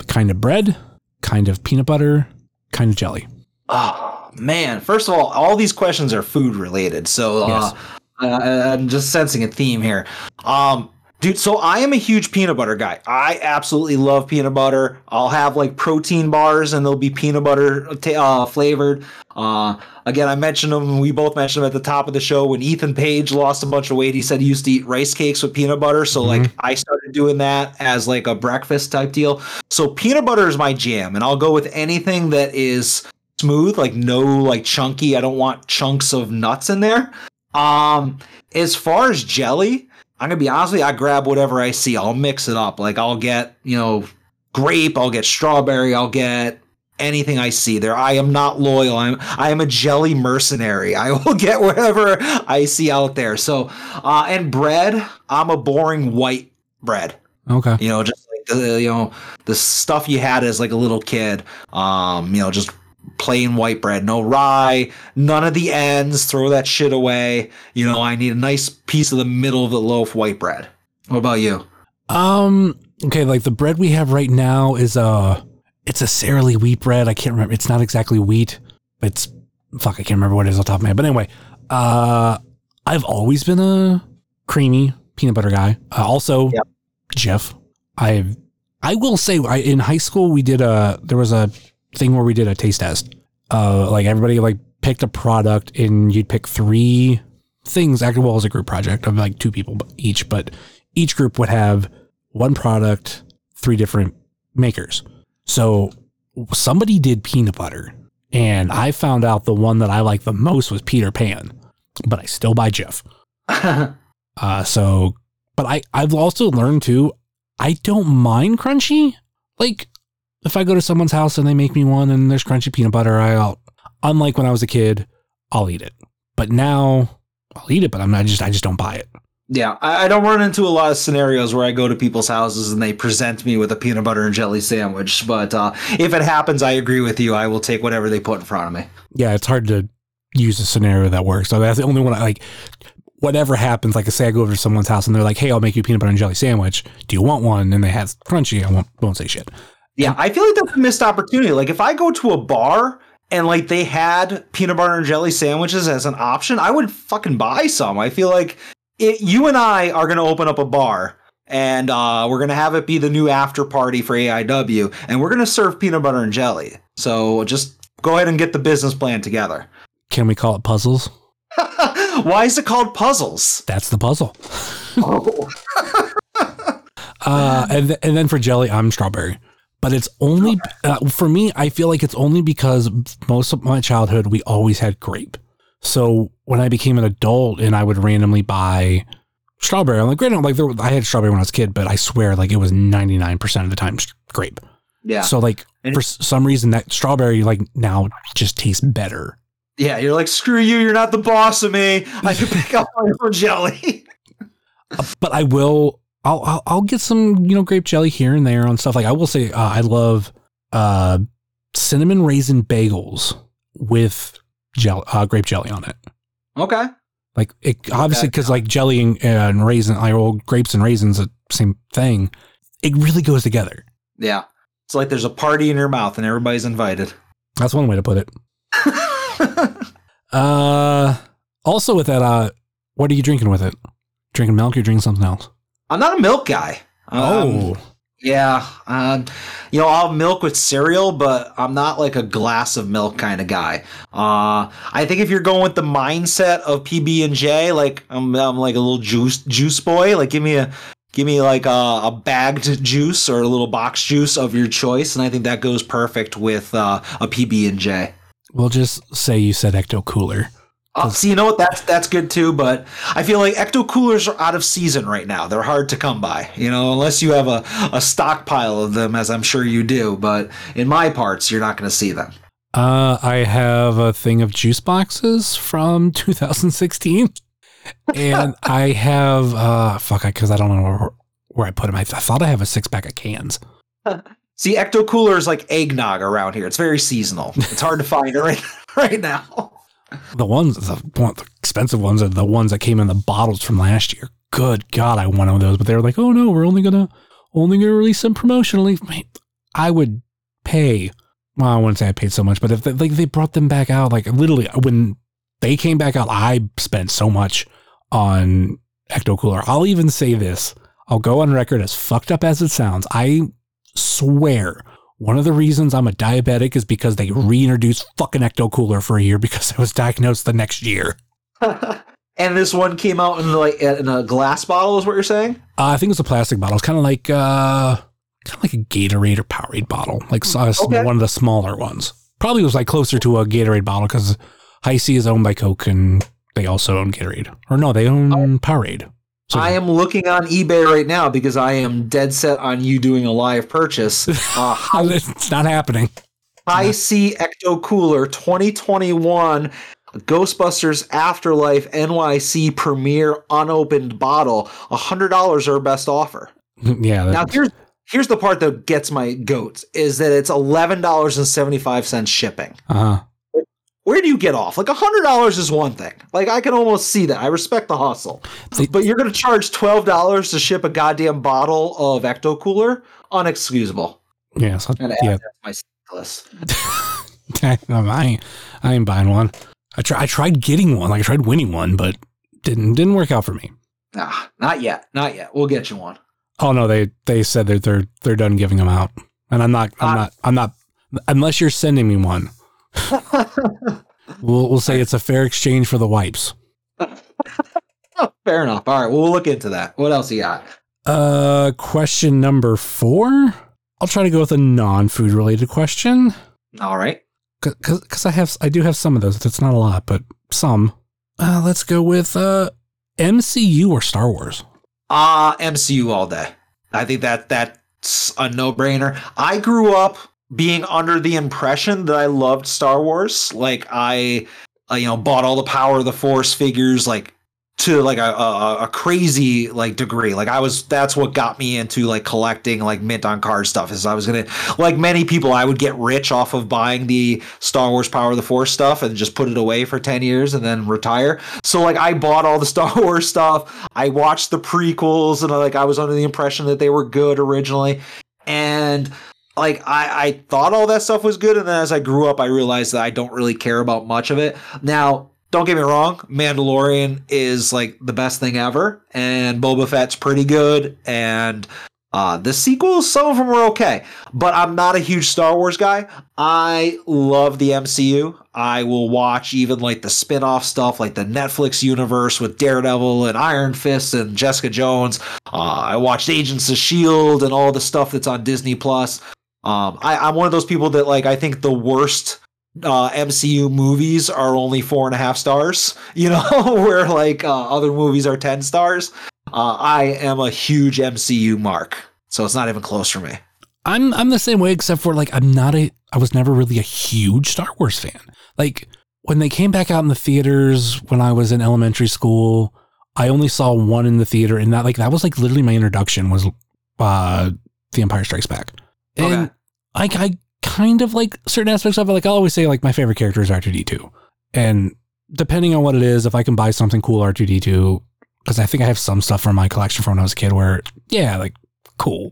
kind of bread, kind of peanut butter, kind of jelly? Oh, man. First of all, all these questions are food related. So yes. uh, I, I'm just sensing a theme here. Um, dude, so I am a huge peanut butter guy. I absolutely love peanut butter. I'll have like protein bars and they'll be peanut butter uh, flavored. Uh, again, I mentioned them. We both mentioned them at the top of the show. When Ethan Page lost a bunch of weight, he said he used to eat rice cakes with peanut butter. So mm-hmm. like I started doing that as like a breakfast type deal. So peanut butter is my jam, and I'll go with anything that is smooth, like no like chunky. I don't want chunks of nuts in there. Um, as far as jelly, I'm gonna be honest with you, I grab whatever I see. I'll mix it up. Like I'll get, you know, grape. I'll get strawberry. I'll get anything I see there. I am not loyal. I'm I am a jelly mercenary. I will get whatever I see out there. So uh, and bread, I'm a boring white bread. Okay. You know, just like the, you know, the stuff you had as like a little kid. Um, you know, just plain white bread, no rye, none of the ends, throw that shit away. You know, I need a nice piece of the middle of the loaf white bread. What about you? Um, okay, like the bread we have right now is a, it's a Sara Lee wheat bread. I can't remember. It's not exactly wheat. It's, fuck, I can't remember what it is off the top of my head. But anyway, uh, I've always been a creamy peanut butter guy. Uh, also, yep. Jeff, I I will say I, in high school, we did a, there was a thing where we did a taste test. Uh, like everybody like picked a product and you'd pick three things. Actually, well, it was a group project of like two people each, but each group would have one product, three different makers. So somebody did peanut butter, and I found out the one that I liked the most was Peter Pan, but I still buy Jif. uh, so, but I, I've also learned too, I don't mind crunchy. Like if I go to someone's house and they make me one and there's crunchy peanut butter, I'll, unlike when I was a kid, I'll eat it. But now I'll eat it, but I'm not just, I just don't buy it. Yeah, I don't run into a lot of scenarios where I go to people's houses and they present me with a peanut butter and jelly sandwich. But uh, if it happens, I agree with you. I will take whatever they put in front of me. Yeah, it's hard to use a scenario that works. So that's the only one I like. Whatever happens, like I say, I go over to someone's house and they're like, hey, I'll make you a peanut butter and jelly sandwich. Do you want one? And they have crunchy. I won't, won't say shit. Yeah, I feel like that's a missed opportunity. Like if I go to a bar and like they had peanut butter and jelly sandwiches as an option, I would fucking buy some. I feel like... It, you and I are going to open up a bar, and uh, we're going to have it be the new after party for A I W, and we're going to serve peanut butter and jelly. So just go ahead and get the business plan together. Can we call it puzzles? Why is it called puzzles? That's the puzzle. Oh. uh, and, th- and then for jelly, I'm strawberry. But it's only, uh, for me, I feel like it's only because most of my childhood, we always had grape. So when I became an adult and I would randomly buy strawberry, I'm like, great. I'm like, there, I had strawberry when I was a kid, but I swear like it was ninety-nine percent of the time grape. Yeah. So like and for some reason that strawberry like now just tastes better. Yeah. You're like, screw you. You're not the boss of me. I can pick up my own jelly. But I will, I'll, I'll, I'll get some, you know, grape jelly here and there on stuff. Like I will say, uh, I love uh, cinnamon raisin bagels with Jelly, uh, grape jelly on it. Okay. Like it obviously because okay. like jelly and, and raisin, like well, grapes and raisins, the same thing. It really goes together. Yeah, it's like there's a party in your mouth and everybody's invited. That's one way to put it. uh, also with that, uh, what are you drinking with it? Drinking milk or drinking something else? I'm not a milk guy. Oh. Um, Yeah, um, you know, I'll milk with cereal, but I'm not like a glass of milk kind of guy. Uh, I think if you're going with the mindset of P B and J, like I'm, I'm like a little juice juice boy. Like give me a, give me like a, a bagged juice or a little box juice of your choice, and I think that goes perfect with uh, a P B and J. We'll just say you said Ecto Cooler. Oh, see, you know what? That's that's good too, but I feel like Ecto Coolers are out of season right now. They're hard to come by, you know, unless you have a, a stockpile of them, as I'm sure you do. But in my parts, you're not going to see them. Uh, I have a thing of juice boxes from two thousand sixteen, and I have uh, fuck, because I, I don't know where, where I put them. I, I thought I have a six pack of cans. See, Ecto Cooler is like eggnog around here. It's very seasonal. It's hard to find it right, right now. The ones, the, the expensive ones are the ones that came in the bottles from last year. Good God, I want one of those. But they were like, oh no, we're only gonna, only gonna release them promotionally. Man, I would pay. Well, I wouldn't say I paid so much, but if they, like they brought them back out, like literally when they came back out, I spent so much on Ecto Cooler. I'll even say this. I'll go on record, as fucked up as it sounds. I swear. One of the reasons I'm a diabetic is because they reintroduced fucking Ecto Cooler for a year because I was diagnosed the next year. And this one came out in like in a glass bottle, is what you're saying? Uh, I think it was a plastic bottle. It's kind of like uh, kind of like a Gatorade or Powerade bottle, like uh, okay. One of the smaller ones. Probably was like closer to a Gatorade bottle because High C is owned by Coke and they also own Gatorade. Or no, they own oh. Powerade. So, I am looking on eBay right now because I am dead set on you doing a live purchase. Uh, it's not happening. I C Ecto Cooler twenty twenty-one Ghostbusters Afterlife N Y C Premiere unopened bottle. one hundred dollars our best offer. Yeah. Now here's here's the part that gets my goats is that it's eleven dollars and seventy-five cents shipping. Uh-huh. Where do you get off? Like one hundred dollars is one thing. Like I can almost see that. I respect the hustle. But you're going to charge twelve dollars to ship a goddamn bottle of Ecto Cooler? Unexcusable. Yeah. So, and yeah. That's my list. I ain't, I ain't buying one. I tried I tried getting one, like I tried winning one, but didn't didn't work out for me. Nah, not yet. Not yet. We'll get you one. Oh no, they they said that they're they're done giving them out. And I'm not I'm not I'm not unless you're sending me one. we'll we'll say it's a fair exchange for the wipes. Fair enough. All right, well, we'll look into that. What else you got? Uh question number four. I'll try to go with a non-food related question. All right. Because I have, I do have some of those. It's not a lot, but some. Uh, let's go with uh, M C U or Star Wars. Ah, uh, M C U all day. I think that that's a no-brainer. I grew up being under the impression that I loved Star Wars. Like I, uh, you know, bought all the Power of the Force figures, like to like a, a a crazy like degree. Like I was, that's what got me into like collecting like mint on card stuff. Is I was gonna, like many people, I would get rich off of buying the Star Wars Power of the Force stuff and just put it away for ten years and then retire. So like I bought all the Star Wars stuff. I watched the prequels and like I was under the impression that they were good originally, and like I I thought all that stuff was good. And then as I grew up, I realized that I don't really care about much of it now. Don't get me wrong, Mandalorian is like the best thing ever, and Boba Fett's pretty good, and uh, the sequels, some of them were okay, but I'm not a huge Star Wars guy. I love the M C U. I will watch even like the spin-off stuff, like the Netflix universe with Daredevil and Iron Fist and Jessica Jones. Uh, I watched Agents of S H I E L D and all the stuff that's on Disney Plus. Um, I, I'm one of those people that like I think the worst Uh, M C U movies are only four and a half stars, you know, where like uh, other movies are ten stars. Uh, I am a huge M C U mark, so it's not even close for me. I'm I'm the same way, except for like I'm not a I was never really a huge Star Wars fan. Like when they came back out in the theaters when I was in elementary school, I only saw one in the theater, and that like that was like literally my introduction was uh, The Empire Strikes Back, and okay. I. I kind of like certain aspects of it. Like I always say, like my favorite character is R two D two, and depending on what it is, if I can buy something cool R two D two, because I think I have some stuff from my collection from when I was a kid where yeah, like cool,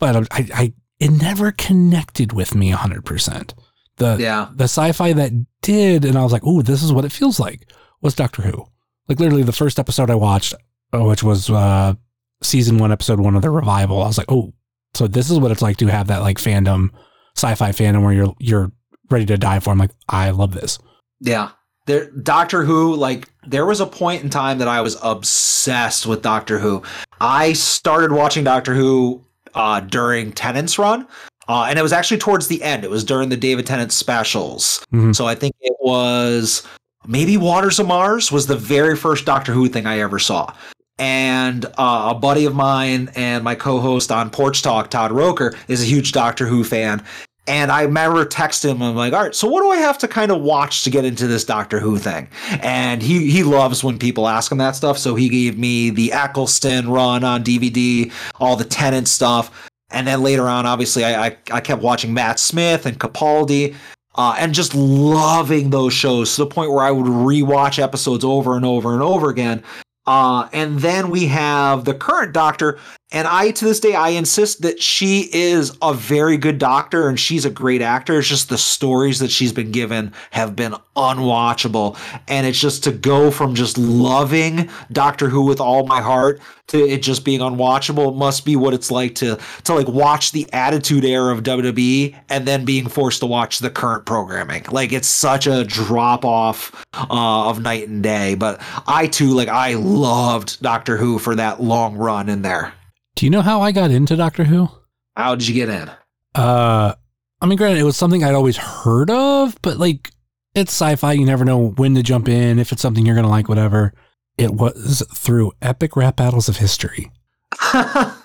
but I, I it never connected with me one hundred percent. The yeah. the sci-fi that did, and I was like, oh, this is what it feels like, was Doctor Who. Like literally the first episode I watched, which was uh season one episode one of the revival, I was like, oh, so this is what it's like to have that like fandom, sci-fi fandom where you're you're ready to die for. I'm like, I love this. Yeah, there, Doctor Who. Like, there was a point in time that I was obsessed with Doctor Who. I started watching Doctor Who uh, during Tennant's run, uh, and it was actually towards the end. It was during the David Tennant specials. Mm-hmm. So I think it was maybe Waters of Mars was the very first Doctor Who thing I ever saw. And uh, a buddy of mine and my co-host on Porch Talk, Todd Roker, is a huge Doctor Who fan. And I remember texting him, I'm like, all right, so what do I have to kind of watch to get into this Doctor Who thing? And he, he loves when people ask him that stuff. So he gave me the Eccleston run on D V D, all the Tennant stuff. And then later on, obviously, I, I, I kept watching Matt Smith and Capaldi. Uh, and just loving those shows to the point where I would rewatch episodes over and over and over again. Uh, and then we have the current Doctor, and I, to this day, I insist that she is a very good Doctor and she's a great actor. It's just the stories that she's been given have been unwatchable. And it's just to go from just loving Doctor Who with all my heart to it just being unwatchable must be what it's like to, to like watch the Attitude Era of W W E and then being forced to watch the current programming. Like it's such a drop off uh, of night and day, but I too, like I love loved Doctor Who for that long run in there. Do you know how I got into Doctor Who? How did you get in? Uh, I mean, granted, it was something I'd always heard of, but like it's sci-fi. You never know when to jump in, if it's something you're going to like, whatever. It was through Epic Rap Battles of History.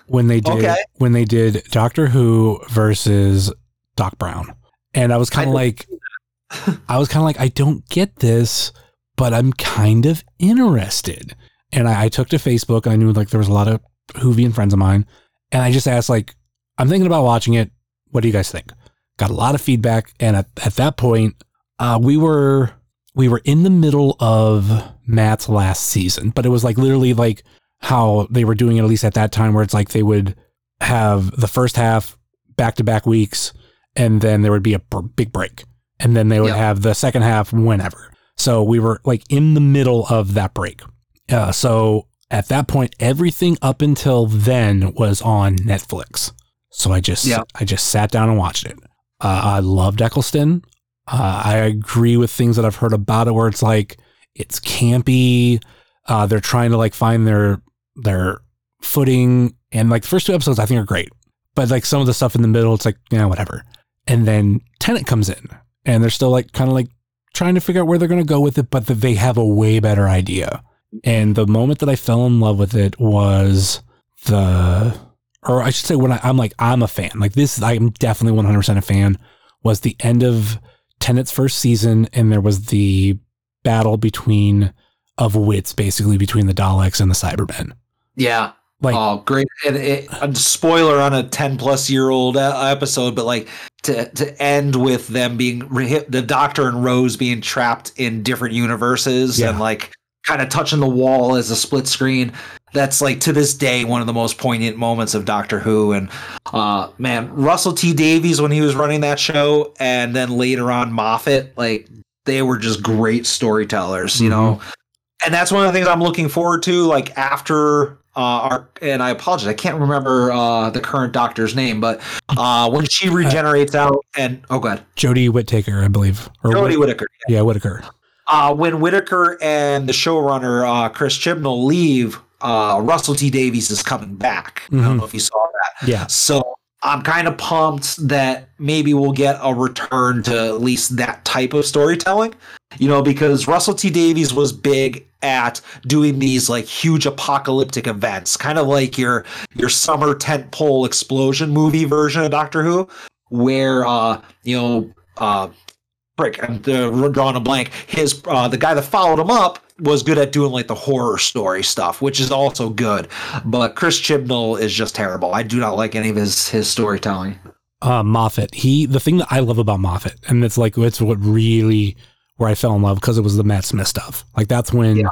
when they did, okay. when they did Doctor Who versus Doc Brown. And I was kind of like, I was kind of like, I don't get this, but I'm kind of interested. And I, I took to Facebook. I knew like there was a lot of Whovian friends of mine. And I just asked, like, I'm thinking about watching it. What do you guys think? Got a lot of feedback. And at, at that point, uh, we were, we were in the middle of Matt's last season, but it was like literally like how they were doing it, at least at that time, where it's like they would have the first half back to back weeks. And then there would be a big break. And then they would yep. have the second half whenever. So we were like in the middle of that break. Uh, so at that point, everything up until then was on Netflix. So I just yep. I just sat down and watched it. Uh, I loved Eccleston. Uh, I agree with things that I've heard about it, where it's like it's campy. Uh, they're trying to like find their their footing. And like the first two episodes, I think are great. But like some of the stuff in the middle, it's like, yeah, whatever. And then Tenet comes in and they're still like kind of like trying to figure out where they're going to go with it, but that they have a way better idea. And the moment that I fell in love with it was the, or I should say when I, I'm like, I'm a fan, like this, I'm definitely one hundred percent a fan, was the end of Tenet's first season. And there was the battle between of wits, basically between the Daleks and the Cybermen. Yeah. Like, oh, great. And it, a spoiler on a ten plus year old episode, but like to, to end with them being the Doctor and Rose being trapped in different universes yeah. and like kind of touching the wall as a split screen. That's like to this day, one of the most poignant moments of Doctor Who. And uh, man, Russell T Davies, when he was running that show, and then later on Moffat, like they were just great storytellers, you mm-hmm. know? And that's one of the things I'm looking forward to. Like after, Uh, our, and I apologize, I can't remember uh, the current Doctor's name, but uh, when she regenerates uh, out and oh god, Jodie Whittaker, I believe. Or Jodie Whittaker. Yeah, yeah Whittaker. Uh, when Whittaker and the showrunner uh, Chris Chibnall leave, uh, Russell T Davies is coming back. Mm-hmm. I don't know if you saw that. Yeah. So I'm kind of pumped that maybe we'll get a return to at least that type of storytelling, you know, because Russell T Davies was big at doing these like huge apocalyptic events, kind of like your your summer tentpole explosion movie version of Doctor Who, where uh, you know, uh, brick, I'm drawing a blank. His uh, the guy that followed him up was good at doing like the horror story stuff, which is also good. But Chris Chibnall is just terrible. I do not like any of his his storytelling. Uh, Moffat, he the thing that I love about Moffat, and it's like it's what really. Where I fell in love, because it was the Matt Smith stuff. Like that's when, yeah.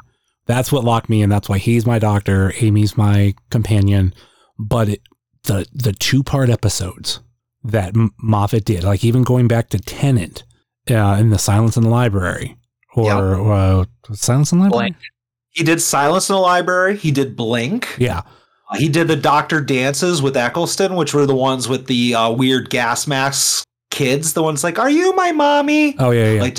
that's what locked me in. That's why he's my doctor, Amy's my companion. But it, the the two part episodes that Moffat did, like even going back to Tenet, uh, in the Silence in the Library, or yeah. uh, Silence in the Library. Blink. He did Silence in the Library. He did Blink. Yeah. Uh, he did the Doctor dances with Eccleston, which were the ones with the uh, weird gas masks kids. The ones like, "Are you my mommy?" Oh yeah, yeah. Like,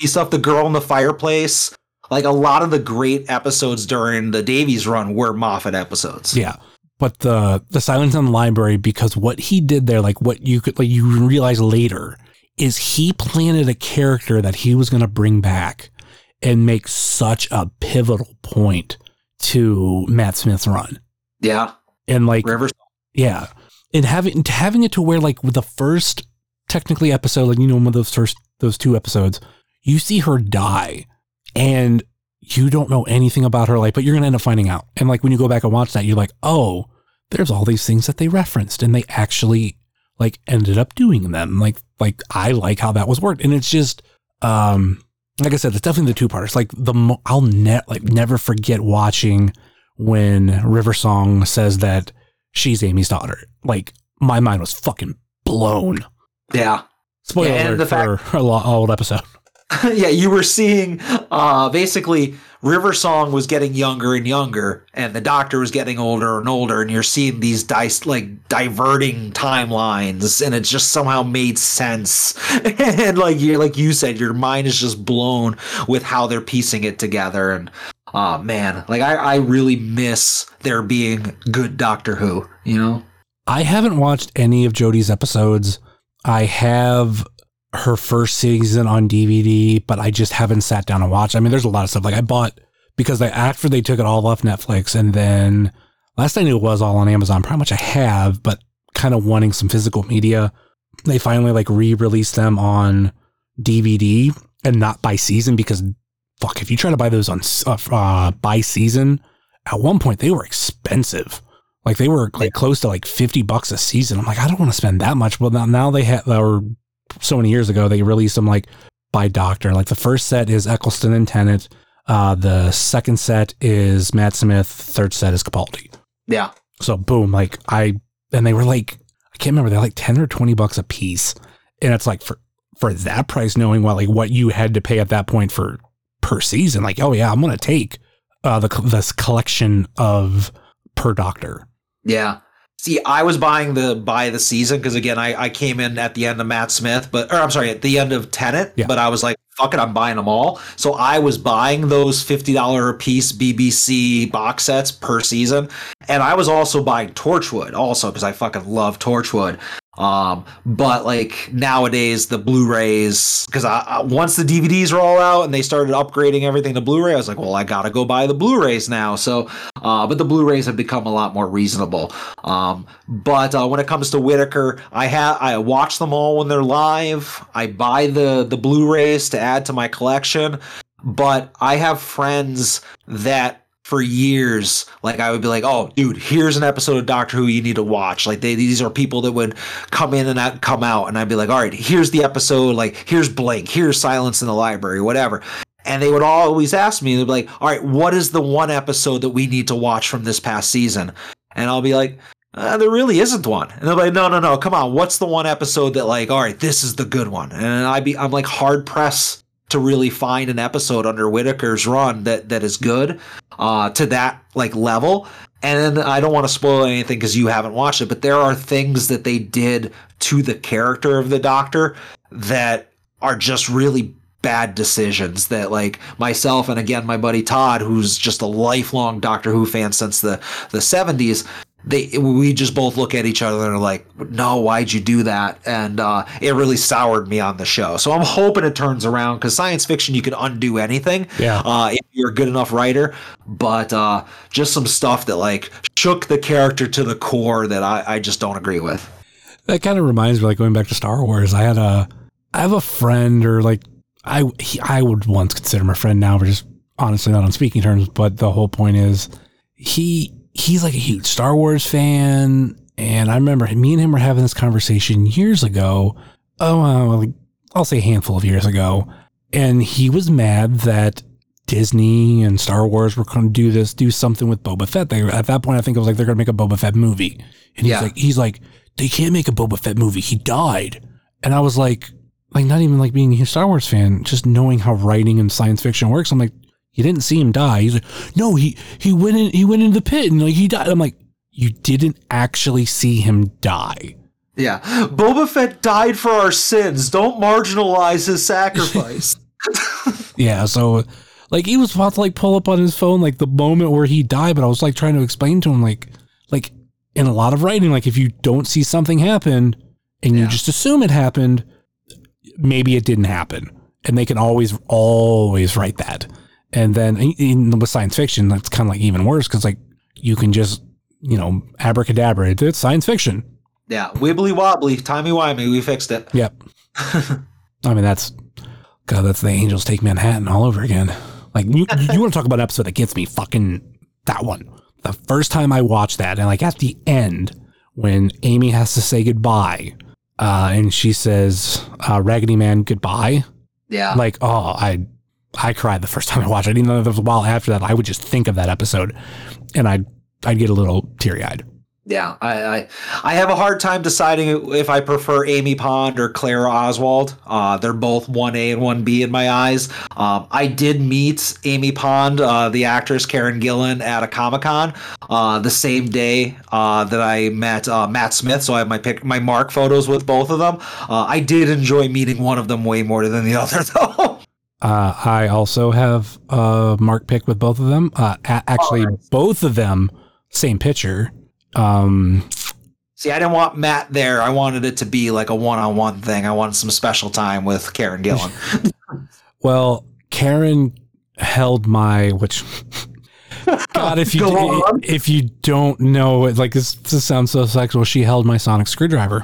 stuff, the girl in the fireplace, like a lot of the great episodes during the Davies run were Moffat episodes. Yeah, but the the Silence in the Library, because what he did there, like what you could like you realize later, is he planted a character that he was going to bring back and make such a pivotal point to Matt Smith's run. Yeah, and like River. Yeah, and having having it to where like with the first technically episode, like you know one of those first those two episodes. You see her die and you don't know anything about her life, but you're going to end up finding out. And like when you go back and watch that, you're like, oh, there's all these things that they referenced and they actually like ended up doing them. Like, like I like how that was worked. And it's just, um, like I said, it's definitely the two parters. Like the, mo- I'll ne- like never forget watching when River Song says that she's Amy's daughter. Like my mind was fucking blown. Yeah. Spoiler yeah, alert the fact- for an old episode. Yeah, you were seeing uh, basically River Song was getting younger and younger, and the Doctor was getting older and older, and you're seeing these dice like diverting timelines, and it just somehow made sense. And like you, like you said, your mind is just blown with how they're piecing it together. And oh man, like I, I really miss there being good Doctor Who. You know, I haven't watched any of Jodie's episodes. I have. Her first season on D V D, but I just haven't sat down and watched. I mean, there's a lot of stuff like I bought because they, after they took it all off Netflix, and then last I knew it was all on Amazon Prime, which I have, but kind of wanting some physical media. they finally like re-released them on D V D and not by season, because fuck, if you try to buy those on uh, by season, at one point they were expensive. Like they were like yeah. close to like fifty bucks a season. I'm like, I don't want to spend that much. Well, now, now they had, or so many years ago, they released them like by Doctor. Like the first set is Eccleston and Tennant. Uh, the second set is Matt Smith. Third set is Capaldi. Yeah. So boom, like I, and they were like, I can't remember. They're like ten or twenty bucks a piece. And it's like for, for that price, knowing what, like what you had to pay at that point for per season, like, oh yeah, I'm going to take uh, the, this collection of per Doctor. Yeah. See, I was buying the by the season. Cause again, I, I came in at the end of Matt Smith, but, or I'm sorry, at the end of Tenet, yeah. but I was like, fuck it, I'm buying them all. So I was buying those fifty dollars a piece B B C box sets per season. And I was also buying Torchwood also, because I fucking love Torchwood. Um, but like nowadays the Blu-rays, because I, I once the D V Ds were all out and they started upgrading everything to Blu-ray, I was like, well, I gotta go buy the Blu-rays now. So, uh, but the Blu-rays have become a lot more reasonable. Um, but uh, when it comes to Whittaker, I have I watch them all when they're live. I buy the the Blu-rays to add to my collection. But I have friends that. For years, like I would be like, oh, dude, here's an episode of Doctor Who you need to watch. Like they, these are people that would come in and out, come out. And I'd be like, all right, here's the episode. Like, here's Blink, here's Silence in the Library, whatever. And they would always ask me, they'd be like, all right, what is the one episode that we need to watch from this past season? And I'll be like, uh, there really isn't one. And they'll be like, no, no, no, come on. What's the one episode that like, all right, this is the good one. And I'd be, I'm like hard pressed to really find an episode under Whittaker's run that that is good uh, to that like level. And then I don't want to spoil anything because you haven't watched it, but there are things that they did to the character of the Doctor that are just really bad decisions that like myself and again my buddy Todd, who's just a lifelong Doctor Who fan since the the seventies, they we just both look at each other and are like, no, why'd you do that? And uh, it really soured me on the show. So I'm hoping it turns around because science fiction, you can undo anything yeah. uh, if you're a good enough writer. But uh, just some stuff that like shook the character to the core that I, I just don't agree with. That kind of reminds me, like going back to Star Wars, I had a I have a friend or like I, he, I would once consider him a friend now. We're just honestly not on speaking terms. But the whole point is he... he's like a huge Star Wars fan. And I remember me and him were having this conversation years ago. Oh, uh, I'll say a handful of years ago. And he was mad that Disney and Star Wars were going to do this, do something with Boba Fett. They, at that point, I think it was like, they're going to make a Boba Fett movie. And he's yeah. like, he's like, they can't make a Boba Fett movie. He died. And I was like, like not even like being a Star Wars fan, just knowing how writing and science fiction works. I'm like, you didn't see him die. He's like, no, he, he went in, he went into the pit and like he died. I'm like, you didn't actually see him die. Yeah. Boba Fett died for our sins. Don't marginalize his sacrifice. Yeah. So like he was about to like pull up on his phone, like the moment where he died, but I was like trying to explain to him, like, like in a lot of writing, like if you don't see something happen and yeah. you just assume it happened, maybe it didn't happen. And they can always, always write that. And then in, with science fiction, that's kind of like even worse because like you can just, you know, abracadabra. It's science fiction. Yeah. Wibbly wobbly, timey wimey. We fixed it. Yep. I mean, that's, God, that's the Angels Take Manhattan all over again. Like you, you want to talk about an episode that gets me fucking that one. The first time I watched that and like at the end when Amy has to say goodbye uh, and she says, uh, Raggedy Man, goodbye. Yeah. Like, oh, I... I cried the first time I watched it. Even though there was a while after that, I would just think of that episode and I'd, I'd get a little teary eyed. Yeah. I, I, I have a hard time deciding if I prefer Amy Pond or Claire Oswald. Uh, they're both one A and one B in my eyes. Um, I did meet Amy Pond, uh, the actress Karen Gillan at a Comic-Con, uh, the same day, uh, that I met, uh, Matt Smith. So I have my pic, my mark photos with both of them. Uh, I did enjoy meeting one of them way more than the other though. Uh, I also have a mark pick with both of them. Uh, a- actually, oh, nice. Both of them, same picture. Um, See, I didn't want Matt there. I wanted it to be like a one-on-one thing. I wanted some special time with Karen Gillan. Well, Karen held my, which, God, if you do, if you don't know, like this, this sounds so sexual. She held my sonic screwdriver.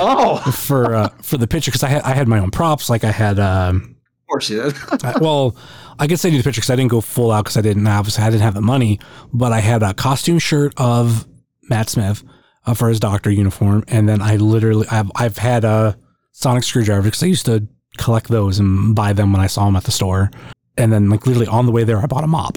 Oh, for uh, for the picture, because I had I had my own props. Like I had. Um, of course you did. I, well, I guess I did the picture because I didn't go full out because I didn't obviously I didn't have the money, but I had a costume shirt of Matt Smith uh, for his doctor uniform, and then I literally I've I've had a sonic screwdriver because I used to collect those and buy them when I saw them at the store, and then like literally on the way there I bought a mop.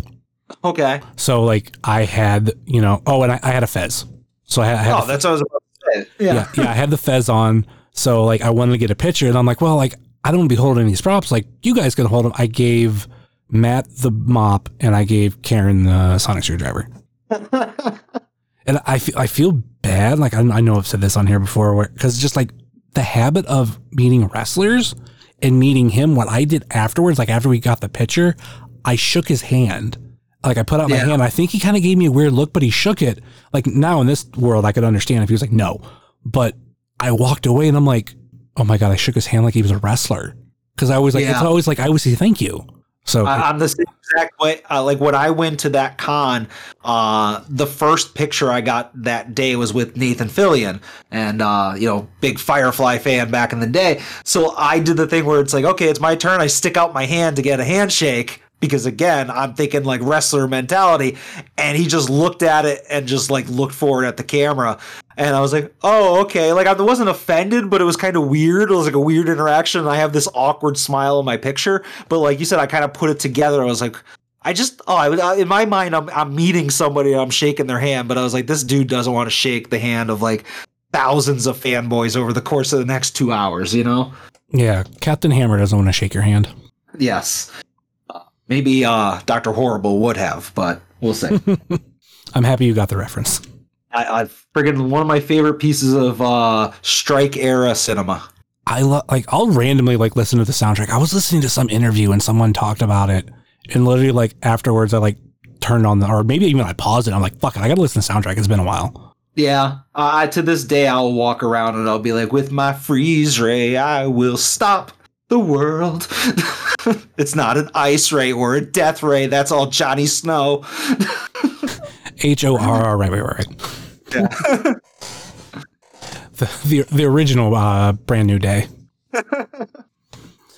Okay. So like I had, you know, oh, and I, I had a fez. So I had, I had oh, that's what I was about to say. Yeah. Yeah, yeah, I had the fez on. So like I wanted to get a picture, and I'm like, well, like I don't want to be holding these props. Like you guys can hold them. I gave Matt the mop, and I gave Karen the sonic screwdriver. And I feel I feel bad. Like I, I know I've said this on here before, because just like the habit of meeting wrestlers and meeting him. What I did afterwards, like after we got the picture, I shook his hand. Like I put out my yeah. hand. I think he kind of gave me a weird look, but he shook it. Like now in this world, I could understand if he was like, no, but I walked away and I'm like, oh my God, I shook his hand like he was a wrestler. Cause I was like, yeah. it's always like, I always say thank you. So I, I'm the same exact way. Uh, like when I went to that con, uh, the first picture I got that day was with Nathan Fillion, and uh, you know, big Firefly fan back in the day. So I did the thing where it's like, okay, it's my turn. I stick out my hand to get a handshake. Because again, I'm thinking like wrestler mentality, and he just looked at it and just like looked forward at the camera, and I was like, "Oh, okay." Like I wasn't offended, but it was kind of weird. It was like a weird interaction, and I have this awkward smile in my picture. But like you said, I kind of put it together. I was like, "I just oh, I, in my mind, I'm I'm meeting somebody, and I'm shaking their hand." But I was like, "This dude doesn't want to shake the hand of like thousands of fanboys over the course of the next two hours, you know?" Yeah, Captain Hammer doesn't want to shake your hand. Yes. Maybe uh, Doctor Horrible would have, but we'll see. I'm happy you got the reference. I, I friggin' one of my favorite pieces of uh, Strike era cinema. I love like I'll randomly like listen to the soundtrack. I was listening to some interview and someone talked about it, and literally like afterwards I like turned on the or maybe even I paused it. I'm like, fuck it, I gotta listen to the soundtrack. It's been a while. Yeah, uh, I to this day I'll walk around and I'll be like, with my freeze ray, I will stop the world. It's not an ice ray or a death ray. That's all Johnny Snow. H O R R Right, right, right. Yeah. the, the the original uh, Brand New Day. All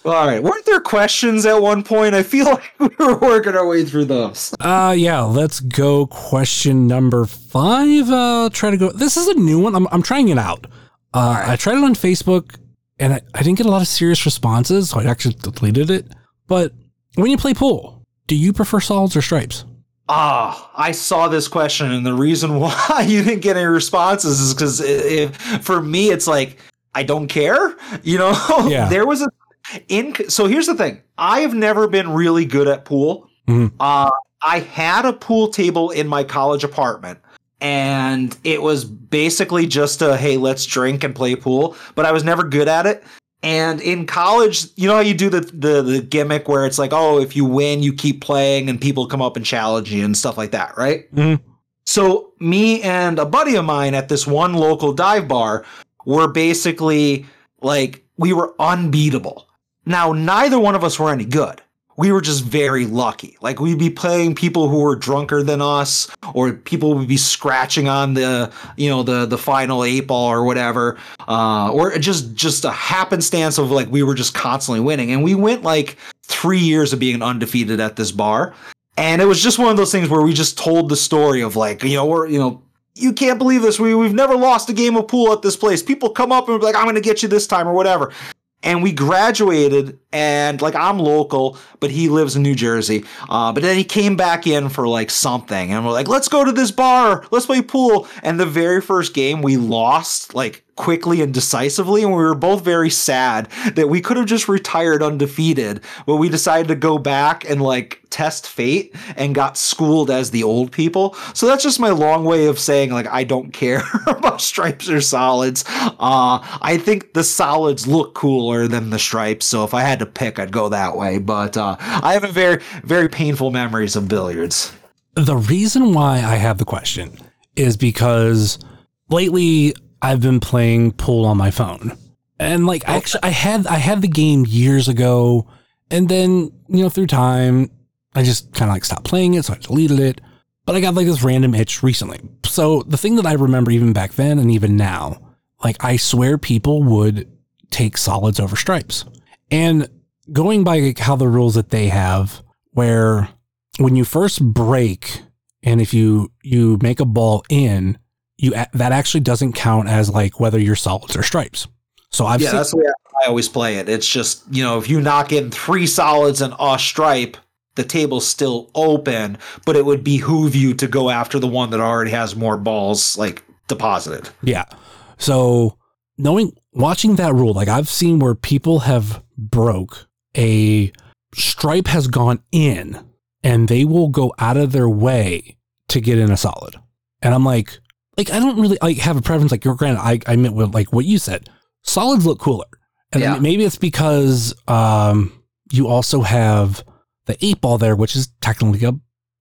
right. Weren't there questions at one point? I feel like we were working our way through those. Uh, yeah. Let's go. Question number five. Uh, I'll try to go. This is a new one. I'm I'm trying it out. Uh, right. I tried it on Facebook. And I, I didn't get a lot of serious responses, so I actually deleted it. But when you play pool, do you prefer solids or stripes? Ah, I saw this question, and the reason why you didn't get any responses is because if for me, it's like, I don't care. You know, yeah. There was a... in. So here's the thing. I have never been really good at pool. Mm-hmm. Uh, I had a pool table in my college apartment. And it was basically just a, hey, let's drink and play pool. But I was never good at it. And in college, you know how you do the, the the gimmick where it's like, oh, if you win, you keep playing and people come up and challenge you and stuff like that, right? Mm-hmm. So me and a buddy of mine at this one local dive bar were basically like, we were unbeatable. Now, neither one of us were any good. We were just very lucky. Like we'd be playing people who were drunker than us, or people would be scratching on the, you know, the the final eight ball or whatever, uh, or just just a happenstance of like we were just constantly winning. And we went like three years of being undefeated at this bar, and it was just one of those things where we just told the story of like, you know, we're you know. You can't believe this. We we've never lost a game of pool at this place. People come up and be like, I'm gonna get you this time or whatever. And we graduated, and like I'm local, but he lives in New Jersey. Uh, but then he came back in for like something, and we're like, let's go to this bar, let's play pool. And the very first game we lost, like quickly and decisively, and we were both very sad that we could have just retired undefeated, but we decided to go back and like test fate and got schooled as the old people. So that's just my long way of saying like I don't care about stripes or solids. uh I think the solids look cooler than the stripes, so if I had to pick, I'd go that way. But uh I have a very very painful memories of billiards. The reason why I have the question is because lately I've been playing pool on my phone, and like I actually I had I had the game years ago, and then you know through time I just kind of like stopped playing it, so I deleted it. But I got like this random itch recently. So the thing that I remember even back then and even now, Like, I swear people would take solids over stripes. And going by how the rules that they have, where when you first break and if you, you make a ball in, you that actually doesn't count as like whether you're solids or stripes. So I've yeah, seen, that's the way I always play it. It's just, you know, if you knock in three solids and a stripe, the table's still open, but it would behoove you to go after the one that already has more balls like deposited. Yeah. So knowing, watching that rule, like I've seen where people have broke a stripe has gone in and they will go out of their way to get in a solid. And I'm like, like, I don't really like have a preference. Like, you're granted, I, I meant with like what you said, solids look cooler. And yeah. maybe it's because um, you also have the eight ball there, which is technically a,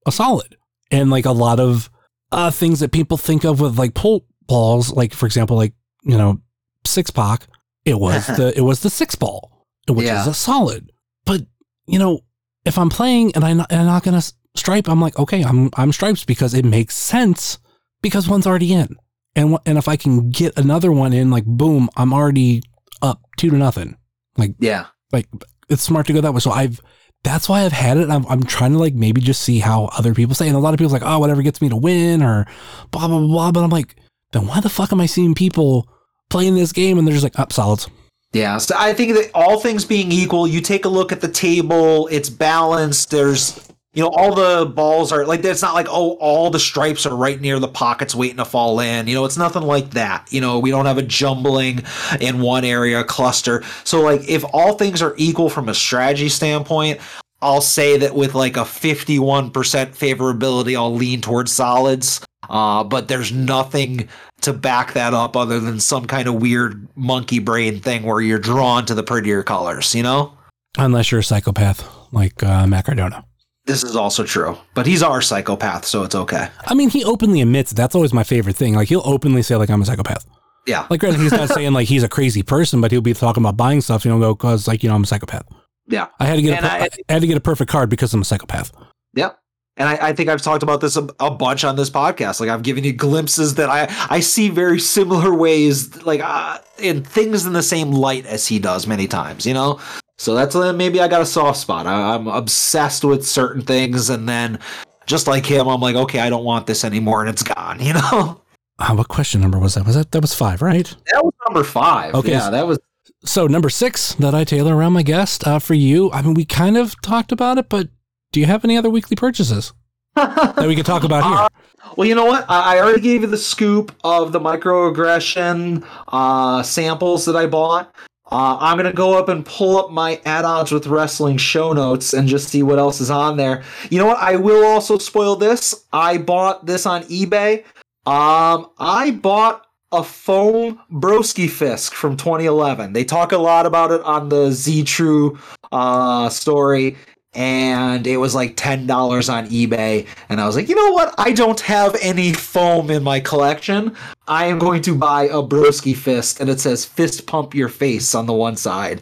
a solid. And like a lot of uh, things that people think of with like pull balls, like for example, like, you know, six pack, it was the, it was the six ball, which yeah. is a solid. But you know, if I'm playing and I'm not, and I'm not going to stripe, I'm like, okay, I'm, I'm stripes because it makes sense because one's already in. And and if I can get another one in, like, boom, I'm already up two to nothing. Like, yeah, like it's smart to go that way. So I've, that's why I've had it. I'm, I'm trying to like, maybe just see how other people say, and a lot of people's like, oh, whatever gets me to win or blah, blah, blah. But I'm like, then why the fuck am I seeing people playing this game? And they're just like, up oh, solids. Yeah. So I think that all things being equal, you take a look at the table, it's balanced. There's, you know, all the balls are like, it's not like, oh, all the stripes are right near the pockets waiting to fall in. You know, it's nothing like that. You know, we don't have a jumbling in one area cluster. So like if all things are equal from a strategy standpoint, I'll say that with like a fifty-one percent favorability, I'll lean towards solids. Uh, but there's nothing to back that up other than some kind of weird monkey brain thing where you're drawn to the prettier colors, you know? Unless you're a psychopath like uh, Matt Cardona. This is also true, but he's our psychopath, so it's okay. I mean, he openly admits it. That's always my favorite thing. Like, he'll openly say, like, I'm a psychopath. Yeah. Like, granted, he's not saying, like, he's a crazy person, but he'll be talking about buying stuff, you know, go, because, like, you know, I'm a psychopath. Yeah. I had to get, a, I, I had to get a perfect card because I'm a psychopath. Yeah. And I, I think I've talked about this a, a bunch on this podcast. Like, I've given you glimpses that I, I see very similar ways, like, uh, in things in the same light as he does many times, you know? So that's uh, maybe I got a soft spot. I, I'm obsessed with certain things. And then just like him, I'm like, okay, I don't want this anymore. And it's gone, you know? Uh, what question number was that? Was that, that was five, right? That was number five. Okay. Yeah, that was. So number six that I tailor around my guest uh, for you. I mean, we kind of talked about it, but do you have any other weekly purchases that we could talk about here? Uh, well, you know what? I already gave you the scoop of the microaggression uh, samples that I bought. Uh, I'm going to go up and pull up my add-ons with wrestling show notes and just see what else is on there. You know what? I will also spoil this. I bought this on eBay. Um, I bought a foam Broski Fisk from twenty eleven. They talk a lot about it on the Z-True uh, story. And it was like ten dollars on eBay. And I was like, you know what? I don't have any foam in my collection. I am going to buy a Broski Fist. And it says, fist pump your face on the one side.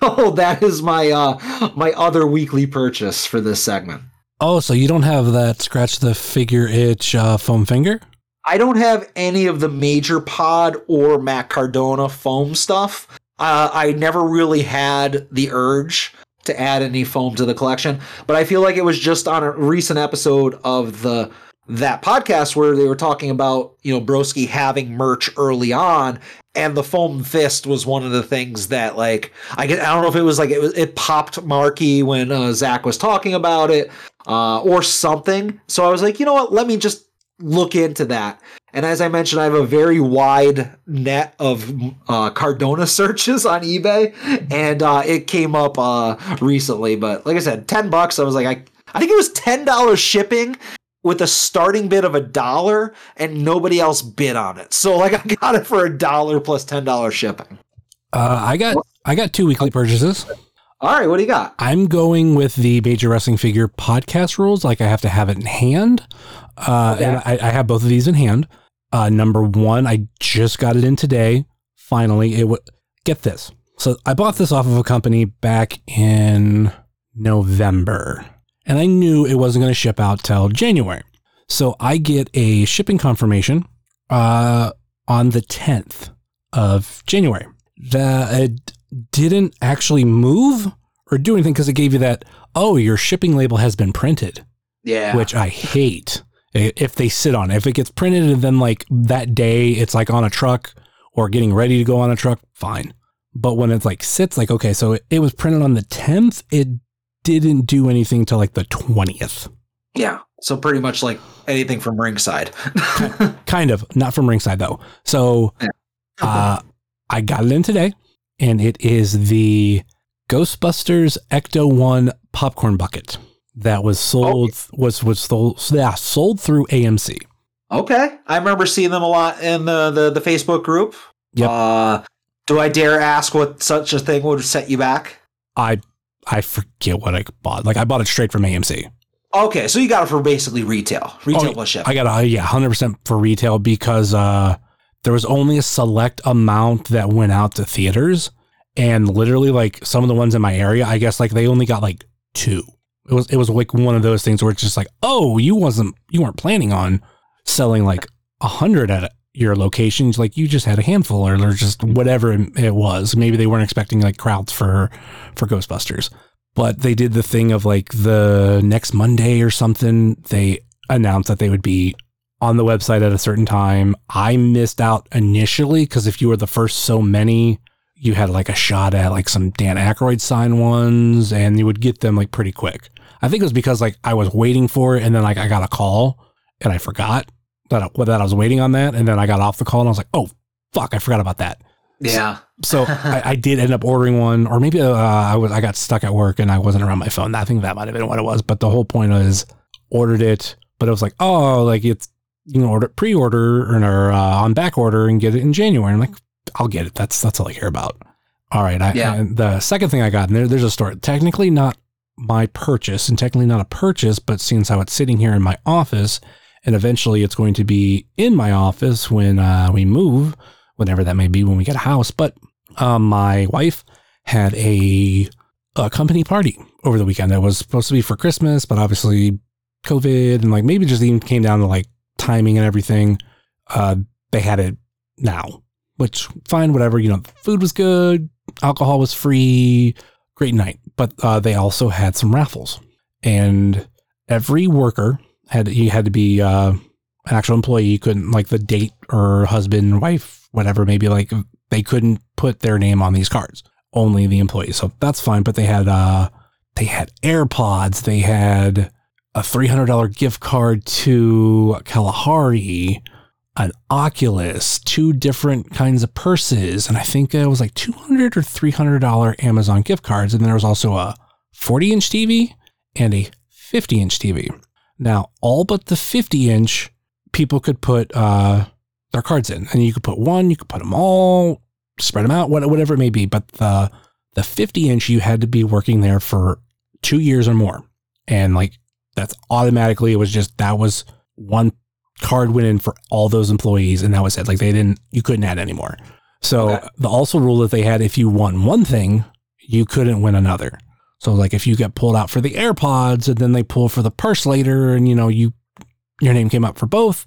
So that is my uh, my other weekly purchase for this segment. Oh, so you don't have that scratch the figure itch uh, foam finger? I don't have any of the Major Pod or Matt Cardona foam stuff. Uh, I never really had the urge to add any foam to the collection, but I feel like it was just on a recent episode of the that podcast where they were talking about, you know, Broski having merch early on, and the foam fist was one of the things that, like, I get, I don't know if it was like it was, it popped Marky when uh, Zach was talking about it uh, or something. So I was like, you know what, let me just look into that. And as I mentioned, I have a very wide net of uh, Cardona searches on eBay, and uh, it came up uh, recently. But like I said, ten bucks. I was like, I, I think it was ten dollars shipping with a starting bid of a dollar, and nobody else bid on it. So like, I got it for a dollar plus ten dollars shipping. Uh, I got I got two weekly purchases. All right, what do you got? I'm going with the Major Wrestling Figure podcast rules. Like, I have to have it in hand, uh, okay. and I, I have both of these in hand. Uh, number one, I just got it in today. Finally, it would get this. So I bought this off of a company back in November, and I knew it wasn't going to ship out till January. So I get a shipping confirmation uh, on the tenth of January. That it didn't actually move or do anything because it gave you that, oh, your shipping label has been printed. Yeah. Which I hate if they sit on it. If it gets printed and then like that day it's like on a truck or getting ready to go on a truck, fine. But when it's like sits, like, okay, so it, it was printed on the tenth. It didn't do anything till like the twentieth. Yeah. So pretty much like anything from Ringside. Kind of. Not from Ringside though. So yeah. uh, I got it in today and it is the Ghostbusters Ecto one popcorn bucket that was sold, oh. was, was sold, yeah, sold through A M C. Okay. I remember seeing them a lot in the, the, the Facebook group. Yep. Uh, do I dare ask what such a thing would have set you back? I, I forget what I bought. Like I bought it straight from A M C. Okay, so you got it for basically retail. Retail plus shipping. I got it, yeah, one hundred percent for retail because uh, there was only a select amount that went out to theaters. And literally, like, some of the ones in my area, I guess, like, they only got, like, two. It was it was like one of those things where it's just like, oh, you wasn't you weren't planning on selling, like, one hundred at your locations. Like, you just had a handful or, or just whatever it was. Maybe they weren't expecting, like, crowds for for Ghostbusters. But they did the thing of like the next Monday or something. They announced that they would be on the website at a certain time. I missed out initially because if you were the first so many, you had like a shot at like some Dan Aykroyd signed ones and you would get them like pretty quick. I think it was because like I was waiting for it and then like I got a call and I forgot that I, that I was waiting on that. And then I got off the call and I was like, oh, fuck, I forgot about that. Yeah. So, so I, I did end up ordering one, or maybe uh, I was I got stuck at work and I wasn't around my phone. I think that might have been what it was. But the whole point is, ordered it, but it was like, oh, like it's you know, order pre-order or uh, on back order and get it in January. I'm like, I'll get it. That's that's all I care about. All right. I, yeah. I, the second thing I got, and there, there's a story. Technically not my purchase, and technically not a purchase, but since how it's sitting here in my office, and eventually it's going to be in my office when uh, we move. Whenever that may be when we get a house. But um, my wife had a, a company party over the weekend that was supposed to be for Christmas, but obviously COVID and like maybe just even came down to like timing and everything. Uh, they had it now, which fine, whatever, you know, food was good. Alcohol was free. Great night. But uh, they also had some raffles and every worker had, you had to be uh, an actual employee. You couldn't like the date or husband, wife, whatever, maybe like they couldn't put their name on these cards, only the employees. So that's fine. But they had, uh, they had AirPods. They had a three hundred dollars gift card to Kalahari, an Oculus, two different kinds of purses. And I think it was like two hundred dollars or three hundred dollars Amazon gift cards. And there was also a forty inch T V and a fifty inch T V. Now, all but the fifty inch people could put, uh, their cards in, and you could put one, you could put them all, spread them out, whatever it may be. But the the fifty inch, you had to be working there for two years or more, and like that's automatically, it was just that was one card went in for all those employees, and that was it. Like they didn't, you couldn't add anymore. So okay. The also rule that they had, if you won one thing, you couldn't win another. So like if you got pulled out for the AirPods, and then they pull for the purse later, and you know you your name came up for both.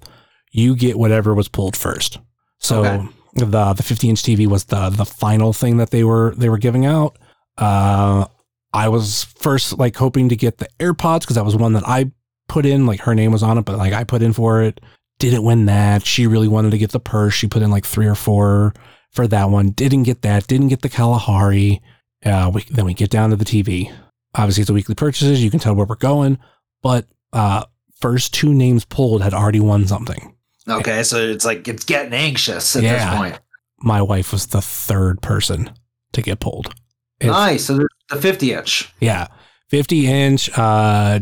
You get whatever was pulled first. So okay. the the fifty inch T V was the the final thing that they were they were giving out. Uh, I was first like hoping to get the AirPods because that was one that I put in. Like her name was on it, but like I put in for it. Didn't win that. She really wanted to get the purse. She put in like three or four for that one. Didn't get that. Didn't get the Kalahari. Uh, we, then we get down to the T V. Obviously, it's a weekly purchases. You can tell where we're going. But uh, first two names pulled had already won something. Okay, so it's like it's getting anxious at yeah. this point. My wife was the third person to get pulled. It's, nice. So the fifty inch. Yeah. fifty inch uh,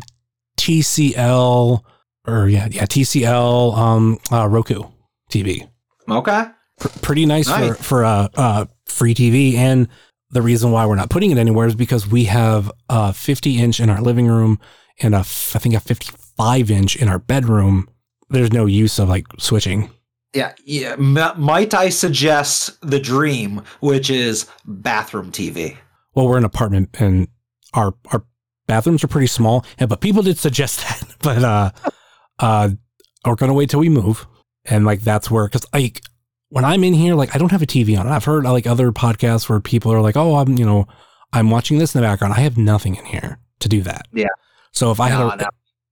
T C L or yeah, yeah, T C L um, uh, Roku T V. Okay. P- pretty nice, nice. for for a uh, uh, free T V, and the reason why we're not putting it anywhere is because we have a fifty inch in our living room and a I think a fifty-five inch in our bedroom. There's no use of like switching. Yeah. Yeah. M- might I suggest the dream, which is bathroom T V? Well, we're in an apartment and our, our bathrooms are pretty small, and, but people did suggest that, but, uh, uh, we're going to wait till we move. And like, that's where, cause I, when I'm in here, like I don't have a T V on. I've heard like other podcasts where people are like, oh, I'm, you know, I'm watching this in the background. I have nothing in here to do that. Yeah. So if I had, no, a, no.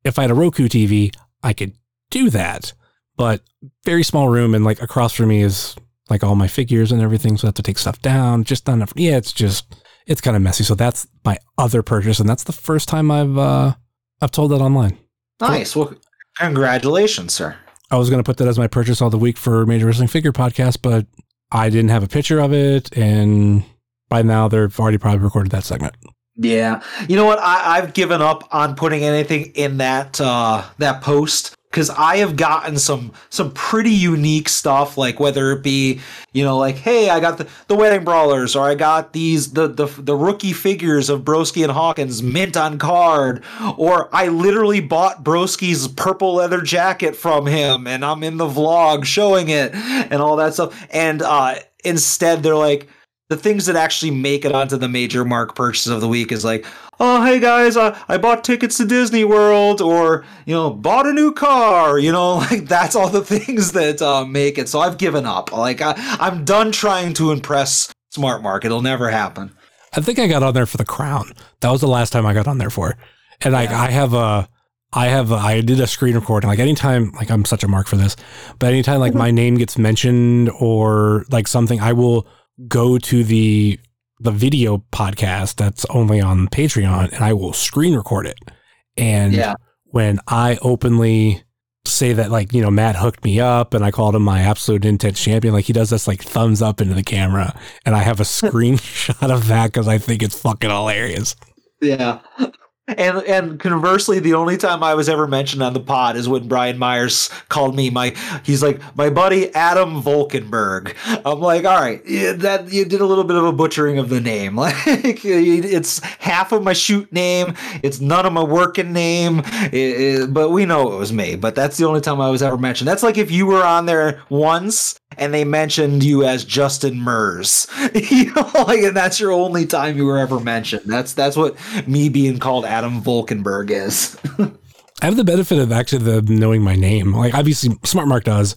if I had a Roku T V, I could do that, but very small room. And like across from me is like all my figures and everything. So I have to take stuff down. Just not enough. Yeah. It's just, it's kind of messy. So that's my other purchase. And that's the first time I've, uh, I've told that online. Nice. Cool. Well, congratulations, sir. I was going to put that as my purchase all the week for Major Wrestling Figure Podcast, but I didn't have a picture of it. And by now they've already probably recorded that segment. Yeah. You know what? I, I've given up on putting anything in that, uh, that post. Cause I have gotten some, some pretty unique stuff, like whether it be, you know, like, hey, I got the, the Wedding Brawlers, or I got these, the, the, the rookie figures of Broski and Hawkins mint on card, or I literally bought Broski's purple leather jacket from him and I'm in the vlog showing it and all that stuff. And, uh, instead they're like, the things that actually make it onto the major mark purchase of the week is like, oh, hey guys, I, I bought tickets to Disney World, or, you know, bought a new car, you know, like that's all the things that uh, make it. So I've given up. Like I, I'm done trying to impress Smart Mark. It'll never happen. I think I got on there for the crown. That was the last time I got on there for. And like, yeah. I have a, I have, a, I did a screen recording, like anytime, like I'm such a mark for this, but anytime like my name gets mentioned or like something, I will go to the the video podcast that's only on Patreon and I will screen record it. And yeah. when I openly say that, like, you know, Matt hooked me up and I called him my absolute intense champion, like he does this like thumbs up into the camera, and I have a screenshot of that because I think it's fucking hilarious. Yeah. And and conversely, the only time I was ever mentioned on the pod is when Brian Myers called me my, he's like, my buddy Adam Volkenberg. I'm like, all right, that you did a little bit of a butchering of the name. Like, it's half of my shoot name, it's none of my working name, it, it, but we know it was me. But that's the only time I was ever mentioned. That's like if you were on there once and they mentioned you as Justin Mers, you know, like, and that's your only time you were ever mentioned. That's that's what me being called Adam Volkenberg is. I have the benefit of actually the knowing my name. Like obviously Smart Mark does,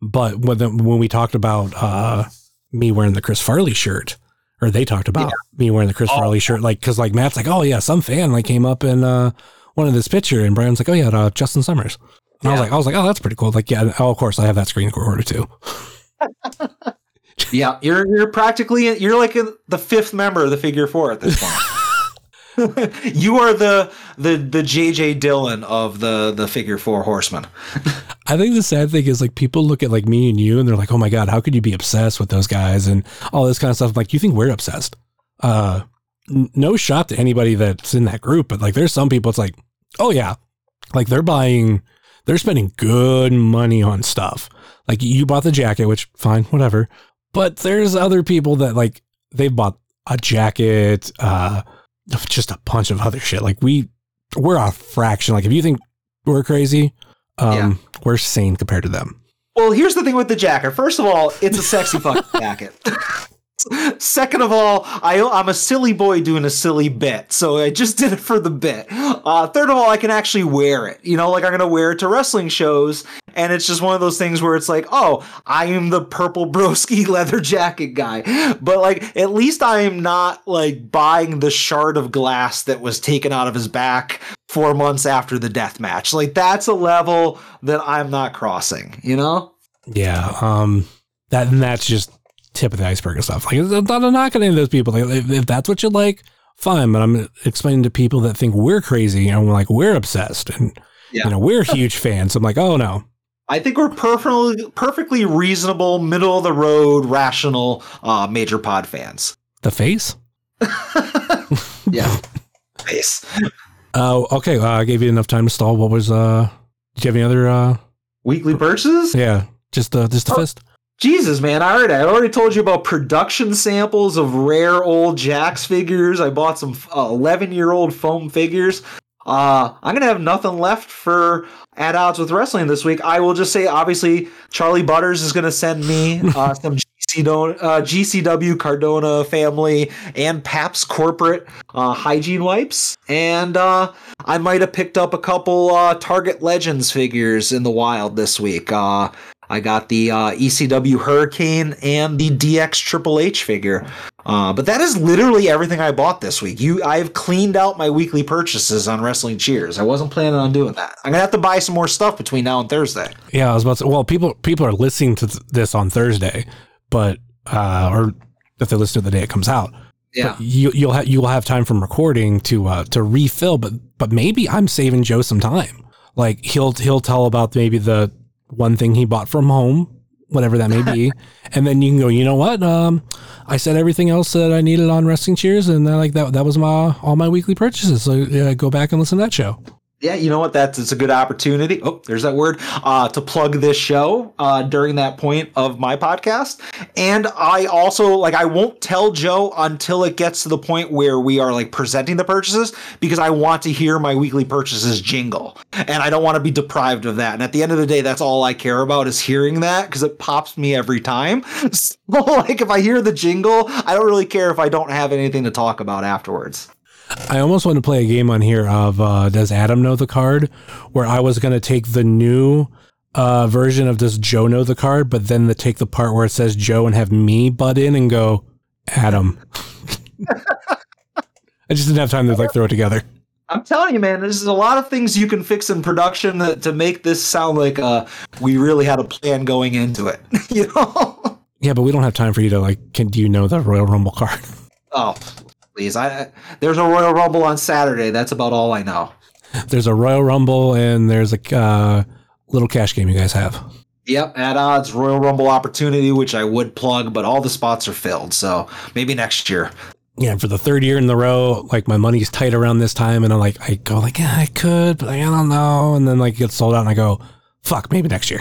but when the, when we talked about uh, me wearing the Chris Farley shirt, or they talked about yeah. me wearing the Chris oh. Farley shirt, like because like Matt's like, oh yeah, some fan like came up and uh, wanted this picture, and Brian's like, oh yeah, uh, Justin Summers. And yeah. I was like, I was like, oh, that's pretty cool. Like, yeah, oh, of course, I have that screen recorder too. Yeah, you're you're practically you're like a, the fifth member of the Figure Four at this point. You are the the the J J Dillon of the the Figure Four Horsemen. I think the sad thing is like people look at like me and you and they're like, oh my god, how could you be obsessed with those guys and all this kind of stuff? I'm like, you think we're obsessed? Uh, n- no shot to anybody that's in that group, but like there's some people. It's like, oh yeah, like they're buying. They're spending good money on stuff. Like you bought the jacket, which fine, whatever. But there's other people that like they've bought a jacket, uh, just a bunch of other shit. Like we, we're a fraction. Like if you think we're crazy, um, yeah. we're sane compared to them. Well, here's the thing with the jacket. First of all, it's a sexy fucking jacket. Second of all, I, I'm a silly boy doing a silly bit, so I just did it for the bit. Uh, third of all, I can actually wear it. You know, like I'm going to wear it to wrestling shows, and it's just one of those things where it's like, oh, I am the purple Broski leather jacket guy. But, like, at least I am not, like, buying the shard of glass that was taken out of his back four months after the death match. Like, that's a level that I'm not crossing, you know? Yeah, um, that and that's just... tip of the iceberg and stuff. Like, I'm not knocking any of those people. Like, if, if that's what you like, fine. But I'm explaining to people that think we're crazy and we're like, we're obsessed and yeah. you know, we're huge fans. I'm like, oh no. I think we're perfectly, perfectly reasonable, middle of the road, rational, uh, major pod fans. The face. Yeah. Face. Oh, uh, okay. Uh, I gave you enough time to stall. What was, uh, did you have any other, uh, weekly purchases? Yeah. Just, uh, just the oh. fist. Jesus, man, I already, I already told you about production samples of rare old Jax figures. I bought some uh, eleven-year-old foam figures. Uh, I'm going to have nothing left for At Odds with Wrestling this week. I will just say, obviously, Charlie Butters is going to send me uh, some G C W Cardona family and P A P S corporate uh, hygiene wipes. And uh, I might have picked up a couple uh, Target Legends figures in the wild this week. Uh I got the uh, E C W Hurricane and the D X Triple H figure. Uh, but that is literally everything I bought this week. You, I've cleaned out my weekly purchases on Wrestling Cheers. I wasn't planning on doing that. I'm going to have to buy some more stuff between now and Thursday. Yeah, I was about to say, well, people people are listening to this on Thursday, but uh, or if they listen to the day it comes out. Yeah, but you, you'll have you will have time from recording to uh, to refill, but but maybe I'm saving Joe some time. Like he'll he'll tell about maybe the one thing he bought from home, whatever that may be. And then you can go, you know what? Um, I said everything else that I needed on Wrestling Cheers. And I like that. That was my, all my weekly purchases. So yeah, go back and listen to that show. Yeah. You know what? That's, it's a good opportunity. Oh, there's that word, uh, to plug this show, uh, during that point of my podcast. And I also like, I won't tell Joe until it gets to the point where we are like presenting the purchases, because I want to hear my weekly purchases jingle and I don't want to be deprived of that. And at the end of the day, that's all I care about is hearing that, because it pops me every time. So, like if I hear the jingle, I don't really care if I don't have anything to talk about afterwards. I almost want to play a game on here of uh, Does Adam Know the Card? Where I was going to take the new uh, version of Does Joe Know the Card? But then the, take the part where it says Joe and have me butt in and go, Adam. I just didn't have time to like throw it together. I'm telling you, man, there's a lot of things you can fix in production that, to make this sound like uh, we really had a plan going into it. You know? Yeah, but we don't have time for you to like, can, do you know the Royal Rumble card? Oh, please. I, there's a Royal Rumble on Saturday. That's about all I know. There's a Royal Rumble and there's a uh, little cash game you guys have. Yep. At Odds Royal Rumble opportunity, which I would plug, but all the spots are filled. So maybe next year. Yeah. For the third year in a row, like my money's tight around this time. And I'm like, I go like, yeah, I could, but I don't know. And then like it gets sold out and I go, fuck, maybe next year.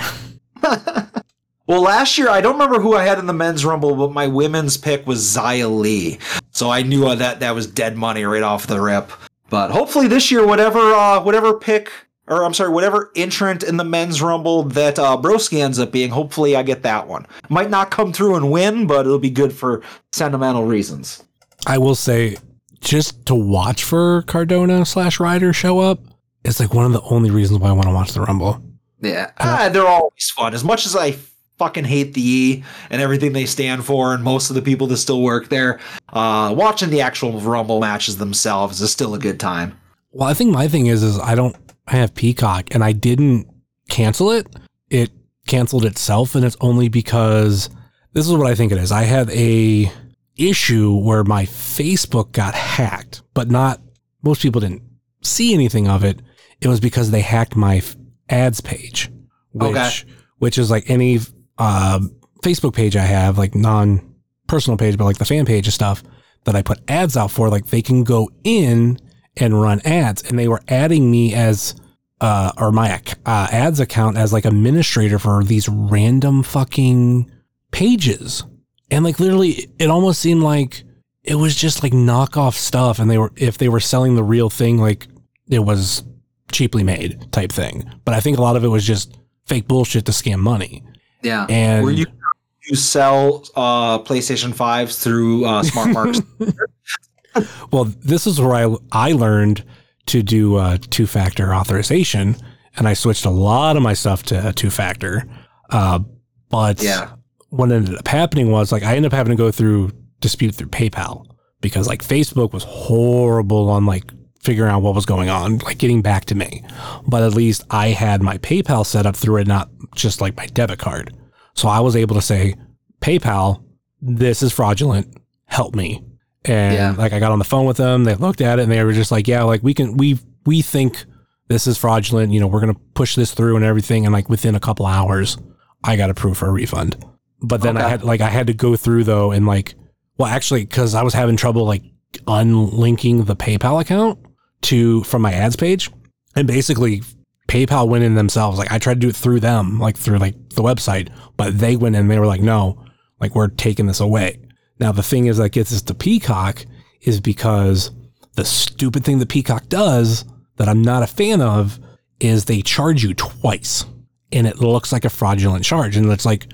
Well, last year, I don't remember who I had in the men's rumble, but my women's pick was Xia Li. So I knew that that was dead money right off the rip. But hopefully this year, whatever uh, whatever pick, or I'm sorry, whatever entrant in the men's rumble that uh, Broski ends up being, hopefully I get that one. Might not come through and win, but it'll be good for sentimental reasons. I will say, just to watch for Cardona slash Ryder show up, it's like one of the only reasons why I want to watch the rumble. Yeah, ah, they're always fun. As much as I fucking hate the E and everything they stand for and most of the people that still work there, uh watching the actual rumble matches themselves is still a good time. Well, I think my thing is is I don't I have Peacock and I didn't cancel it. It canceled itself, and it's only because this is what I think it is. I had a issue where my Facebook got hacked, but not most people didn't see anything of it. It was because they hacked my ads page, which okay. which is like any Uh, Facebook page I have, like non-personal page, but like the fan page and stuff that I put ads out for, like they can go in and run ads, and they were adding me as uh, or my uh, ads account as like administrator for these random fucking pages, and like literally it almost seemed like it was just like knockoff stuff, and they were, if they were selling the real thing, like it was cheaply made type thing, but I think a lot of it was just fake bullshit to scam money. Yeah. And were you you sell uh, PlayStation fives through uh, Smart Marks? Well, this is where I I learned to do uh, two factor authorization, and I switched a lot of my stuff to two factor. Uh, but yeah. What ended up happening was like I ended up having to go through dispute through PayPal, because like Facebook was horrible on like figuring out what was going on, like getting back to me. But at least I had my PayPal set up through it, not just like my debit card. So I was able to say, PayPal, this is fraudulent. Help me. And yeah. like I got on the phone with them. They looked at it and they were just like, yeah, like we can, we, we think this is fraudulent. You know, we're going to push this through and everything. And like within a couple hours, I got approved for a refund. But then okay. I had like, I had to go through though. And like, well, actually, cause I was having trouble like unlinking the PayPal account to from my ads page, and basically PayPal went in themselves. Like I tried to do it through them, like through like the website, but they went in and they were like, no, like we're taking this away. Now the thing is that gets us to Peacock is because the stupid thing that Peacock does that I'm not a fan of is they charge you twice, and it looks like a fraudulent charge. And it's like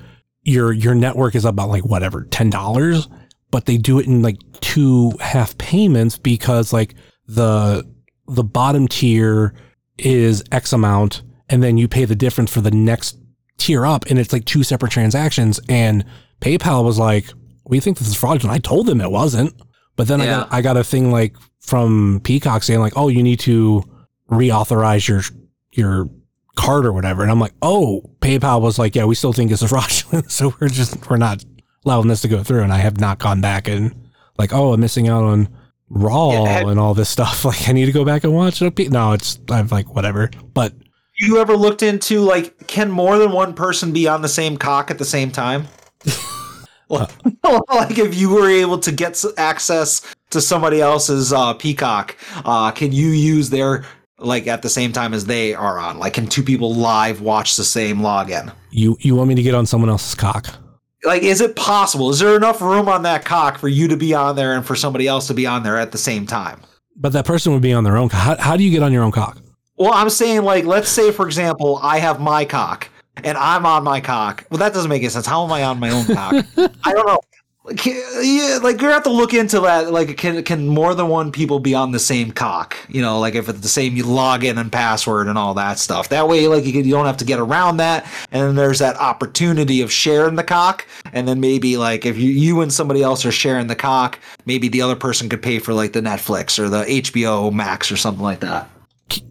your, your network is about like whatever, ten dollars, but they do it in like two half payments because like the, the bottom tier is X amount, and then you pay the difference for the next tier up, and it's like two separate transactions. And PayPal was like, we think this is fraudulent. I told them it wasn't. But then yeah. I got I got a thing like from Peacock saying like, oh, you need to reauthorize your your card or whatever. And I'm like, oh, PayPal was like, yeah, we still think it's fraudulent. So we're just, we're not allowing this to go through. And I have not gone back and like, oh, I'm missing out on Raw yeah, have, and all this stuff. Like I need to go back and watch it. No, it's, I'm like, whatever. But you ever looked into like, can more than one person be on the same cock at the same time? Uh, like if you were able to get access to somebody else's uh, Peacock, uh, can you use their like at the same time as they are on? Like, can two people live watch the same login? You you want me to get on someone else's cock? Like, is it possible? Is there enough room on that cock for you to be on there and for somebody else to be on there at the same time? But that person would be on their own. How, how do you get on your own cock? Well, I'm saying like, let's say, for example, I have my cock. And I'm on my cock. Well, that doesn't make any sense. How am I on my own cock? I don't know. Like, yeah, like you're gonna have to look into that. Like, can can more than one people be on the same cock? You know, like if it's the same login and password and all that stuff. That way, like you, can, you don't have to get around that. And then there's that opportunity of sharing the cock. And then maybe like if you you and somebody else are sharing the cock, maybe the other person could pay for like the Netflix or the H B O Max or something like that.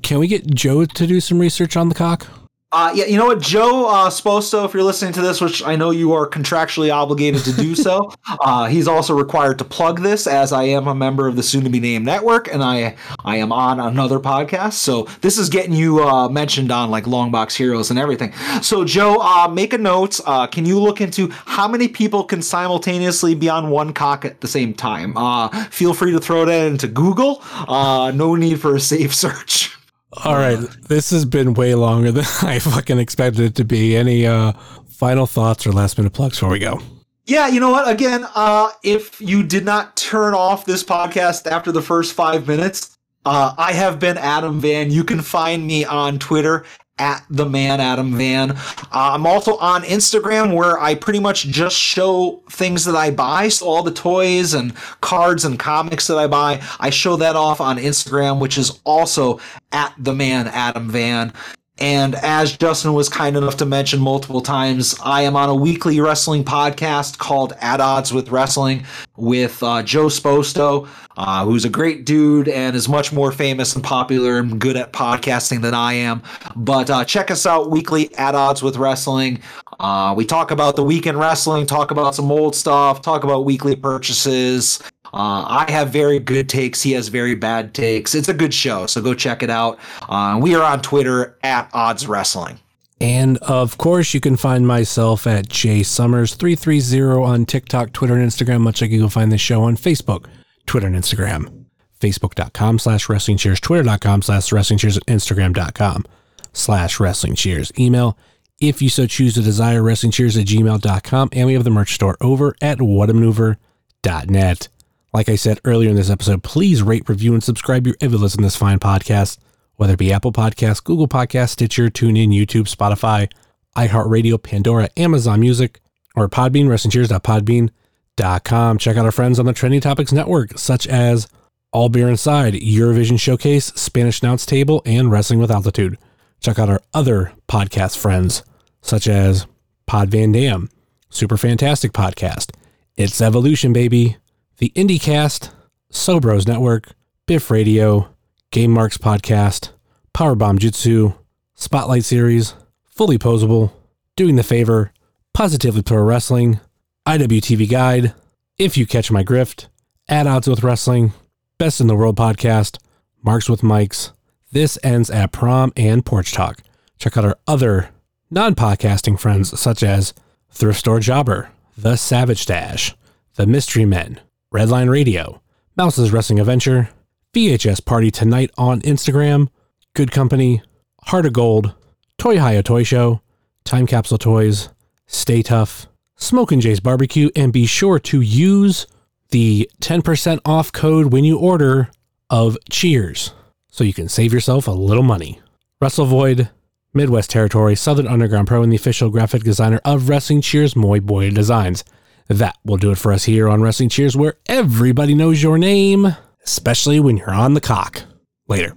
Can we get Joe to do some research on the cock? Uh, yeah, you know what, Joe uh, Sposto, if you're listening to this, which I know you are contractually obligated to do so, uh, he's also required to plug this, as I am a member of the soon-to-be-named network, and I I am on another podcast, so this is getting you uh, mentioned on like Longbox Heroes and everything. So Joe, uh, make a note. Uh, can you look into how many people can simultaneously be on one cock at the same time? Uh, feel free to throw that into Google. Uh, no need for a safe search. All right, this has been way longer than I fucking expected it to be. Any uh, final thoughts or last minute plugs before we go? Yeah, you know what? Again, uh, if you did not turn off this podcast after the first five minutes, uh, I have been Adam Van. You can find me on Twitter at the man Adam Van. Uh, I'm also on Instagram where I pretty much just show things that I buy. So all the toys and cards and comics that I buy, I show that off on Instagram, which is also at the man Adam Van. And as Justin was kind enough to mention multiple times, I am on a weekly wrestling podcast called At Odds with Wrestling with uh, Joe Sposto, uh, who's a great dude and is much more famous and popular and good at podcasting than I am. But uh, check us out weekly, At Odds with Wrestling. Uh, we talk about the week in wrestling, talk about some old stuff, talk about weekly purchases. Uh, I have very good takes. He has very bad takes. It's a good show, so go check it out. Uh, we are on Twitter at Odds Wrestling. And of course, you can find myself at J Summers three three zero on TikTok, Twitter, and Instagram, much like you can find this show on Facebook, Twitter, and Instagram. Facebook.com slash Wrestling Cheers, Twitter.com slash Wrestling Cheers, Instagram.com slash Wrestling Cheers. Email, if you so choose to desire, Wrestling Cheers at gmail dot com. And we have the merch store over at whatamaneuver dot net. Like I said earlier in this episode, please rate, review, and subscribe wherever you listen to this fine podcast, whether it be Apple Podcasts, Google Podcasts, Stitcher, TuneIn, YouTube, Spotify, iHeartRadio, Pandora, Amazon Music, or Podbean, wrestling cheers dot podbean dot com. Check out our friends on the Trending Topics Network, such as All Beer Inside, Eurovision Showcase, Spanish Announce Table, and Wrestling with Altitude. Check out our other podcast friends, such as Pod Van Dam, Super Fantastic Podcast, It's Evolution, Baby, The IndieCast, Sobros Network, Biff Radio, Game Marks Podcast, Powerbomb Jutsu, Spotlight Series, Fully Posable, Doing the Favor, Positively Pro Wrestling, I W T V Guide, If You Catch My Grift, At Odds with Wrestling, Best in the World Podcast, Marks with Mikes, This Ends at Prom, and Porch Talk. Check out our other non-podcasting friends such as Thrift Store Jobber, The Savage Dash, The Mystery Men, Redline Radio, Mouse's Wrestling Adventure, V H S Party Tonight on Instagram, Good Company, Heart of Gold, Toy Hio Toy Show, Time Capsule Toys, Stay Tough, Smokin' Jay's Barbecue, and be sure to use the ten percent off code when you order of Cheers, so you can save yourself a little money. WrestleVoid, Midwest Territory, Southern Underground Pro, and the official graphic designer of Wrestling Cheers, Moy Boy Designs. That will do it for us here on Wrestling Cheers, where everybody knows your name, especially when you're on the cock. Later.